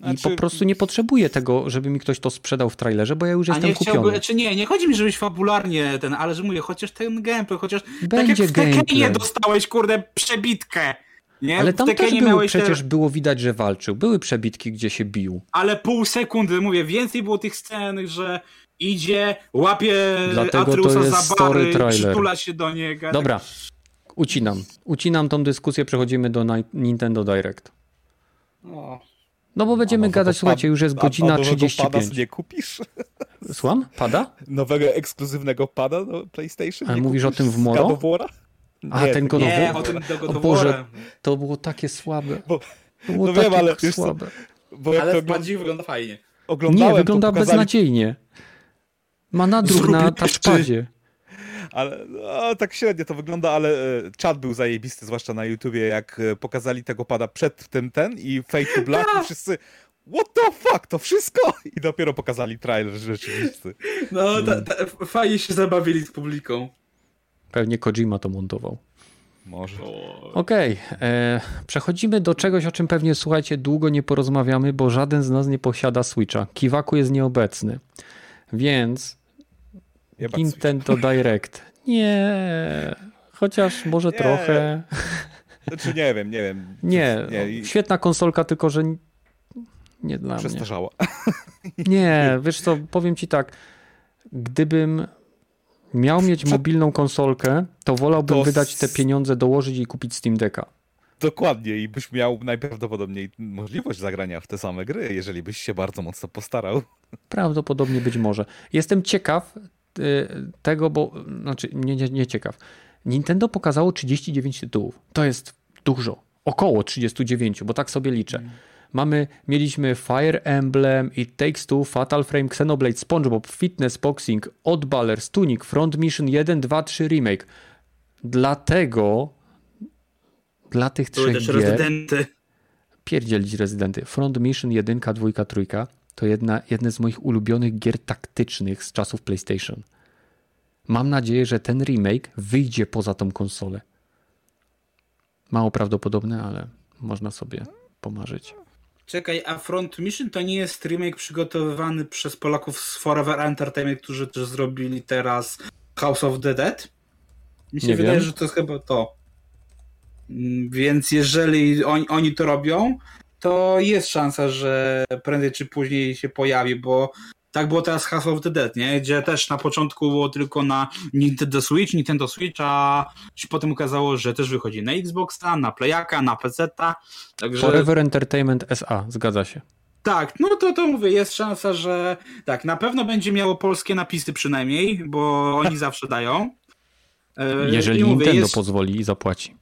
Znaczy... I po prostu nie potrzebuję tego, żeby mi ktoś to sprzedał w trailerze, bo ja już jestem A nie kupiony. Chciałby, czy nie, nie chodzi mi, żebyś fabularnie ten, ale że mówię, chociaż ten gameplay, chociaż będzie tak jak w Tekkenie dostałeś, kurde, przebitkę. Nie? Ale tam też było, przecież te... było widać, że walczył. Były przebitki, gdzie się bił. Ale pół sekundy, mówię, więcej było tych scen, że idzie, łapie Atryusa za bary, przytula się do niego. Dobra, ucinam. Ucinam tą dyskusję, przechodzimy do Nintendo Direct. No, no bo będziemy no, gadać, słuchajcie, już jest godzina a, a trzydzieści pięć. Pada nie kupisz? Słucham? Pada? Nowego ekskluzywnego pada do PlayStation? Ale mówisz o tym w Moro? A nie, ten go nie, o tym o Boże, to było takie słabe. Bo, to było no takie wiem, ale słabe. Wiesz, bo ale to bardziej wygląda fajnie. Oglądałem, nie, wygląda pokazali... beznadziejnie. Ma nadruk Zrobię na touchpadzie. Ale no, tak średnio to wygląda, ale e, czat był zajebisty, zwłaszcza na YouTubie, jak e, pokazali tego pada przed tym ten i Fade to Black i wszyscy... What the fuck, to wszystko? I dopiero pokazali trailer rzeczywisty. No, ta, ta, fajnie się zabawili z publiką. Pewnie Kojima to montował. Może. Okej, okay, przechodzimy do czegoś, o czym pewnie, słuchajcie, długo nie porozmawiamy, bo żaden z nas nie posiada Switcha. Kiwaku jest nieobecny. Więc Jebać Nintendo Switch. Direct. Nie, chociaż może nie. trochę. Znaczy nie wiem, nie wiem. Nie, nie. Świetna konsolka, tylko że nie dla Przestarzała. mnie. Przestarzała. Nie, wiesz co, powiem ci tak, gdybym miał mieć mobilną konsolkę, to wolałbym to... wydać te pieniądze, dołożyć i kupić Steam Decka. Dokładnie i byś miał najprawdopodobniej możliwość zagrania w te same gry, jeżeli byś się bardzo mocno postarał. Prawdopodobnie być może. Jestem ciekaw tego, bo... Znaczy, nie, nie, nie ciekaw. Nintendo pokazało trzydzieści dziewięć tytułów. To jest dużo. Około trzydzieści dziewięć, bo tak sobie liczę. Hmm. Mamy, mieliśmy Fire Emblem, It Takes Two, Fatal Frame, Xenoblade, SpongeBob, Fitness Boxing, Oddballers, Tunic, Front Mission jeden, dwa, trzy Remake. Dlatego dla tych trzech Były gier... Rezydenty. Pierdzielić Rezydenty. Front Mission jeden, dwa, trzy to jedna, jedne z moich ulubionych gier taktycznych z czasów PlayStation. Mam nadzieję, że ten remake wyjdzie poza tą konsolę. Mało prawdopodobne, ale można sobie pomarzyć. Czekaj, a Front Mission to nie jest remake przygotowywany przez Polaków z Forever Entertainment, którzy też zrobili teraz House of the Dead? Mi się nie wydaje, wiem. że to jest chyba to. Więc jeżeli oni, oni to robią, to jest szansa, że prędzej czy później się pojawi, bo tak było teraz House of the Dead, nie? Gdzie też na początku było tylko na Nintendo Switch, Nintendo Switch, a się potem okazało, że też wychodzi na Xboxa, na Playaka, na P C ta. Także... Forever Entertainment S A, zgadza się. Tak, no to, to mówię, jest szansa, że tak, na pewno będzie miało polskie napisy przynajmniej, bo oni zawsze dają. Jeżeli mówię, Nintendo jest... pozwoli i zapłaci.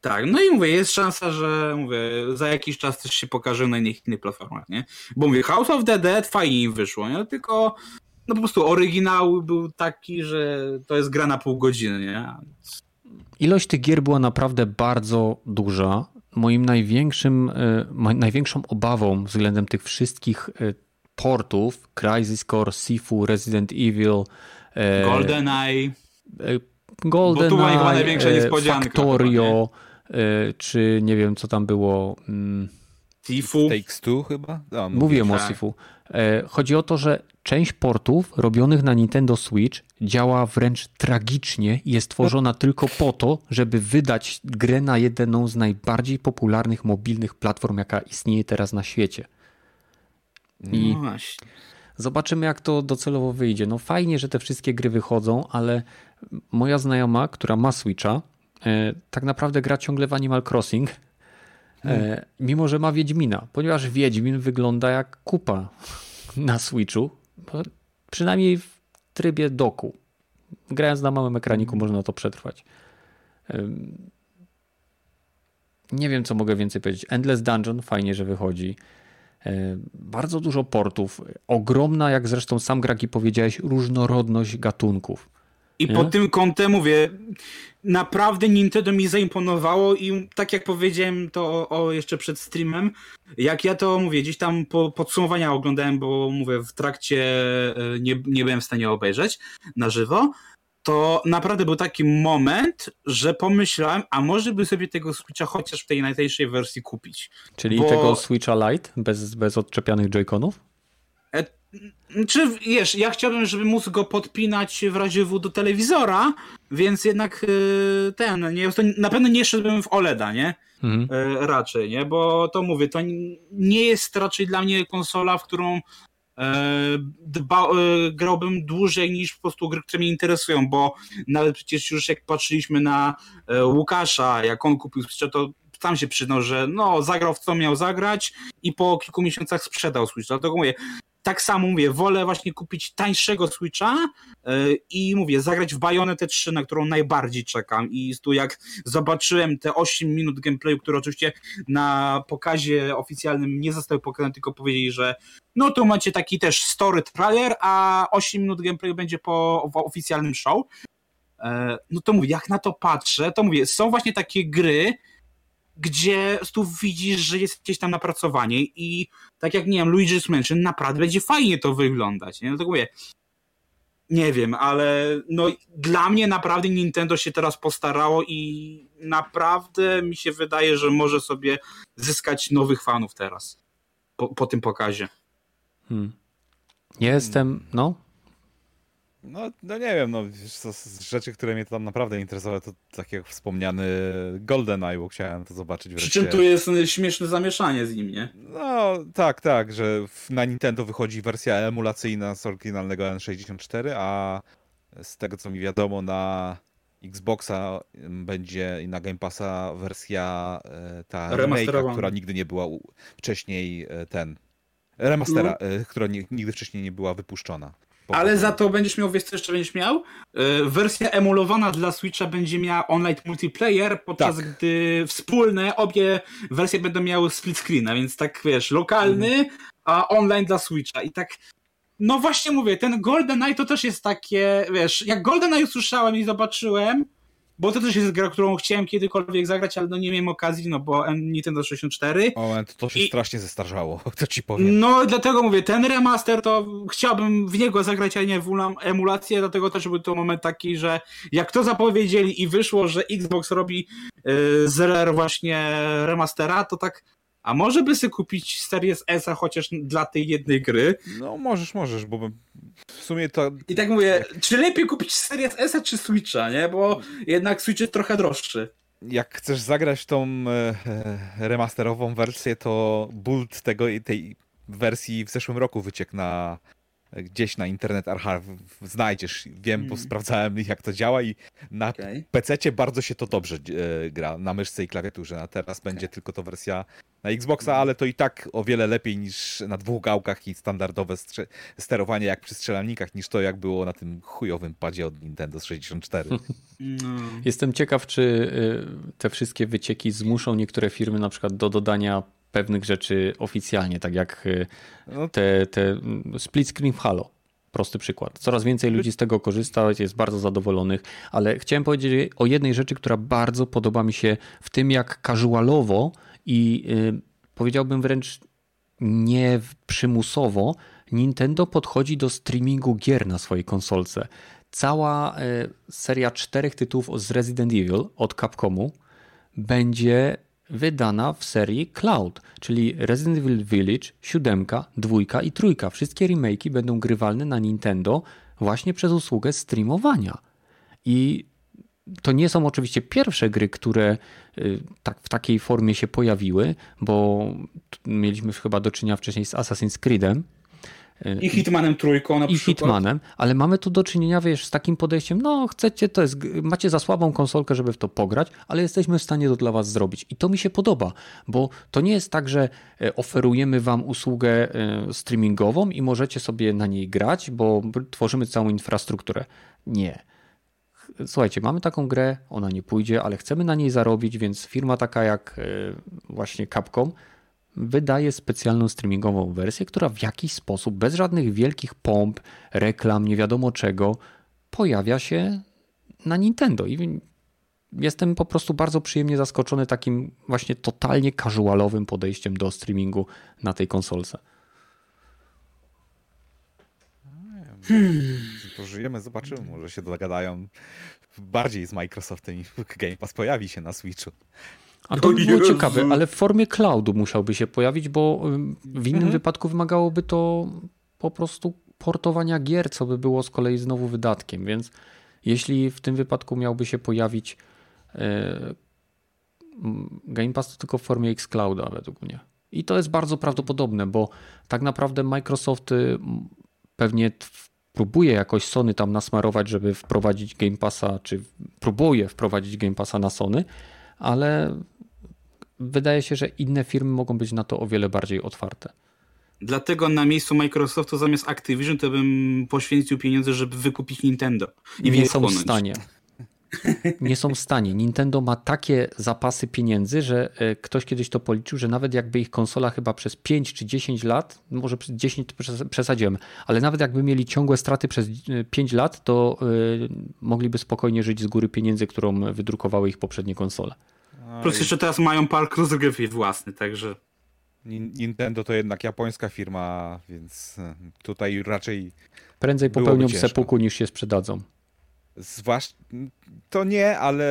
Tak, no i mówię, jest szansa, że mówię, za jakiś czas też się pokaże na innych innych platformach, nie? Bo mówię, House of the Dead fajnie im wyszło, nie? Tylko no po prostu oryginał był taki, że to jest gra na pół godziny, nie? Ilość tych gier była naprawdę bardzo duża. Moim największym, największą obawą względem tych wszystkich portów, Crisis Core, Sifu, Resident Evil, GoldenEye. GoldenEye, bo tu była chyba największa niespodzianka. Factorio, nie? Czy nie wiem co tam było. Sifu. Takes Two chyba? No, Mówiłem tak. o Sifu. Chodzi o to, że część portów robionych na Nintendo Switch działa wręcz tragicznie i jest tworzona tylko po to, żeby wydać grę na jedną z najbardziej popularnych mobilnych platform, jaka istnieje teraz na świecie. I no właśnie. Zobaczymy, jak to docelowo wyjdzie. No fajnie, że te wszystkie gry wychodzą, ale moja znajoma, która ma Switcha, tak naprawdę gra ciągle w Animal Crossing, Hmm. mimo że ma Wiedźmina, ponieważ Wiedźmin wygląda jak kupa na Switchu, przynajmniej w trybie doku. Grając na małym ekraniku można to przetrwać. Nie wiem, co mogę więcej powiedzieć. Endless Dungeon, fajnie, że wychodzi. Bardzo dużo portów. Ogromna, jak zresztą sam Gragi powiedziałeś, różnorodność gatunków. I pod tym kątem mówię, naprawdę Nintendo mi zaimponowało i tak jak powiedziałem to o, o jeszcze przed streamem, jak ja to mówię, gdzieś tam po, podsumowania oglądałem, bo mówię, w trakcie nie, nie byłem w stanie obejrzeć na żywo, to naprawdę był taki moment, że pomyślałem, a może by sobie tego Switcha chociaż w tej najtańszej wersji kupić. Czyli bo... tego Switcha Lite bez, bez odczepianych Joy-Conów? Et... Czy wiesz, ja chciałbym, żeby móc go podpinać w razie W do telewizora, więc jednak yy, ten, nie, na pewno nie szedłbym w OLEDa, nie? Mhm. Yy, raczej, nie? Bo to mówię, to nie jest raczej dla mnie konsola, w którą yy, dba, yy, grałbym dłużej niż po prostu gry, które mnie interesują, bo nawet przecież już jak patrzyliśmy na yy, Łukasza, jak on kupił Switcha, to tam się przyznał, że no, zagrał w co miał zagrać i po kilku miesiącach sprzedał Switch, dlatego mówię, tak samo mówię, wolę właśnie kupić tańszego Switcha yy, i mówię, zagrać w Bayonetę trzy, na którą najbardziej czekam i tu jak zobaczyłem te osiem minut gameplayu, które oczywiście na pokazie oficjalnym nie zostały pokazane, tylko powiedzieli, że no to macie taki też story trailer, a osiem minut gameplayu będzie po w oficjalnym show. Yy, no to mówię, jak na to patrzę, to mówię, są właśnie takie gry, gdzie tu widzisz, że jest gdzieś tam napracowanie i tak jak, nie wiem, Luigi's Mansion, naprawdę będzie fajnie to wyglądać, nie? No to mówię, nie wiem, ale no dla mnie naprawdę Nintendo się teraz postarało i naprawdę mi się wydaje, że może sobie zyskać nowych fanów teraz, po, po tym pokazie. Hmm. Jestem, no... No, no nie wiem, no z rzeczy, które mnie tam naprawdę interesowały, to tak jak wspomniany GoldenEye, bo chciałem to zobaczyć wreszcie. Przy czym tu jest śmieszne zamieszanie z nim, nie? No tak, tak, że na Nintendo wychodzi wersja emulacyjna z oryginalnego N sześćdziesiąt cztery, a z tego co mi wiadomo na Xboxa będzie i na Game Passa wersja ta remake'a, która nigdy nie była wcześniej ten, remastera, no. która nigdy wcześniej nie była wypuszczona. Ale za to będziesz miał, wiesz co jeszcze będziesz miał? Yy, wersja emulowana dla Switcha będzie miała online multiplayer, podczas tak. gdy wspólne obie wersje będą miały split screena, więc tak wiesz, lokalny, mm. a online dla Switcha. I tak, no właśnie mówię, ten GoldenEye to też jest takie, wiesz, jak GoldenEye usłyszałem i zobaczyłem, bo to też jest gra, którą chciałem kiedykolwiek zagrać, ale no nie miałem okazji, no bo Nintendo sześćdziesiąt cztery. O, to się I... strasznie zestarzało, to ci powiem. No dlatego mówię, ten remaster to chciałbym w niego zagrać, a nie w emulację, dlatego też był to moment taki, że jak to zapowiedzieli i wyszło, że Xbox robi yy, z właśnie remastera, to tak, a może by sobie kupić Series S-a chociaż dla tej jednej gry? No możesz, możesz, bo w sumie to... I tak mówię, czy lepiej kupić Series S-a czy Switcha, nie? Bo jednak Switch jest trochę droższy. Jak chcesz zagrać tą remasterową wersję, to build tego, tej wersji w zeszłym roku wyciekł na... Gdzieś na Internet Archive znajdziesz. Wiem, hmm. bo sprawdzałem, jak to działa i na okay. pececie bardzo się to dobrze e, gra, na myszce i klawiaturze. A teraz okay. będzie tylko to wersja na Xboxa, ale to i tak o wiele lepiej niż na dwóch gałkach i standardowe strze- sterowanie jak przy strzelanikach, niż to jak było na tym chujowym padzie od Nintendo sześćdziesiąt cztery. No. Jestem ciekaw, czy te wszystkie wycieki zmuszą niektóre firmy na przykład do dodania pewnych rzeczy oficjalnie, tak jak te, te split screen w Halo. Prosty przykład. Coraz więcej ludzi z tego korzysta, jest bardzo zadowolonych, ale chciałem powiedzieć o jednej rzeczy, która bardzo podoba mi się w tym, jak casualowo i yy, powiedziałbym wręcz nie przymusowo Nintendo podchodzi do streamingu gier na swojej konsolce. cała seria czterech tytułów z Resident Evil od Capcomu będzie wydana w serii Cloud, czyli Resident Evil Village, siódemka, dwójka i trójka. Wszystkie remake'i będą grywalne na Nintendo właśnie przez usługę streamowania. I to nie są oczywiście pierwsze gry, które tak w takiej formie się pojawiły, bo mieliśmy chyba do czynienia wcześniej z Assassin's Creedem. I Hitmanem trójką na I przykład. I Hitmanem, ale mamy tu do czynienia, wiesz, z takim podejściem, no chcecie, to jest, macie za słabą konsolkę, żeby w to pograć, ale jesteśmy w stanie to dla was zrobić. I to mi się podoba, bo to nie jest tak, że oferujemy wam usługę streamingową i możecie sobie na niej grać, bo tworzymy całą infrastrukturę. Nie. Słuchajcie, mamy taką grę, ona nie pójdzie, ale chcemy na niej zarobić, więc firma taka jak właśnie Capcom wydaje specjalną streamingową wersję, która w jakiś sposób, bez żadnych wielkich pomp, reklam, nie wiadomo czego, pojawia się na Nintendo. I jestem po prostu bardzo przyjemnie zaskoczony takim właśnie totalnie casualowym podejściem do streamingu na tej konsolce. Hmm. Pożyjemy, zobaczymy, może się dogadają bardziej z Microsoftem i Game Pass pojawi się na Switchu. A to by było ciekawe, ale w formie cloudu musiałby się pojawić, bo w innym mhm. wypadku wymagałoby to po prostu portowania gier, co by było z kolei znowu wydatkiem, więc jeśli w tym wypadku miałby się pojawić e, Game Pass, to tylko w formie xClouda według mnie. I to jest bardzo prawdopodobne, bo tak naprawdę Microsoft y, pewnie t- próbuje jakoś Sony tam nasmarować, żeby wprowadzić Game Passa, czy próbuje wprowadzić Game Passa na Sony, ale wydaje się, że inne firmy mogą być na to o wiele bardziej otwarte. Dlatego na miejscu Microsoftu zamiast Activision to bym poświęcił pieniądze, żeby wykupić Nintendo. I nie są w stanie. Nie są w stanie. Nintendo ma takie zapasy pieniędzy, że ktoś kiedyś to policzył, że nawet jakby ich konsola chyba przez pięć czy dziesięć lat, może przez dziesięć przesadziłem, ale nawet jakby mieli ciągłe straty przez pięć lat, to mogliby spokojnie żyć z góry pieniędzy, którą wydrukowały ich poprzednie konsole. Plus jeszcze teraz mają park rozgrywki własny, także... Nintendo to jednak japońska firma, więc tutaj raczej... Prędzej popełnią seppuku niż się sprzedadzą. Zwłasz... To nie, ale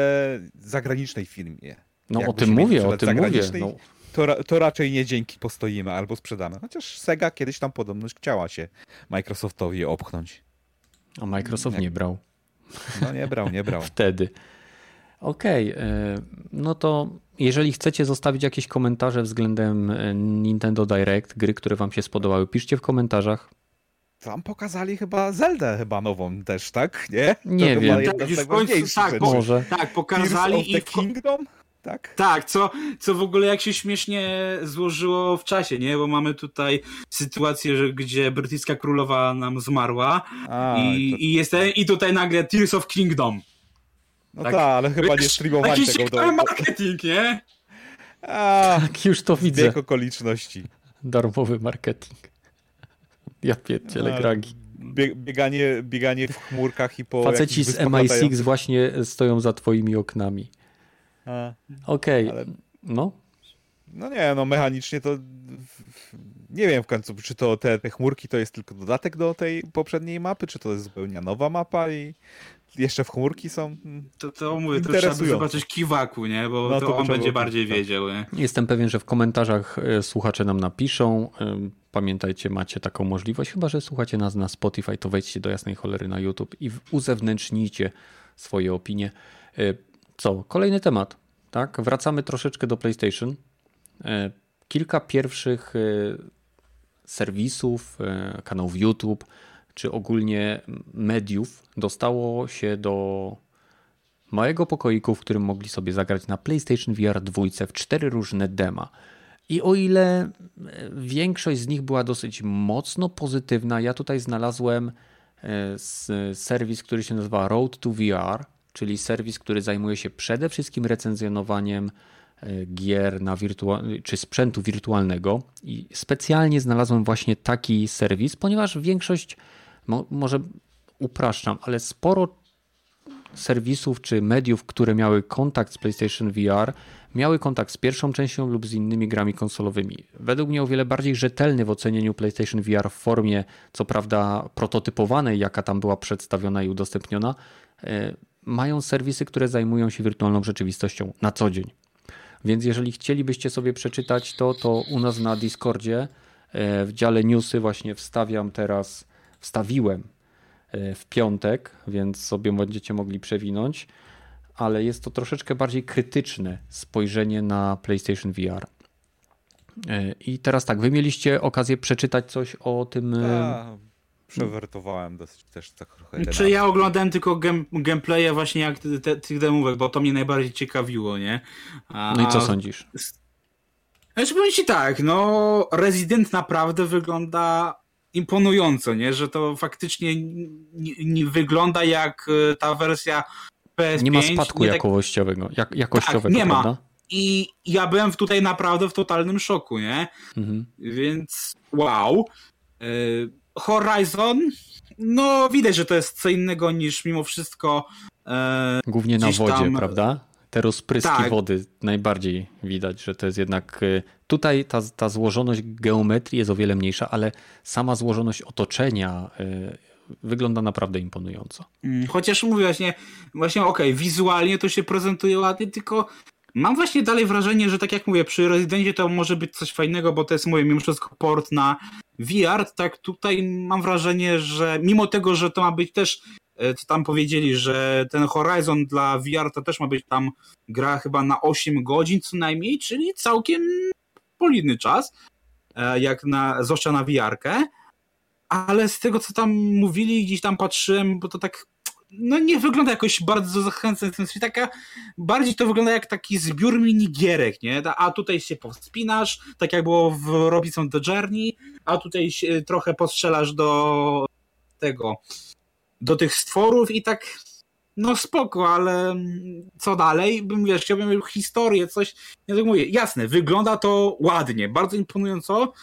zagranicznej firmie. No o tym mówię, o tym mówię. No. To, to raczej nie dzięki postoimy albo sprzedamy. Chociaż Sega kiedyś tam podobno chciała się Microsoftowi opchnąć. A Microsoft nie, nie brał. No nie brał, nie brał. Wtedy. Okej, okay, no to jeżeli chcecie zostawić jakieś komentarze względem Nintendo Direct, gry, które wam się spodobały, piszcie w komentarzach. Tam pokazali chyba Zeldę chyba nową też, tak? Nie? Nie to wiem. Tak, w końcu, tak, po, może. tak, pokazali i... Kingdom? Tak, tak co, co w ogóle jak się śmiesznie złożyło w czasie, nie? Bo mamy tutaj sytuację, że, gdzie brytyjska królowa nam zmarła A, i, to... i, jest, i tutaj nagle Tears of Kingdom. No tak, ta, ale chyba nie streamowali tego do... Taki marketing, nie? A, tak, już to widzę. Zbieg okoliczności. Darmowy marketing. Ja pierdzielę, Gragi. Bieganie, bieganie w chmurkach i po... Faceci z M I sześć właśnie stoją za twoimi oknami. Okej, okay. no. No nie, no mechanicznie to... Nie wiem w końcu, czy to te, te chmurki to jest tylko dodatek do tej poprzedniej mapy, czy to jest zupełnie nowa mapa i jeszcze w chmurki są... To, to mówię, to trzeba zobaczyć Kiwaku, nie? Bo no to, to on będzie bardziej tak. wiedział. Nie? Jestem pewien, że w komentarzach słuchacze nam napiszą... Pamiętajcie, macie taką możliwość, chyba że słuchacie nas na Spotify, to wejdźcie do jasnej cholery na YouTube i uzewnętrznijcie swoje opinie. Co? Kolejny temat, tak? Wracamy troszeczkę do PlayStation. Kilka pierwszych serwisów, kanałów YouTube, czy ogólnie mediów dostało się do małego pokoiku, w którym mogli sobie zagrać na PlayStation V R dwa w cztery różne dema. I o ile większość z nich była dosyć mocno pozytywna, ja tutaj znalazłem serwis, który się nazywa Road to V R, czyli serwis, który zajmuje się przede wszystkim recenzjonowaniem gier na wirtua- czy sprzętu wirtualnego. I specjalnie znalazłem właśnie taki serwis, ponieważ większość, mo- może upraszczam, ale sporo serwisów czy mediów, które miały kontakt z PlayStation V R, miały kontakt z pierwszą częścią lub z innymi grami konsolowymi. Według mnie o wiele bardziej rzetelny w ocenieniu PlayStation V R w formie, co prawda prototypowanej, jaka tam była przedstawiona i udostępniona, mają serwisy, które zajmują się wirtualną rzeczywistością na co dzień. Więc jeżeli chcielibyście sobie przeczytać to, to u nas na Discordzie w dziale newsy właśnie wstawiam teraz, wstawiłem w piątek, więc sobie będziecie mogli przewinąć, ale jest to troszeczkę bardziej krytyczne spojrzenie na PlayStation V R. I teraz tak, wy mieliście okazję przeczytać coś o tym... A, przewertowałem dosyć też tak trochę. Czy ja oglądałem tylko game, gameplaye właśnie jak te, tych demówek, bo to mnie najbardziej ciekawiło, nie? A... No i co sądzisz? Znaczy powiem ci tak, no Resident naprawdę wygląda imponująco, nie? Że to faktycznie nie, nie wygląda jak ta wersja P S pięć. Nie ma spadku nie jakościowego. Jak, jakościowego tak, nie prawda? Ma. I ja byłem tutaj naprawdę w totalnym szoku, nie? Mhm. Więc wow. Horizon, no widać, że to jest co innego niż mimo wszystko... E, Głównie na wodzie, tam... prawda? Te rozpryski tak. wody najbardziej widać, że to jest jednak... Tutaj ta, ta złożoność geometrii jest o wiele mniejsza, ale sama złożoność otoczenia y, wygląda naprawdę imponująco. Chociaż mówię właśnie, właśnie okej, okay, wizualnie to się prezentuje ładnie, tylko mam właśnie dalej wrażenie, że tak jak mówię, przy Residencie to może być coś fajnego, bo to jest mówię, mimo wszystko port na V R, tak tutaj mam wrażenie, że mimo tego, że to ma być też... co tam powiedzieli, że ten Horizon dla V R to też ma być tam gra chyba na osiem godzin co najmniej, czyli całkiem solidny czas, jak na, zwłaszcza na V R-kę, ale z tego co tam mówili, gdzieś tam patrzyłem, bo to tak no nie wygląda jakoś bardzo zachęcająco, taka bardziej to wygląda jak taki zbiór minigierek, nie? A tutaj się powspinasz, tak jak było w Robinson The Journey, a tutaj się trochę postrzelasz do tego... do tych stworów i tak no spoko, ale co dalej? Bym wiesz, chciałbym historię, coś, ja tak mówię, jasne, wygląda to ładnie, bardzo imponująco,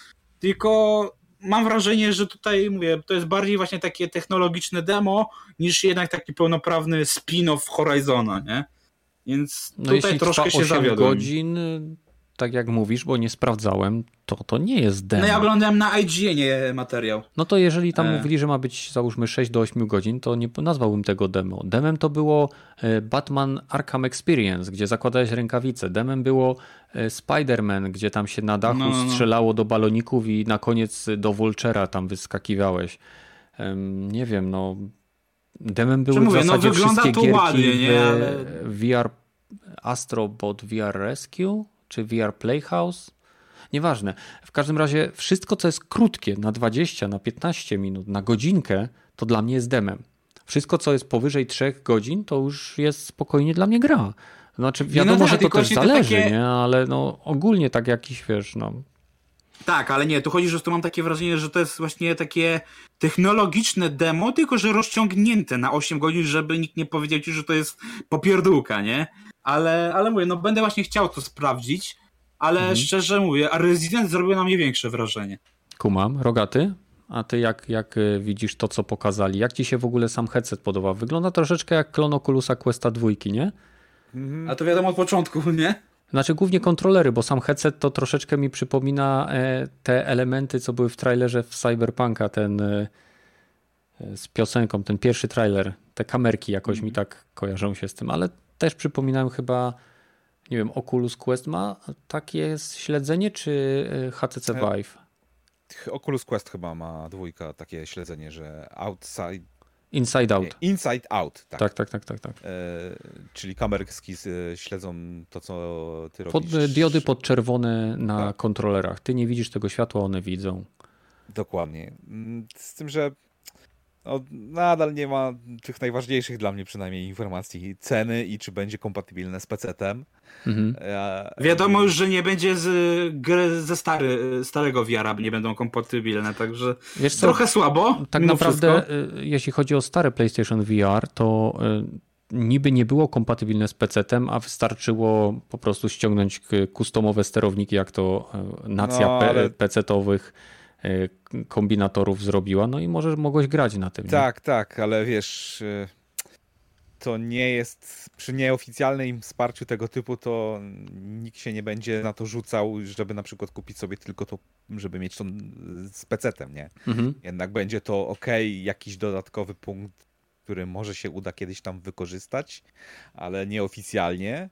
tylko mam wrażenie, że tutaj mówię, to jest bardziej właśnie takie technologiczne demo, niż jednak taki pełnoprawny spin-off Horizona, nie? Więc no tutaj troszkę się zawiodłem. Godzin... Tak jak mówisz, bo nie sprawdzałem, to to nie jest demo. No ja oglądałem na I G N materiał. No to jeżeli tam e... mówili, że ma być załóżmy sześć do ośmiu godzin, to nie nazwałbym tego demo. Demem to było Batman Arkham Experience, gdzie zakładałeś rękawice. Demem było Spider-Man, gdzie tam się na dachu no, no. strzelało do baloników i na koniec do Vulture'a tam wyskakiwałeś. Nie wiem, no... Demem były mówię, w zasadzie no, wszystkie to gierki ładnie, nie? Ale... V R Astrobot, V R Rescue... czy V R Playhouse, nieważne. W każdym razie wszystko, co jest krótkie, na dwadzieścia, na piętnaście minut, na godzinkę, to dla mnie jest demem. Wszystko, co jest powyżej trzech godzin, to już jest spokojnie dla mnie gra. Znaczy wiadomo, no tak, że to też zależy, to takie... nie? Ale no ogólnie tak jakiś, wiesz, no... Tak, ale nie, tu chodzi, że tu mam takie wrażenie, że to jest właśnie takie technologiczne demo, tylko że rozciągnięte na osiem godzin, żeby nikt nie powiedział ci, że to jest popierdółka, nie? Ale, ale mówię, no będę właśnie chciał to sprawdzić, ale mhm. szczerze mówię, a Resident zrobił na mnie większe wrażenie. Kumam, Rogaty, a ty jak, jak widzisz to, co pokazali? Jak ci się w ogóle sam headset podoba? Wygląda troszeczkę jak klon Oculusa Questa dwa, nie? Mhm. A to wiadomo od początku, nie? Znaczy głównie kontrolery, bo sam headset to troszeczkę mi przypomina te elementy, co były w trailerze w Cyberpunka, ten z piosenką, ten pierwszy trailer, te kamerki jakoś mm-hmm. mi tak kojarzą się z tym, ale też przypominam chyba, nie wiem, Oculus Quest ma takie śledzenie, czy H T C Vive? Oculus Quest chyba ma dwójka takie śledzenie, że outside, Inside Out. Inside Out, tak. Tak, tak, tak, tak, tak. E, czyli kamerki śledzą to, co ty robisz. Pod, diody podczerwone na tak. kontrolerach. Ty nie widzisz tego światła, one widzą. Dokładnie. Z tym, że no, nadal nie ma tych najważniejszych dla mnie przynajmniej informacji. Ceny i czy będzie kompatybilne z P C-tem. Mhm. E, Wiadomo już, że nie będzie z, ze stary, starego V R-a, nie będą kompatybilne, także wiesz co, trochę słabo. Tak naprawdę wszystko. Jeśli chodzi o stare PlayStation V R, to niby nie było kompatybilne z P C-tem, a wystarczyło po prostu ściągnąć kustomowe sterowniki, jak to nacja no, ale... P C-towych kombinatorów zrobiła, no i możesz mogłeś grać na tym. Tak, nie? tak, ale wiesz, to nie jest, przy nieoficjalnym wsparciu tego typu, to nikt się nie będzie na to rzucał, żeby na przykład kupić sobie tylko to, żeby mieć to z pecetem, nie? Mhm. Jednak będzie to okej, okay, jakiś dodatkowy punkt, który może się uda kiedyś tam wykorzystać, ale nieoficjalnie.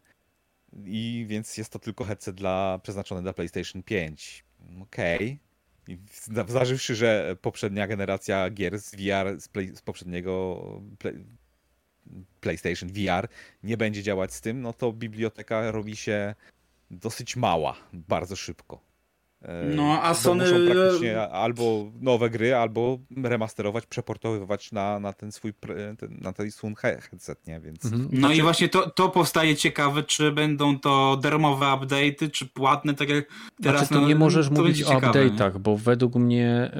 I więc jest to tylko headset dla, przeznaczony dla PlayStation pięć. Okej. Okay. Zażywszy, że poprzednia generacja gier z V R, z, play, z poprzedniego play, PlayStation V R nie będzie działać z tym, no to biblioteka robi się dosyć mała, bardzo szybko. No, a Sony muszą praktycznie albo nowe gry, albo remasterować, przeportowywać na, na ten swój na ten swój headset, nie? Więc... No znaczy... i właśnie to, to powstaje ciekawe, czy będą to darmowe update'y, czy płatne, tak jak teraz. Znaczy, to no, nie możesz to mówić o update'ach, bo według mnie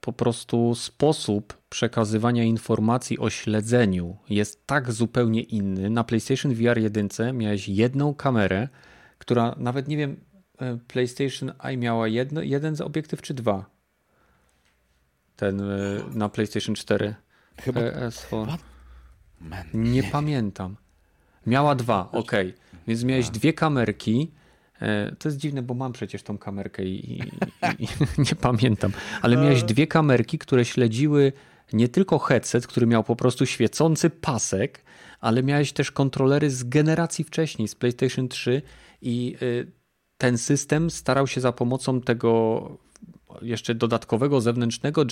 po prostu sposób przekazywania informacji o śledzeniu jest tak zupełnie inny. Na PlayStation V R jeden miałeś jedną kamerę, która nawet nie wiem, PlayStation i miała jedno, jeden z obiektyw czy dwa? Ten na PlayStation cztery. Chyba. Chyba? Man, nie, nie pamiętam. Miała dwa, okej. Okay. Więc miałeś dwie kamerki. To jest dziwne, bo mam przecież tą kamerkę i, i, i nie pamiętam. Ale miałeś dwie kamerki, które śledziły nie tylko headset, który miał po prostu świecący pasek, ale miałeś też kontrolery z generacji wcześniej, z PlayStation trzy i ten system starał się za pomocą tego jeszcze dodatkowego zewnętrznego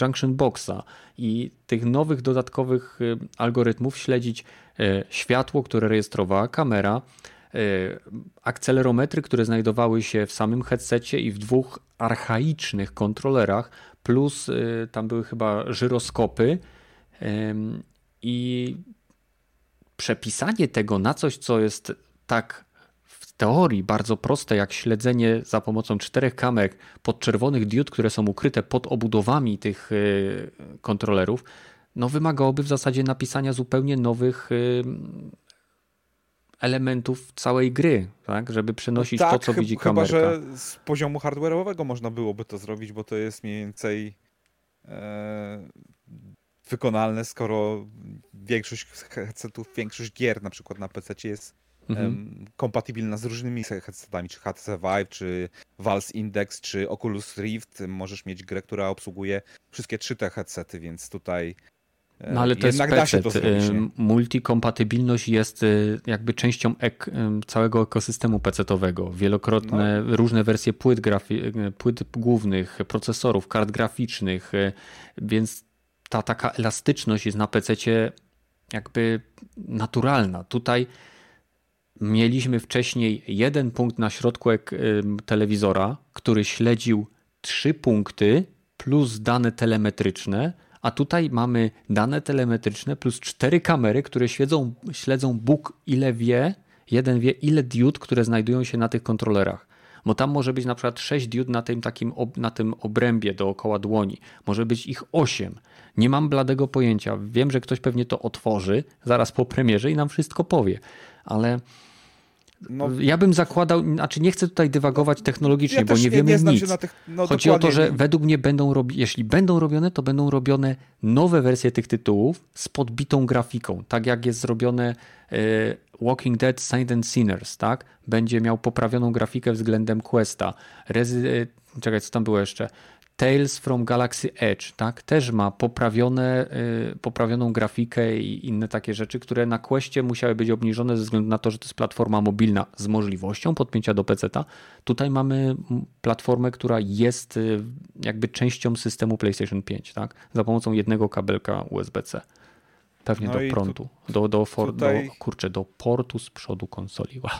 junction boxa i tych nowych dodatkowych algorytmów śledzić światło, które rejestrowała kamera, akcelerometry, które znajdowały się w samym headsetie i w dwóch archaicznych kontrolerach, plus tam były chyba żyroskopy i przepisanie tego na coś, co jest tak teorii bardzo proste, jak śledzenie za pomocą czterech kamek podczerwonych diod, które są ukryte pod obudowami tych kontrolerów, no wymagałoby w zasadzie napisania zupełnie nowych elementów całej gry, tak, żeby przenosić no tak, to, co widzi chyba, kamerka. Chyba, że z poziomu hardware'owego można byłoby to zrobić, bo to jest mniej więcej e, wykonalne, skoro większość headsetów, większość gier na przykład na pececie jest Mm-hmm. kompatybilna z różnymi headsetami, czy H T C Vive, czy Valve Index, czy Oculus Rift. Możesz mieć grę, która obsługuje wszystkie trzy te headsety, więc tutaj no, ale to jednak jest da się to zrobić. Multikompatybilność jest jakby częścią ek- całego ekosystemu pecetowego. Wielokrotne no. różne wersje płyt, grafi- płyt głównych, procesorów, kart graficznych, więc ta taka elastyczność jest na pececie jakby naturalna. Tutaj mieliśmy wcześniej jeden punkt na środku telewizora, który śledził trzy punkty plus dane telemetryczne, a tutaj mamy dane telemetryczne plus cztery kamery, które śledzą, śledzą Bóg ile wie, jeden wie ile diod, które znajdują się na tych kontrolerach. Bo tam może być na przykład sześć diod na tym takim na tym obrębie dookoła dłoni. Może być ich osiem. Nie mam bladego pojęcia. Wiem, że ktoś pewnie to otworzy zaraz po premierze i nam wszystko powie. Ale no, ja bym zakładał, znaczy nie chcę tutaj dywagować technologicznie, ja bo nie wiemy nie nic. Tych, no chodzi o to, że według mnie będą robi, jeśli będą robione, to będą robione nowe wersje tych tytułów z podbitą grafiką, tak jak jest zrobione y, Walking Dead Saints and Sinners, tak? Będzie miał poprawioną grafikę względem Questa. Rezy, czekaj, co tam było jeszcze? Tales from Galaxy Edge, tak? Też ma poprawione, yy, poprawioną grafikę i inne takie rzeczy, które na Questie musiały być obniżone ze względu na to, że to jest platforma mobilna z możliwością podpięcia do peceta. Tutaj mamy platformę, która jest yy, jakby częścią systemu PlayStation pięć, tak? Za pomocą jednego kabelka U S B C. Pewnie no do prądu, tu, do, do, for, tutaj... do, kurczę, do portu z przodu konsoli. Wow.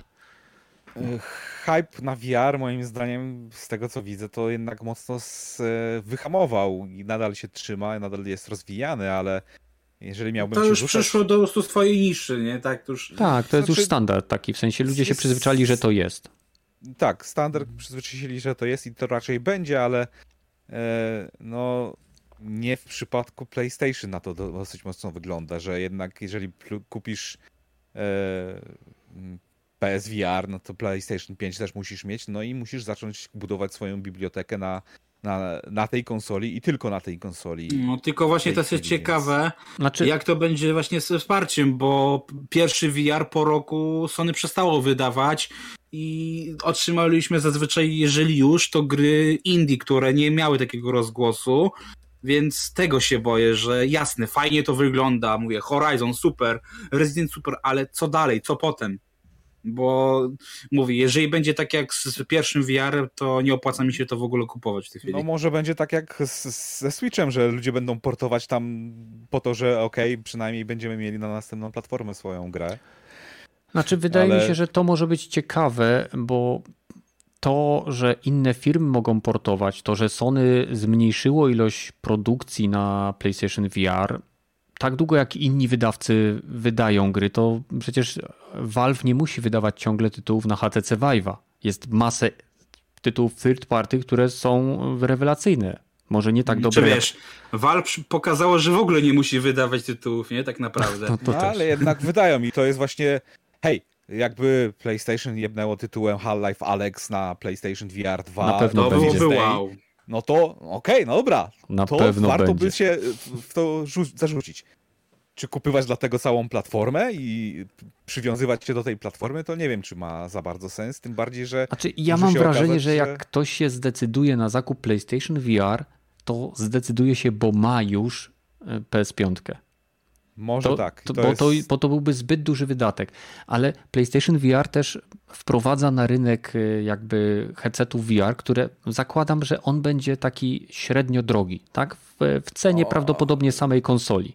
Hype na V R moim zdaniem, z tego co widzę, to jednak mocno wyhamował i nadal się trzyma, nadal jest rozwijany, ale jeżeli miałbym to się już rzucać... przyszło do prostu z twojej niszy, nie? Tak, to, już... tak, to jest znaczy... już standard taki, w sensie ludzie się przyzwyczaili, że to jest. Tak, standard przyzwyczaili, że to jest i to raczej będzie, ale no nie w przypadku PlayStation na to dosyć mocno wygląda, że jednak jeżeli kupisz P S V R, no to PlayStation pięć też musisz mieć, no i musisz zacząć budować swoją bibliotekę na na, na tej konsoli i tylko na tej konsoli. No tylko właśnie to jest ciekawe, znaczy... jak to będzie właśnie ze wsparciem, bo pierwszy V R po roku Sony przestało wydawać i otrzymaliśmy zazwyczaj, jeżeli już, to gry indie, które nie miały takiego rozgłosu, więc tego się boję, że jasne, fajnie to wygląda, mówię, Horizon super, Resident super, ale co dalej, co potem? Bo mówię, jeżeli będzie tak jak z pierwszym V R-em, to nie opłaca mi się to w ogóle kupować w tej chwili. No może będzie tak jak z, ze Switchem, że ludzie będą portować tam po to, że okej, okay, przynajmniej będziemy mieli na następną platformę swoją grę. Znaczy wydaje Ale... mi się, że to może być ciekawe, bo to, że inne firmy mogą portować, to, że Sony zmniejszyło ilość produkcji na PlayStation V R, tak długo jak inni wydawcy wydają gry, to przecież Valve nie musi wydawać ciągle tytułów na H T C Vive'a. Jest masę tytułów third party, które są rewelacyjne. Może nie tak dobre. Czy wiesz, jak... Valve pokazało, że w ogóle nie musi wydawać tytułów, nie? Tak naprawdę. To, to no, ale jednak wydają i to jest właśnie hej, jakby PlayStation jebnęło tytułem Half-Life Alex na PlayStation V R dwa. Na pewno to będzie. Byłoby wow. No to okej, okay, no dobra. Na to pewno warto będzie. By się w to żu- zarzucić. Czy kupywać dla tego całą platformę i przywiązywać się do tej platformy, to nie wiem, czy ma za bardzo sens. Tym bardziej, że... Znaczy, ja mam wrażenie, okazać, że jak ktoś się zdecyduje na zakup PlayStation V R, to zdecyduje się, bo ma już P S pięć. Może to, tak. To, to bo, jest... to, bo to byłby zbyt duży wydatek. Ale PlayStation V R też wprowadza na rynek jakby headsetów V R, które zakładam, że on będzie taki średnio drogi, tak? W, w cenie o... prawdopodobnie samej konsoli.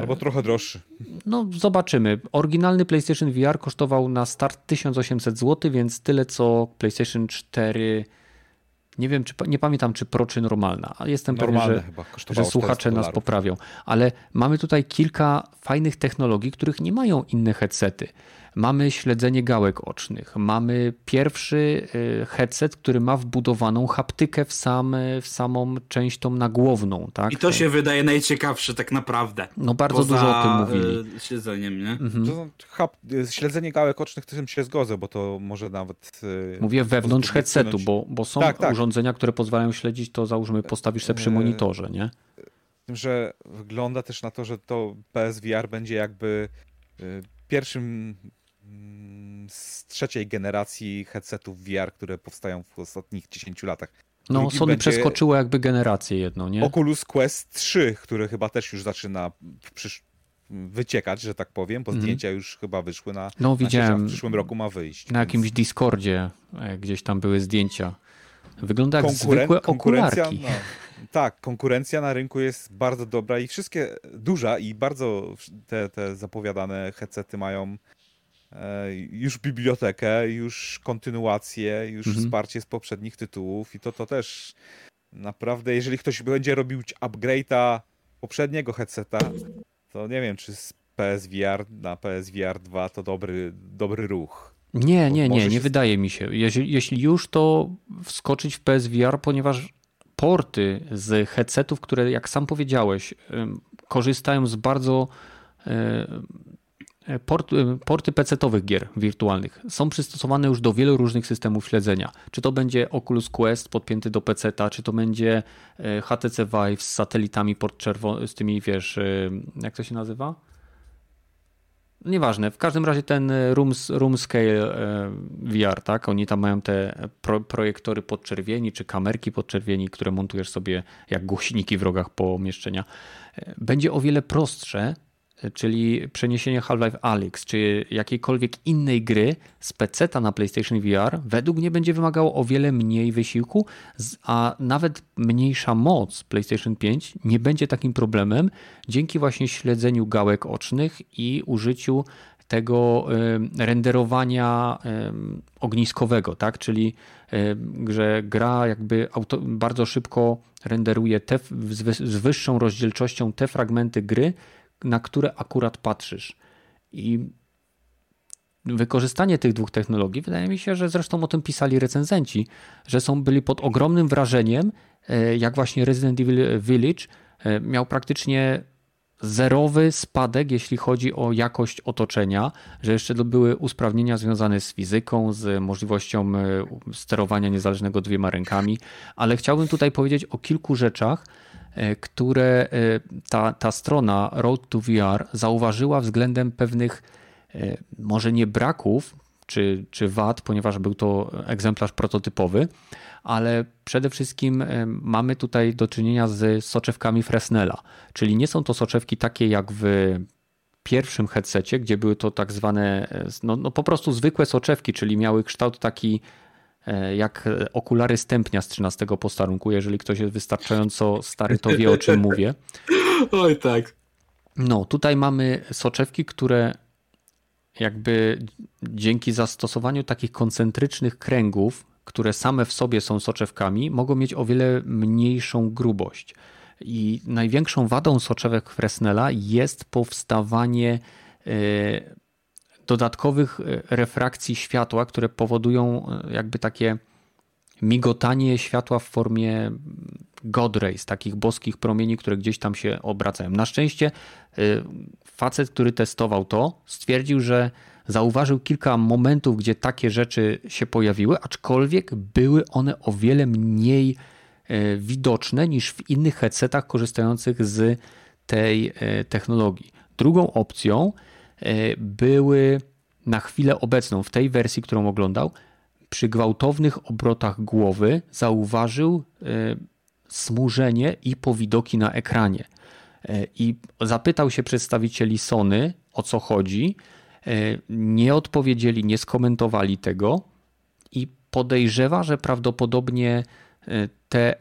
Albo trochę droższy. No zobaczymy. Oryginalny PlayStation V R kosztował na start tysiąc osiemset złotych, więc tyle co PlayStation cztery. Nie wiem, czy nie pamiętam, czy Pro, czy normalna. Jestem normalne pewien, że, że słuchacze nas poprawią. Ale mamy tutaj kilka fajnych technologii, których nie mają inne headsety. Mamy śledzenie gałek ocznych. Mamy pierwszy headset, który ma wbudowaną haptykę w, sam, w samą część tą nagłowną. Tak? I to się wydaje najciekawsze tak naprawdę. No bardzo poza dużo o tym mówili. Śledzeniem, nie? Mhm. To, hap, śledzenie gałek ocznych, to tym się zgodzę, bo to może nawet... Mówię wewnątrz headsetu, bo, bo są tak, tak. urządzenia, które pozwalają śledzić, to załóżmy postawisz sobie przy monitorze, nie? Tym, że wygląda też na to, że to P S V R będzie jakby pierwszym z trzeciej generacji headsetów V R, które powstają w ostatnich dziesięciu latach. No, Drugi Sony przeskoczyło jakby generację jedną, nie? Oculus Quest trzy, który chyba też już zaczyna przysz- wyciekać, że tak powiem, bo mm. zdjęcia już chyba wyszły na... No, widziałem. Na w przyszłym roku ma wyjść. Na więc... jakimś Discordzie gdzieś tam były zdjęcia. Wygląda jak Konkuren- zwykłe okularki. No, tak, konkurencja na rynku jest bardzo dobra i wszystkie duża i bardzo te, te zapowiadane headsety mają już bibliotekę, już kontynuację, już mhm. wsparcie z poprzednich tytułów i to to też naprawdę, jeżeli ktoś będzie robił upgrade'a poprzedniego headseta, to nie wiem, czy z P S V R na P S V R dwa to dobry, dobry ruch. Nie, Bo nie, nie, nie się... wydaje mi się. Jeśli, jeśli już, to wskoczyć w P S V R, ponieważ porty z headsetów, które jak sam powiedziałeś, korzystają z bardzo... Port, porty pecetowych gier wirtualnych są przystosowane już do wielu różnych systemów śledzenia. Czy to będzie Oculus Quest podpięty do peceta, czy to będzie H T C Vive z satelitami podczerwonym, z tymi, wiesz, jak to się nazywa? Nieważne, w każdym razie ten room, room scale V R, tak? Oni tam mają te pro, projektory podczerwieni, czy kamerki podczerwieni, które montujesz sobie jak głośniki w rogach pomieszczenia. Będzie o wiele prostsze, czyli przeniesienie Half-Life Alyx czy jakiejkolwiek innej gry z peceta na PlayStation V R według mnie będzie wymagało o wiele mniej wysiłku, a nawet mniejsza moc PlayStation pięć nie będzie takim problemem dzięki właśnie śledzeniu gałek ocznych i użyciu tego renderowania ogniskowego, tak? Czyli że gra jakby auto, bardzo szybko renderuje te, z wyższą rozdzielczością te fragmenty gry, na które akurat patrzysz. I wykorzystanie tych dwóch technologii, wydaje mi się, że zresztą o tym pisali recenzenci, że są byli pod ogromnym wrażeniem, jak właśnie Resident Evil Village miał praktycznie zerowy spadek, jeśli chodzi o jakość otoczenia, że jeszcze były usprawnienia związane z fizyką, z możliwością sterowania niezależnego dwiema rękami, ale chciałbym tutaj powiedzieć o kilku rzeczach, które ta, ta strona Road to V R zauważyła względem pewnych może nie braków czy, czy wad, ponieważ był to egzemplarz prototypowy, ale przede wszystkim mamy tutaj do czynienia z soczewkami Fresnela, czyli nie są to soczewki takie jak w pierwszym headsetie, gdzie były to tak zwane no, no po prostu zwykłe soczewki, czyli miały kształt taki jak okulary stępnia z trzynastego posterunku, jeżeli ktoś jest wystarczająco stary, to wie, o czym mówię. Oj tak. No, tutaj mamy soczewki, które jakby dzięki zastosowaniu takich koncentrycznych kręgów, które same w sobie są soczewkami, mogą mieć o wiele mniejszą grubość. I największą wadą soczewek Fresnela jest powstawanie yy, dodatkowych refrakcji światła, które powodują jakby takie migotanie światła w formie god rays, takich boskich promieni, które gdzieś tam się obracają. Na szczęście facet, który testował to, stwierdził, że zauważył kilka momentów, gdzie takie rzeczy się pojawiły, aczkolwiek były one o wiele mniej widoczne niż w innych headsetach korzystających z tej technologii. Drugą opcją były na chwilę obecną w tej wersji, którą oglądał, przy gwałtownych obrotach głowy zauważył smużenie i powidoki na ekranie. I zapytał się przedstawicieli Sony, o co chodzi. Nie odpowiedzieli, nie skomentowali tego i podejrzewa, że prawdopodobnie Te,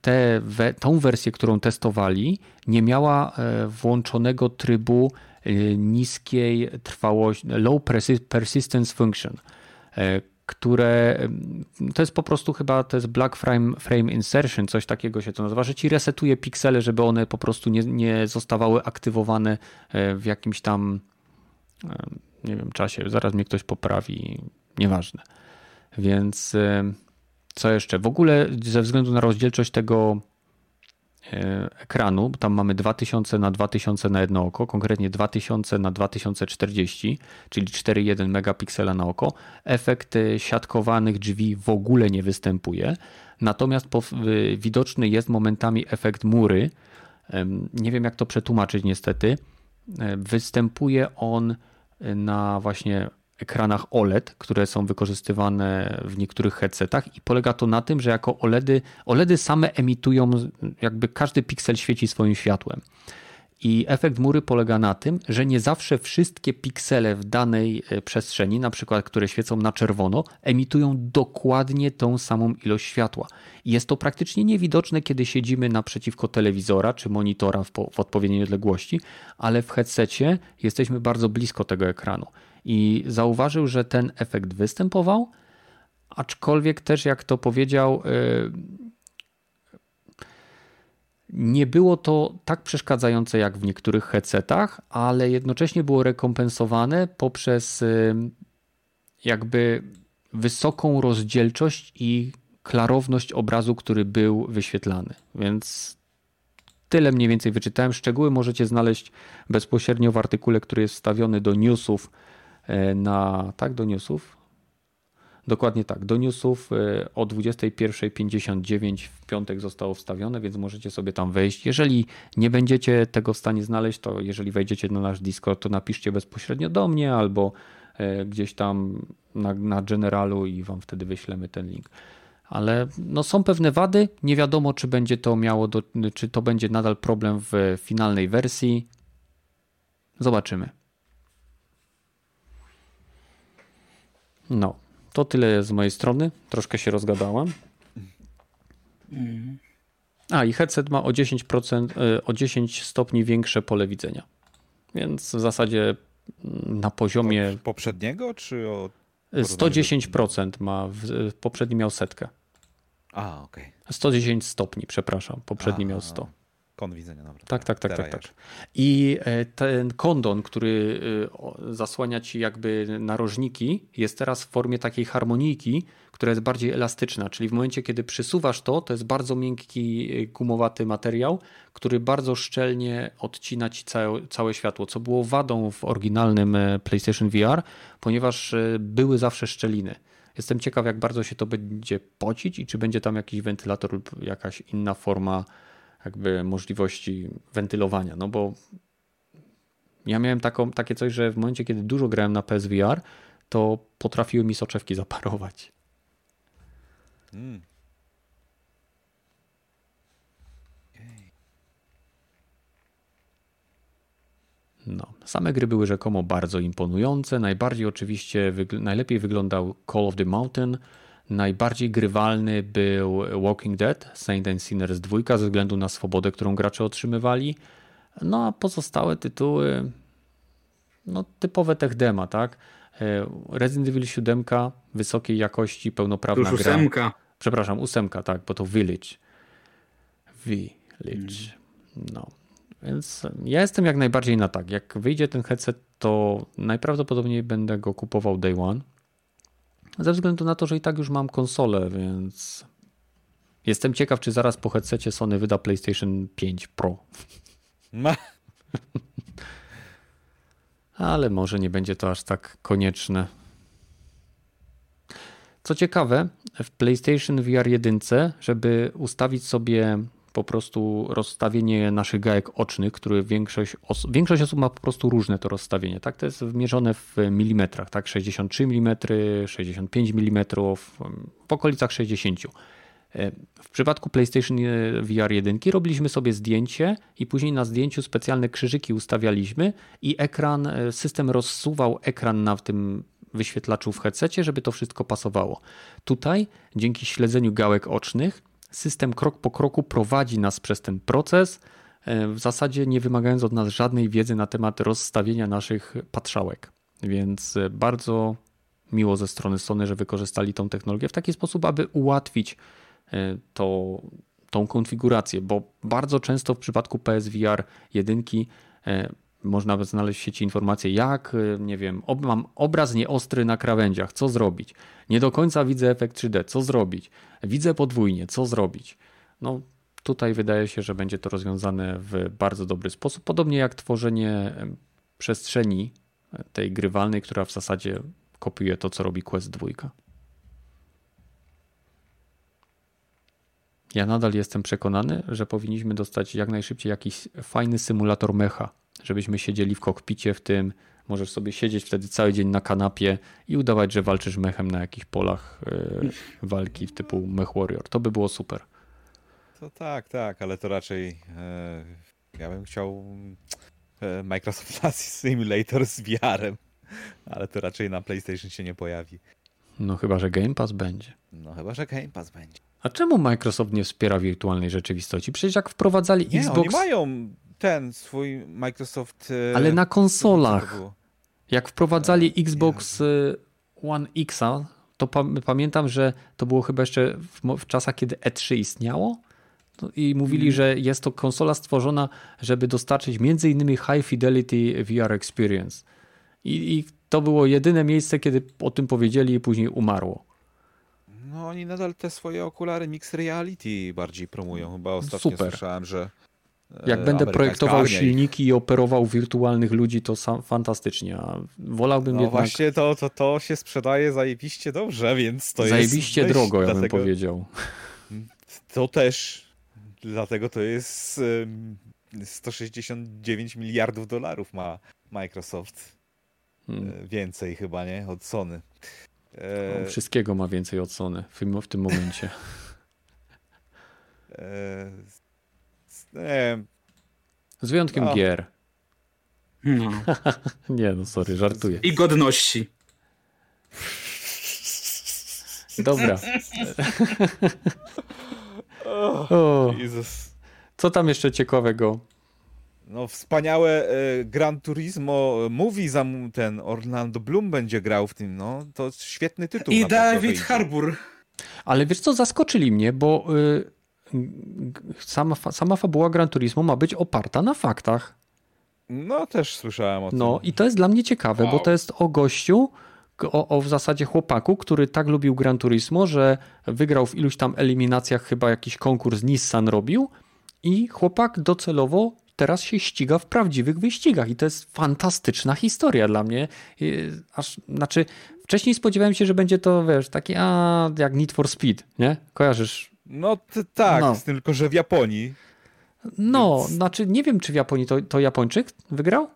te, we, tą wersję, którą testowali, nie miała włączonego trybu niskiej trwałości, low persistence function, które to jest po prostu chyba, to jest black frame, frame insertion, coś takiego się to nazywa, że ci resetuje piksele, żeby one po prostu nie, nie zostawały aktywowane w jakimś tam, nie wiem, czasie, zaraz mnie ktoś poprawi, nieważne. Więc... Co jeszcze? W ogóle ze względu na rozdzielczość tego ekranu, tam mamy dwa tysiące na dwa tysiące na jedno oko, konkretnie dwa tysiące na dwa tysiące czterdzieści, czyli cztery przecinek jeden megapiksela na oko, efekt siatkowanych drzwi w ogóle nie występuje, natomiast widoczny jest momentami efekt mury, nie wiem jak to przetłumaczyć niestety, występuje on na właśnie ekranach O L E D, które są wykorzystywane w niektórych headsetach i polega to na tym, że jako OLEDy, OLEDy same emitują, jakby każdy piksel świeci swoim światłem. I efekt mury polega na tym, że nie zawsze wszystkie piksele w danej przestrzeni, na przykład które świecą na czerwono, emitują dokładnie tą samą ilość światła. I jest to praktycznie niewidoczne, kiedy siedzimy naprzeciwko telewizora czy monitora w, po, w odpowiedniej odległości, ale w headsetie jesteśmy bardzo blisko tego ekranu. I zauważył, że ten efekt występował, aczkolwiek też, jak to powiedział, nie było to tak przeszkadzające jak w niektórych headsetach, ale jednocześnie było rekompensowane poprzez jakby wysoką rozdzielczość i klarowność obrazu, który był wyświetlany, więc... Tyle mniej więcej wyczytałem. Szczegóły możecie znaleźć bezpośrednio w artykule, który jest wstawiony do newsów na... Tak, do newsów? Dokładnie tak. Do newsów o dwudziesta pierwsza pięćdziesiąt dziewięć w piątek zostało wstawione, więc możecie sobie tam wejść. Jeżeli nie będziecie tego w stanie znaleźć, to jeżeli wejdziecie na nasz Discord, to napiszcie bezpośrednio do mnie albo gdzieś tam na, na generalu i wam wtedy wyślemy ten link. Ale no są pewne wady, nie wiadomo czy będzie to miało, do, czy to będzie nadal problem w finalnej wersji. Zobaczymy. No, to tyle z mojej strony. Troszkę się rozgadałam. A i headset ma o dziesięć procent, o dziesięć stopni większe pole widzenia. Więc w zasadzie na poziomie... Poprzedniego czy o... sto dziesięć procent ma, poprzedni miał setkę. A, okej. Okay. sto dziesięć stopni, przepraszam, poprzedni A, miał sto. Kon widzenia, dobra. Tak, tak, tak, tak, tak. I ten kondon, który zasłania ci jakby narożniki, jest teraz w formie takiej harmonijki, która jest bardziej elastyczna, czyli w momencie, kiedy przysuwasz to, to jest bardzo miękki, gumowaty materiał, który bardzo szczelnie odcina ci całe, całe światło, co było wadą w oryginalnym PlayStation V R, ponieważ były zawsze szczeliny. Jestem ciekaw, jak bardzo się to będzie pocić i czy będzie tam jakiś wentylator lub jakaś inna forma jakby możliwości wentylowania, no bo ja miałem taką, takie coś, że w momencie, kiedy dużo grałem na P S V R, to potrafiły mi soczewki zaparować. Hmm. No, same gry były rzekomo bardzo imponujące. Najbardziej oczywiście, wygl- najlepiej wyglądał Call of the Mountain. Najbardziej grywalny był Walking Dead, Saints and Sinners dwa, ze względu na swobodę, którą gracze otrzymywali. No a pozostałe tytuły, no typowe tech dema, tak? Resident Evil siedem wysokiej jakości, pełnoprawna Już gra. ósemka. Przepraszam, ósemka, tak, bo to Village. Village. No. Więc ja jestem jak najbardziej na tak. Jak wyjdzie ten headset, to najprawdopodobniej będę go kupował day one. Ze względu na to, że i tak już mam konsolę, więc jestem ciekaw, czy zaraz po headsetie Sony wyda PlayStation pięć Pro. Ma. Ale może nie będzie to aż tak konieczne. Co ciekawe, w PlayStation V R jeden, żeby ustawić sobie po prostu rozstawienie naszych gałek ocznych, które większość, os- większość osób ma po prostu różne to rozstawienie. Tak? To jest mierzone w milimetrach, tak? sześćdziesiąt trzy milimetry, sześćdziesiąt pięć milimetrów, w okolicach sześćdziesiąt. W przypadku PlayStation V R jeden robiliśmy sobie zdjęcie i później na zdjęciu specjalne krzyżyki ustawialiśmy i ekran, system rozsuwał ekran na tym wyświetlaczu w headsetie, żeby to wszystko pasowało. Tutaj dzięki śledzeniu gałek ocznych system krok po kroku prowadzi nas przez ten proces, w zasadzie nie wymagając od nas żadnej wiedzy na temat rozstawienia naszych patrzałek. Więc bardzo miło ze strony Sony, że wykorzystali tą technologię w taki sposób, aby ułatwić to, tą konfigurację, bo bardzo często w przypadku P S V R jeden można znaleźć w sieci informacje, jak, nie wiem, ob, mam obraz nieostry na krawędziach, co zrobić? Nie do końca widzę efekt trzy D, co zrobić? Widzę podwójnie, co zrobić? No tutaj wydaje się, że będzie to rozwiązane w bardzo dobry sposób, podobnie jak tworzenie przestrzeni tej grywalnej, która w zasadzie kopiuje to, co robi Quest dwa. Ja nadal jestem przekonany, że powinniśmy dostać jak najszybciej jakiś fajny symulator mecha, żebyśmy siedzieli w kokpicie w tym, możesz sobie siedzieć wtedy cały dzień na kanapie i udawać, że walczysz mechem na jakichś polach yy, walki typu Mech Warrior. To by było super. To tak, tak, ale to raczej yy, ja bym chciał yy, Microsoft Flight Simulator z V R-em, ale to raczej na PlayStation się nie pojawi. No chyba, że Game Pass będzie. No chyba, że Game Pass będzie. A czemu Microsoft nie wspiera wirtualnej rzeczywistości? Przecież jak wprowadzali nie, Xbox... Nie, oni mają ten swój Microsoft... Ale na konsolach. Jak wprowadzali Xbox One X-a, to pa- pamiętam, że to było chyba jeszcze w, w czasach, kiedy E trzy istniało i mówili, hmm. że jest to konsola stworzona, żeby dostarczyć między innymi High Fidelity V R Experience. I, i to było jedyne miejsce, kiedy o tym powiedzieli i później umarło. No oni nadal te swoje okulary Mixed Reality bardziej promują. Chyba ostatnio Super. słyszałem, że... Jak będę projektował silniki ich. i operował wirtualnych ludzi, to sam fantastycznie. A wolałbym no jednak... No właśnie to, to, to się sprzedaje zajebiście dobrze, więc to zajebiście jest... Zajebiście drogo, ja bym powiedział. To też. Dlatego to jest sto sześćdziesiąt dziewięć miliardów dolarów ma Microsoft. Hmm. Więcej chyba, nie? Od Sony. On wszystkiego ma więcej od Sony w tym momencie. Z wyjątkiem no. gier. No. Nie no, sorry, żartuję. I godności. Dobra. O, Jezus. Co tam jeszcze ciekawego? No wspaniałe e, Gran Turismo movie, za ten Orlando Bloom będzie grał w tym, no to świetny tytuł. I David Harbour. Ale wiesz co, zaskoczyli mnie, bo y, sama, sama fabuła Gran Turismo ma być oparta na faktach. No, też słyszałem o tym. No i to jest dla mnie ciekawe, wow. bo to jest o gościu, o, o w zasadzie chłopaku, który tak lubił Gran Turismo, że wygrał w iluś tam eliminacjach, chyba jakiś konkurs Nissan robił i chłopak docelowo teraz się ściga w prawdziwych wyścigach i to jest fantastyczna historia dla mnie. Aż, znaczy, wcześniej spodziewałem się, że będzie to, wiesz, taki a, jak Need for Speed, nie? Kojarzysz? No ty, tak, no. tylko że w Japonii. No, więc... znaczy nie wiem, czy w Japonii to, to Japończyk wygrał?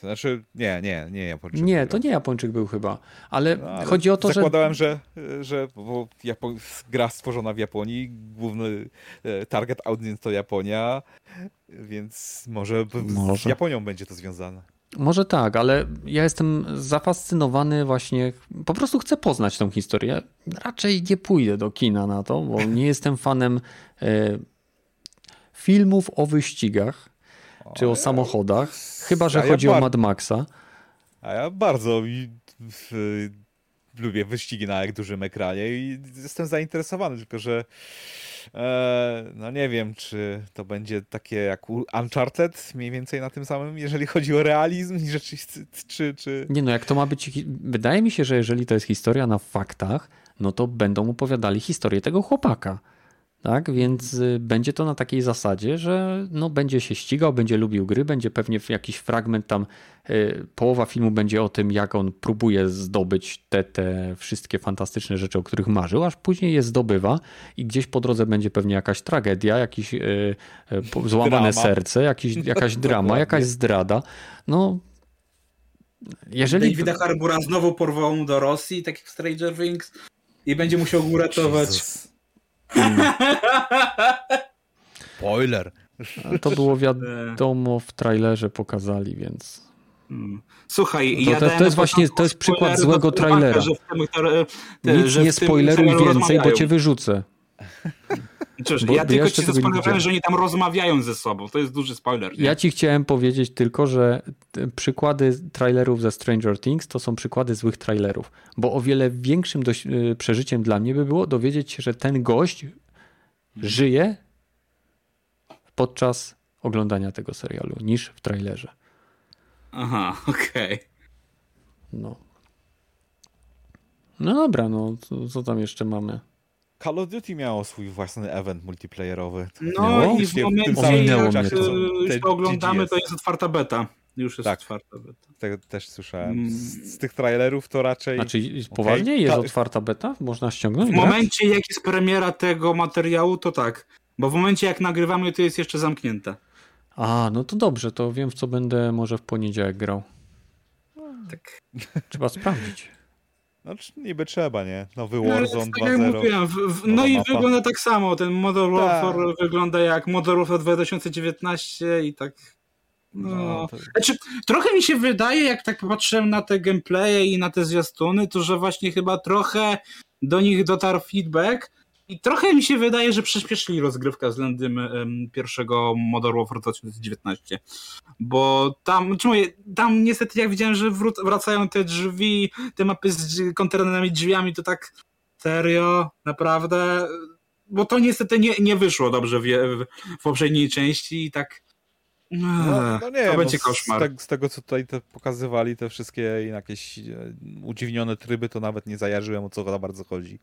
To znaczy, nie, nie, nie Japończyk. Nie, wygrał. To nie Japończyk był chyba, ale, no, ale chodzi o to, zakładałem, że... Zakładałem, że, że bo Japo... gra stworzona w Japonii, główny target audience to Japonia, więc może, może z Japonią będzie to związane. Może tak, ale ja jestem zafascynowany właśnie, po prostu chcę poznać tą historię. Raczej nie pójdę do kina na to, bo nie jestem fanem e, filmów o wyścigach, o, czy o ja, samochodach, chyba że chodzi ja bar- o Mad Maxa. A ja bardzo i, w, lubię wyścigi na jak dużym ekranie i jestem zainteresowany, tylko że no nie wiem, czy to będzie takie jak Uncharted, mniej więcej na tym samym, jeżeli chodzi o realizm i rzeczywistość, czy, czy... Nie no, jak to ma być... Wydaje mi się, że jeżeli to jest historia na faktach, no to będą opowiadali historię tego chłopaka, tak? Więc będzie to na takiej zasadzie, że no będzie się ścigał, będzie lubił gry, będzie pewnie jakiś fragment tam, połowa filmu będzie o tym, jak on próbuje zdobyć te, te wszystkie fantastyczne rzeczy, o których marzył, aż później je zdobywa i gdzieś po drodze będzie pewnie jakaś tragedia, jakieś yy, po, złamane drama. serce, jakiś, jakaś drama, jakaś zdrada. No, jeżeli... Davida Harbora znowu porwał mu do Rosji, tak jak Stranger Things, i będzie musiał go uratować. Jezus. Spoiler. To było wiadomo, w trailerze pokazali, więc... Słuchaj, to, ja to, to jest właśnie to jest przykład złego trailera. Że w tym, te, te, Nic że nie spoileruj więcej, rozmawiają. Bo cię wyrzucę. Cóż, bo ja tylko ci zaspoilerowałem, że oni tam rozmawiają ze sobą. To jest duży spoiler. Nie? Ja ci chciałem powiedzieć tylko, że przykłady trailerów ze Stranger Things to są przykłady złych trailerów, bo o wiele większym dość, przeżyciem dla mnie by było dowiedzieć się, że ten gość żyje podczas oglądania tego serialu niż w trailerze. Aha, okej. Okay. No. No dobra, no co, co tam jeszcze mamy? Call of Duty miało swój własny event multiplayerowy. No i w momencie, jak już to oglądamy, to jest otwarta beta. Już jest tak, otwarta beta. Te, też słyszałem. Z, z tych trailerów to raczej... Znaczy poważnie okay. jest otwarta beta? Można ściągnąć? W grać? Momencie, jak jest premiera tego materiału, to tak. Bo w momencie, jak nagrywamy, to jest jeszcze zamknięta. A, no to dobrze. To wiem, w co będę może w poniedziałek grał. Tak. Trzeba sprawdzić. No niby trzeba, nie? Nowy Warzone no, tak dwa zero. Mówiłem, w, w, no i mapa. Wygląda tak samo. Ten Modern Warfare tak. wygląda jak Modern Warfare dwa tysiące dziewiętnaście i tak... No. No, to... Znaczy, trochę mi się wydaje, jak tak patrzyłem na te gameplaye i na te zwiastuny, to że właśnie chyba trochę do nich dotarł feedback i trochę mi się wydaje, że przyspieszyli rozgrywkę względem um, pierwszego Modern Warfare dwa tysiące dziewiętnaście. Bo tam, czy mówię, tam niestety jak widziałem, że wró- wracają te drzwi, te mapy z kontenernymi drzwiami, to tak serio, naprawdę, bo to niestety nie, nie wyszło dobrze w, w, w poprzedniej części i tak no, no nie, to będzie koszmar. Z, te, z tego, co tutaj te pokazywali, te wszystkie jakieś udziwnione tryby, to nawet nie zajarzyłem, o co za bardzo chodzi.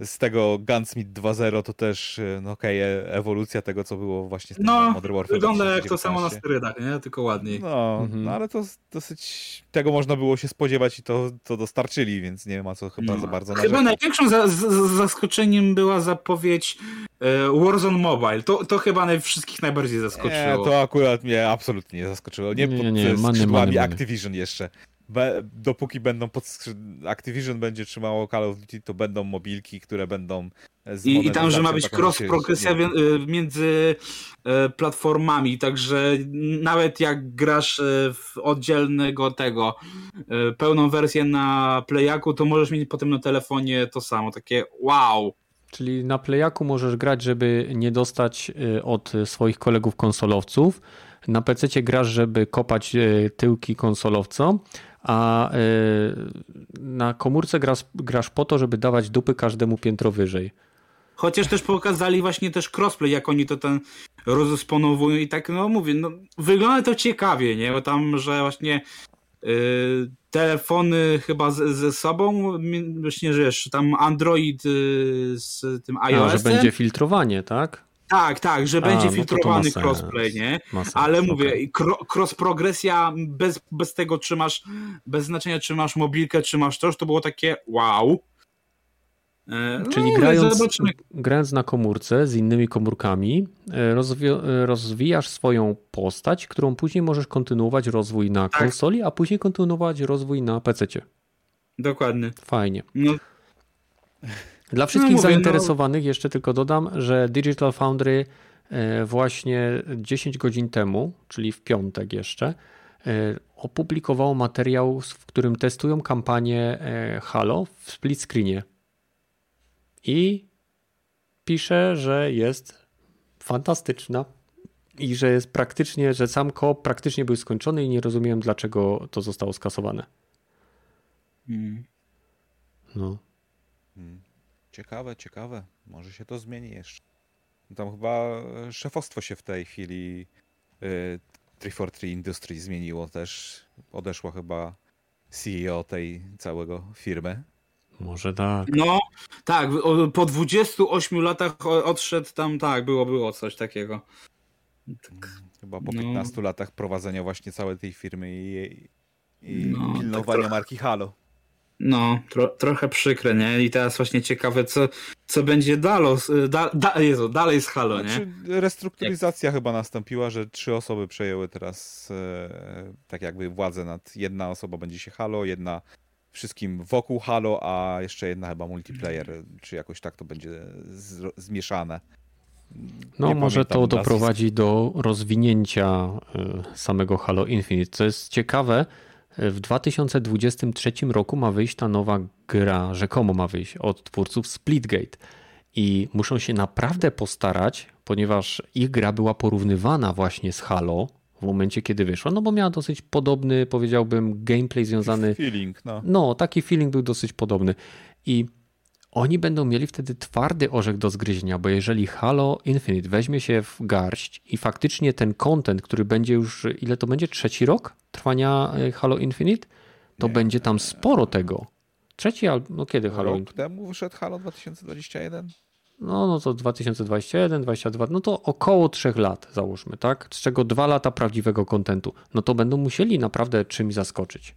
Z tego Gunsmith dwa zero to też no okej, okay, ewolucja tego, co było właśnie z tym no, Modern Warfare. Wygląda jak to samo na strydach, nie? Tylko ładniej. No, mhm. no ale to dosyć tego można było się spodziewać i to, to dostarczyli, więc nie ma co chyba no. za bardzo narzekać. Chyba największym za, z, zaskoczeniem była zapowiedź Warzone Mobile. To, to chyba naj, wszystkich najbardziej zaskoczyło. Nie, to akurat mnie absolutnie nie zaskoczyło. Nie, nie pod nie, skrzydłami money, Activision money. Jeszcze. Be, dopóki będą pod skrzyd... Activision będzie trzymało Call of Duty, to będą mobilki, które będą... Z I, I tam, że ma być cross-progresja się... między platformami, także nawet jak grasz w oddzielnego tego, pełną wersję na Playaku, to możesz mieć potem na telefonie to samo. Takie wow! Czyli na Playaku możesz grać, żeby nie dostać od swoich kolegów konsolowców. Na pececie grasz, żeby kopać tyłki konsolowcom, a na komórce grasz, grasz po to, żeby dawać dupy każdemu piętro wyżej. Chociaż też pokazali właśnie też crossplay, jak oni to ten rozdysponowują i tak, no mówię, no wygląda to ciekawie, nie? Bo tam, że właśnie Yy, telefony chyba z, ze sobą, właśnie, że wiesz, tam Android yy, z tym iOS-em. A, że będzie filtrowanie, tak? Tak, tak, że A, będzie no filtrowany to to crossplay, nie? Ale sens, mówię, okay. Kro, cross-progresja, bez, bez tego trzymasz, bez znaczenia czy masz mobilkę, czy masz coś, to było takie wow. No, czyli grając, grając na komórce z innymi komórkami rozwi- rozwijasz swoją postać, którą później możesz kontynuować rozwój na tak. konsoli, a później kontynuować rozwój na pececie. Dokładnie. Fajnie. No. Dla wszystkich no, mówię, zainteresowanych no. jeszcze tylko dodam, że Digital Foundry właśnie dziesięć godzin temu, czyli w piątek jeszcze, opublikowało materiał, w którym testują kampanię Halo w split screenie. I pisze, że jest fantastyczna i że jest praktycznie, że sam koop praktycznie był skończony i nie rozumiem, dlaczego to zostało skasowane. No. Ciekawe, ciekawe. Może się to zmieni jeszcze. Tam chyba szefostwo się w tej chwili y, trzy cztery trzy Industry zmieniło też. Odeszła chyba C E O tej całego firmy. Może tak. No, tak, po dwudziestu ośmiu latach odszedł tam, tak, było, było coś takiego. Tak. Chyba po piętnastu no. latach prowadzenia właśnie całej tej firmy i, i no, pilnowania tak marki Halo. No, tro, trochę przykre, nie? I teraz właśnie ciekawe, co, co będzie dalej, da, da, Jezu, dalej z Halo, znaczy, nie? Restrukturyzacja Jak? chyba nastąpiła, że trzy osoby przejęły teraz e, tak jakby władzę nad, jedna osoba będzie się Halo, jedna wszystkim wokół Halo, a jeszcze jedna chyba multiplayer, czy jakoś tak to będzie z, zmieszane. No nie może to doprowadzi do rozwinięcia samego Halo Infinite. Co jest ciekawe, w dwa tysiące dwudziestym trzecim roku ma wyjść ta nowa gra, rzekomo ma wyjść, od twórców Splitgate. I muszą się naprawdę postarać, ponieważ ich gra była porównywana właśnie z Halo, w momencie, kiedy wyszła, no bo miała dosyć podobny, powiedziałbym, gameplay związany... Feeling, no. No, taki feeling był dosyć podobny. I oni będą mieli wtedy twardy orzech do zgryzienia, bo jeżeli Halo Infinite weźmie się w garść i faktycznie ten content, który będzie już, ile to będzie? Trzeci rok trwania Halo Infinite? To nie, będzie tam sporo tego. Trzeci, no kiedy Halo... Rok temu wyszedł Halo dwa tysiące dwudziesty pierwszy? No, no to dwa tysiące dwudziesty pierwszy, dwudziesty dwudziesty drugi, no to około trzech lat załóżmy, tak? Z czego dwa lata prawdziwego kontentu. No to będą musieli naprawdę czymś zaskoczyć.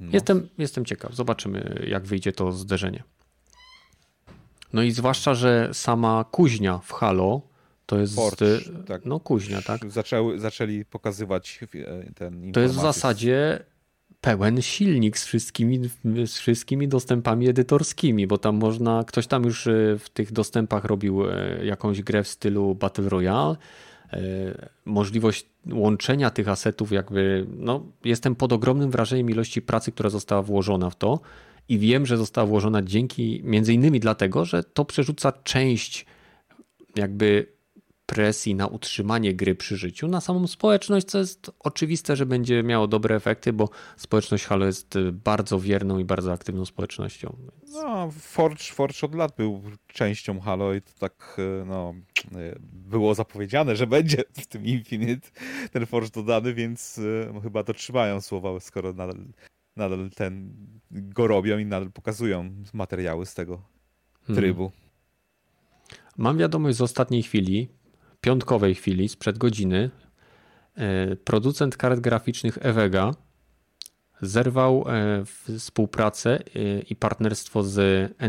No. Jestem, jestem ciekaw. Zobaczymy, jak wyjdzie to zderzenie. No i zwłaszcza, że sama kuźnia w Halo to jest... Porcz, tak. No kuźnia, tak? Zaczęły, zaczęli pokazywać ten... To jest w zasadzie... pełen silnik z wszystkimi, z wszystkimi dostępami edytorskimi, bo tam można, ktoś tam już w tych dostępach robił jakąś grę w stylu Battle Royale, możliwość łączenia tych asetów jakby, no jestem pod ogromnym wrażeniem ilości pracy, która została włożona w to i wiem, że została włożona dzięki, między innymi dlatego, że to przerzuca część jakby presji na utrzymanie gry przy życiu, na samą społeczność, co jest oczywiste, że będzie miało dobre efekty, bo społeczność Halo jest bardzo wierną i bardzo aktywną społecznością. Więc... No, Forge, Forge od lat był częścią Halo i to tak no, było zapowiedziane, że będzie w tym Infinite ten Forge dodany, więc chyba dotrzymają słowa, skoro nadal, nadal ten go robią i nadal pokazują materiały z tego trybu. Hmm. Mam wiadomość z ostatniej chwili, piątkowej chwili, sprzed godziny, producent kart graficznych Ewega zerwał współpracę i partnerstwo z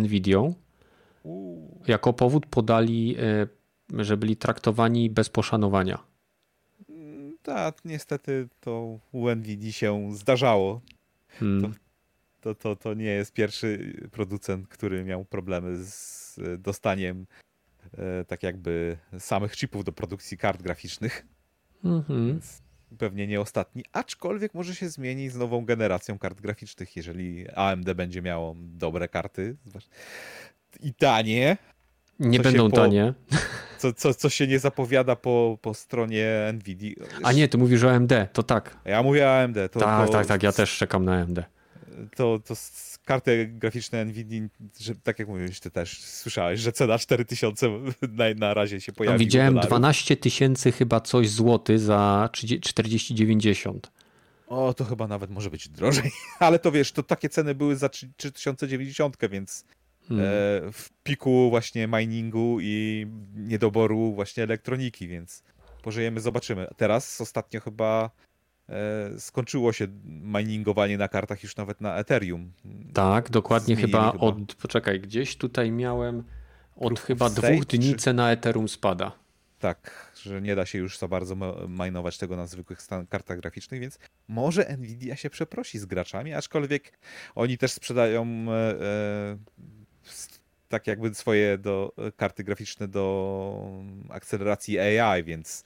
Nvidią. Jako powód podali, że byli traktowani bez poszanowania. Tak, niestety to u Nvidii się zdarzało. Hmm. To, to, to, to nie jest pierwszy producent, który miał problemy z dostaniem tak jakby samych chipów do produkcji kart graficznych. Mhm. Pewnie nie ostatni, aczkolwiek może się zmieni z nową generacją kart graficznych, jeżeli A M D będzie miało dobre karty i tanie. Nie będą po, tanie. Co, co, co się nie zapowiada po, po stronie Nvidii. A nie, ty mówisz o A M D, to tak. Ja mówię o A M D. To, tak, to, tak, tak, ja też czekam na A M D. To, to karty graficzne Nvidia, że, tak jak mówiłeś, ty też słyszałeś, że cena cztery tysiące na, na razie się pojawiła. No, widziałem dwanaście tysięcy chyba coś złoty za czterdzieści dziewięćdziesiąt. O, to chyba nawet może być drożej. Ale to wiesz, to takie ceny były za trzy tysiące dziewięćdziesiąt, więc hmm. e, w piku właśnie miningu i niedoboru właśnie elektroniki, więc pożyjemy, zobaczymy. Teraz ostatnio chyba e, skończyło się miningowanie na kartach już nawet na Ethereum. Tak, dokładnie chyba, chyba od, poczekaj, gdzieś tutaj miałem od Proof chyba State, dwóch dni czy... cena Ethereum spada. Tak, że nie da się już za bardzo minować tego na zwykłych stan- kartach graficznych, więc może Nvidia się przeprosi z graczami, aczkolwiek oni też sprzedają e, e, tak jakby swoje do, karty graficzne do akceleracji A I, więc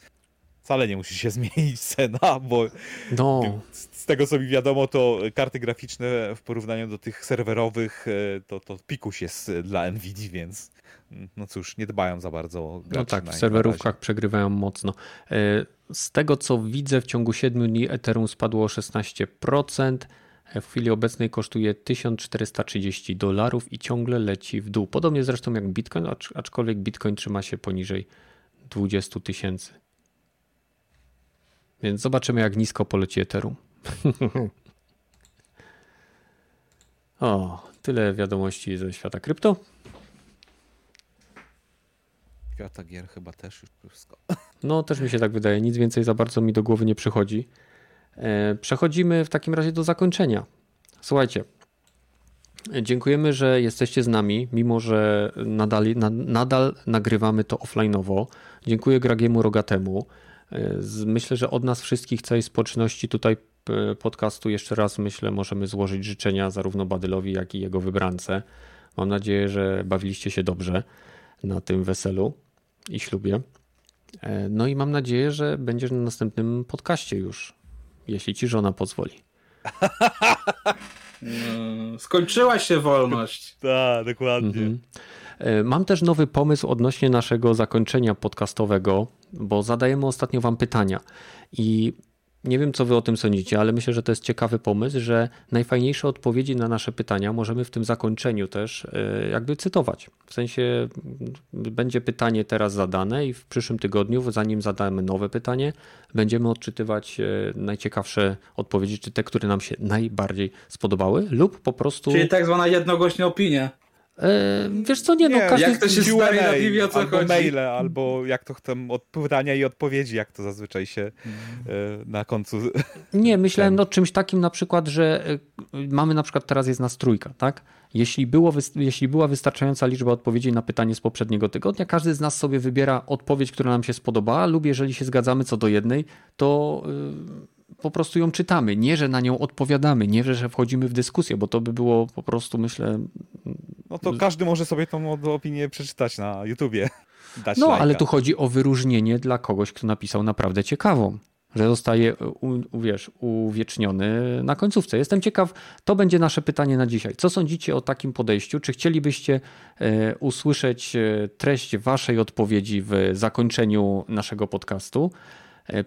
wcale nie musi się zmienić cena, bo no. z, z tego co mi wiadomo, to karty graficzne w porównaniu do tych serwerowych to, to pikuś jest dla Nvidii, więc no cóż, nie dbają za bardzo o graczy. No tak, w serwerówkach przegrywają mocno. Z tego co widzę, w ciągu siedmiu dni Ethereum spadło o szesnaście procent. W chwili obecnej kosztuje tysiąc czterysta trzydzieści dolarów i ciągle leci w dół. Podobnie zresztą jak Bitcoin, aczkolwiek Bitcoin trzyma się poniżej dwudziestu tysięcy. Więc zobaczymy, jak nisko poleci Ethereum. O, tyle wiadomości ze świata krypto. Świata gier chyba też już wszystko. No, też mi się tak wydaje. Nic więcej za bardzo mi do głowy nie przychodzi. Przechodzimy w takim razie do zakończenia. Słuchajcie, dziękujemy, że jesteście z nami, mimo że nadal, na, nadal nagrywamy to offline'owo. Dziękuję Gragiemu Rogatemu. Myślę, że od nas wszystkich, całej społeczności tutaj podcastu jeszcze raz, myślę, możemy złożyć życzenia zarówno Badylowi, jak i jego wybrance. Mam nadzieję, że bawiliście się dobrze na tym weselu i ślubie. No i mam nadzieję, że będziesz na następnym podcaście już, jeśli ci żona pozwoli. Hmm, skończyła się wolność. Tak, dokładnie. Mhm. Mam też nowy pomysł odnośnie naszego zakończenia podcastowego, bo zadajemy ostatnio wam pytania i nie wiem, co wy o tym sądzicie, ale myślę, że to jest ciekawy pomysł, że najfajniejsze odpowiedzi na nasze pytania możemy w tym zakończeniu też jakby cytować. W sensie będzie pytanie teraz zadane i w przyszłym tygodniu, zanim zadamy nowe pytanie, będziemy odczytywać najciekawsze odpowiedzi, czy te, które nam się najbardziej spodobały lub po prostu... Czyli tak zwana jednogłośna opinia. Wiesz co, nie, no każdy... Jak to się stawi na piwie, o co albo chodzi? Maile, albo jak to tam od pytania i odpowiedzi, jak to zazwyczaj się na końcu... Nie, myślałem ten... o czymś takim na przykład, że mamy na przykład teraz jest nas trójka, tak? Jeśli, było, jeśli była wystarczająca liczba odpowiedzi na pytanie z poprzedniego tygodnia, każdy z nas sobie wybiera odpowiedź, która nam się spodobała lub jeżeli się zgadzamy co do jednej, to... po prostu ją czytamy, nie, że na nią odpowiadamy, nie, że wchodzimy w dyskusję, bo to by było po prostu, myślę... No to każdy może sobie tą opinię przeczytać na YouTubie. Dać no, lajka. Ale tu chodzi o wyróżnienie dla kogoś, kto napisał naprawdę ciekawą, że zostaje, u, wiesz, uwieczniony na końcówce. Jestem ciekaw, to będzie nasze pytanie na dzisiaj. Co sądzicie o takim podejściu? Czy chcielibyście e, usłyszeć treść waszej odpowiedzi w zakończeniu naszego podcastu?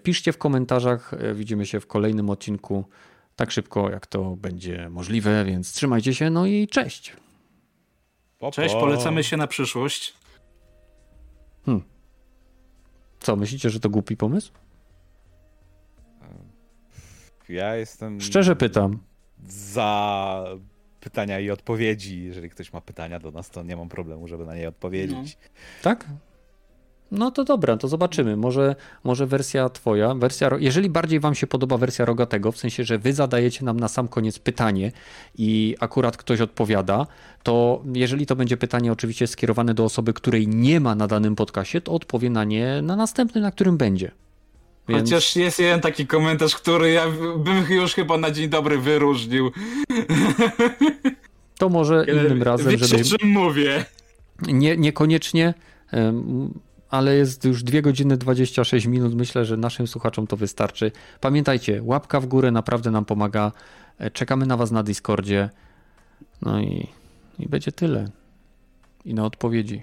Piszcie w komentarzach, widzimy się w kolejnym odcinku tak szybko, jak to będzie możliwe, więc trzymajcie się, no i cześć. Po, po. Cześć, polecamy się na przyszłość. Hmm. Co, myślicie, że to głupi pomysł? Ja jestem... Szczerze pytam. Za pytania i odpowiedzi. Jeżeli ktoś ma pytania do nas, to nie mam problemu, żeby na nie odpowiedzieć. No. Tak? No to dobra, to zobaczymy. Może, może wersja twoja, wersja, jeżeli bardziej wam się podoba wersja Rogatego, w sensie, że wy zadajecie nam na sam koniec pytanie i akurat ktoś odpowiada, to jeżeli to będzie pytanie oczywiście skierowane do osoby, której nie ma na danym podcastie, to odpowie na nie na następnym, na którym będzie. Więc... Chociaż jest jeden taki komentarz, który ja bym już chyba na dzień dobry wyróżnił. To może innym razem, wiecie, żeby... Wiecie, o czym mówię. Nie, niekoniecznie... Um... ale jest już dwie godziny dwadzieścia sześć minut. Myślę, że naszym słuchaczom to wystarczy. Pamiętajcie, łapka w górę naprawdę nam pomaga. Czekamy na was na Discordzie. No i, i będzie tyle. I na odpowiedzi.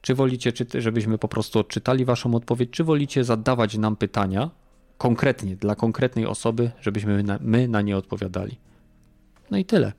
Czy wolicie, czy, żebyśmy po prostu odczytali waszą odpowiedź, czy wolicie zadawać nam pytania konkretnie, dla konkretnej osoby, żebyśmy my na, my na nie odpowiadali. No i tyle.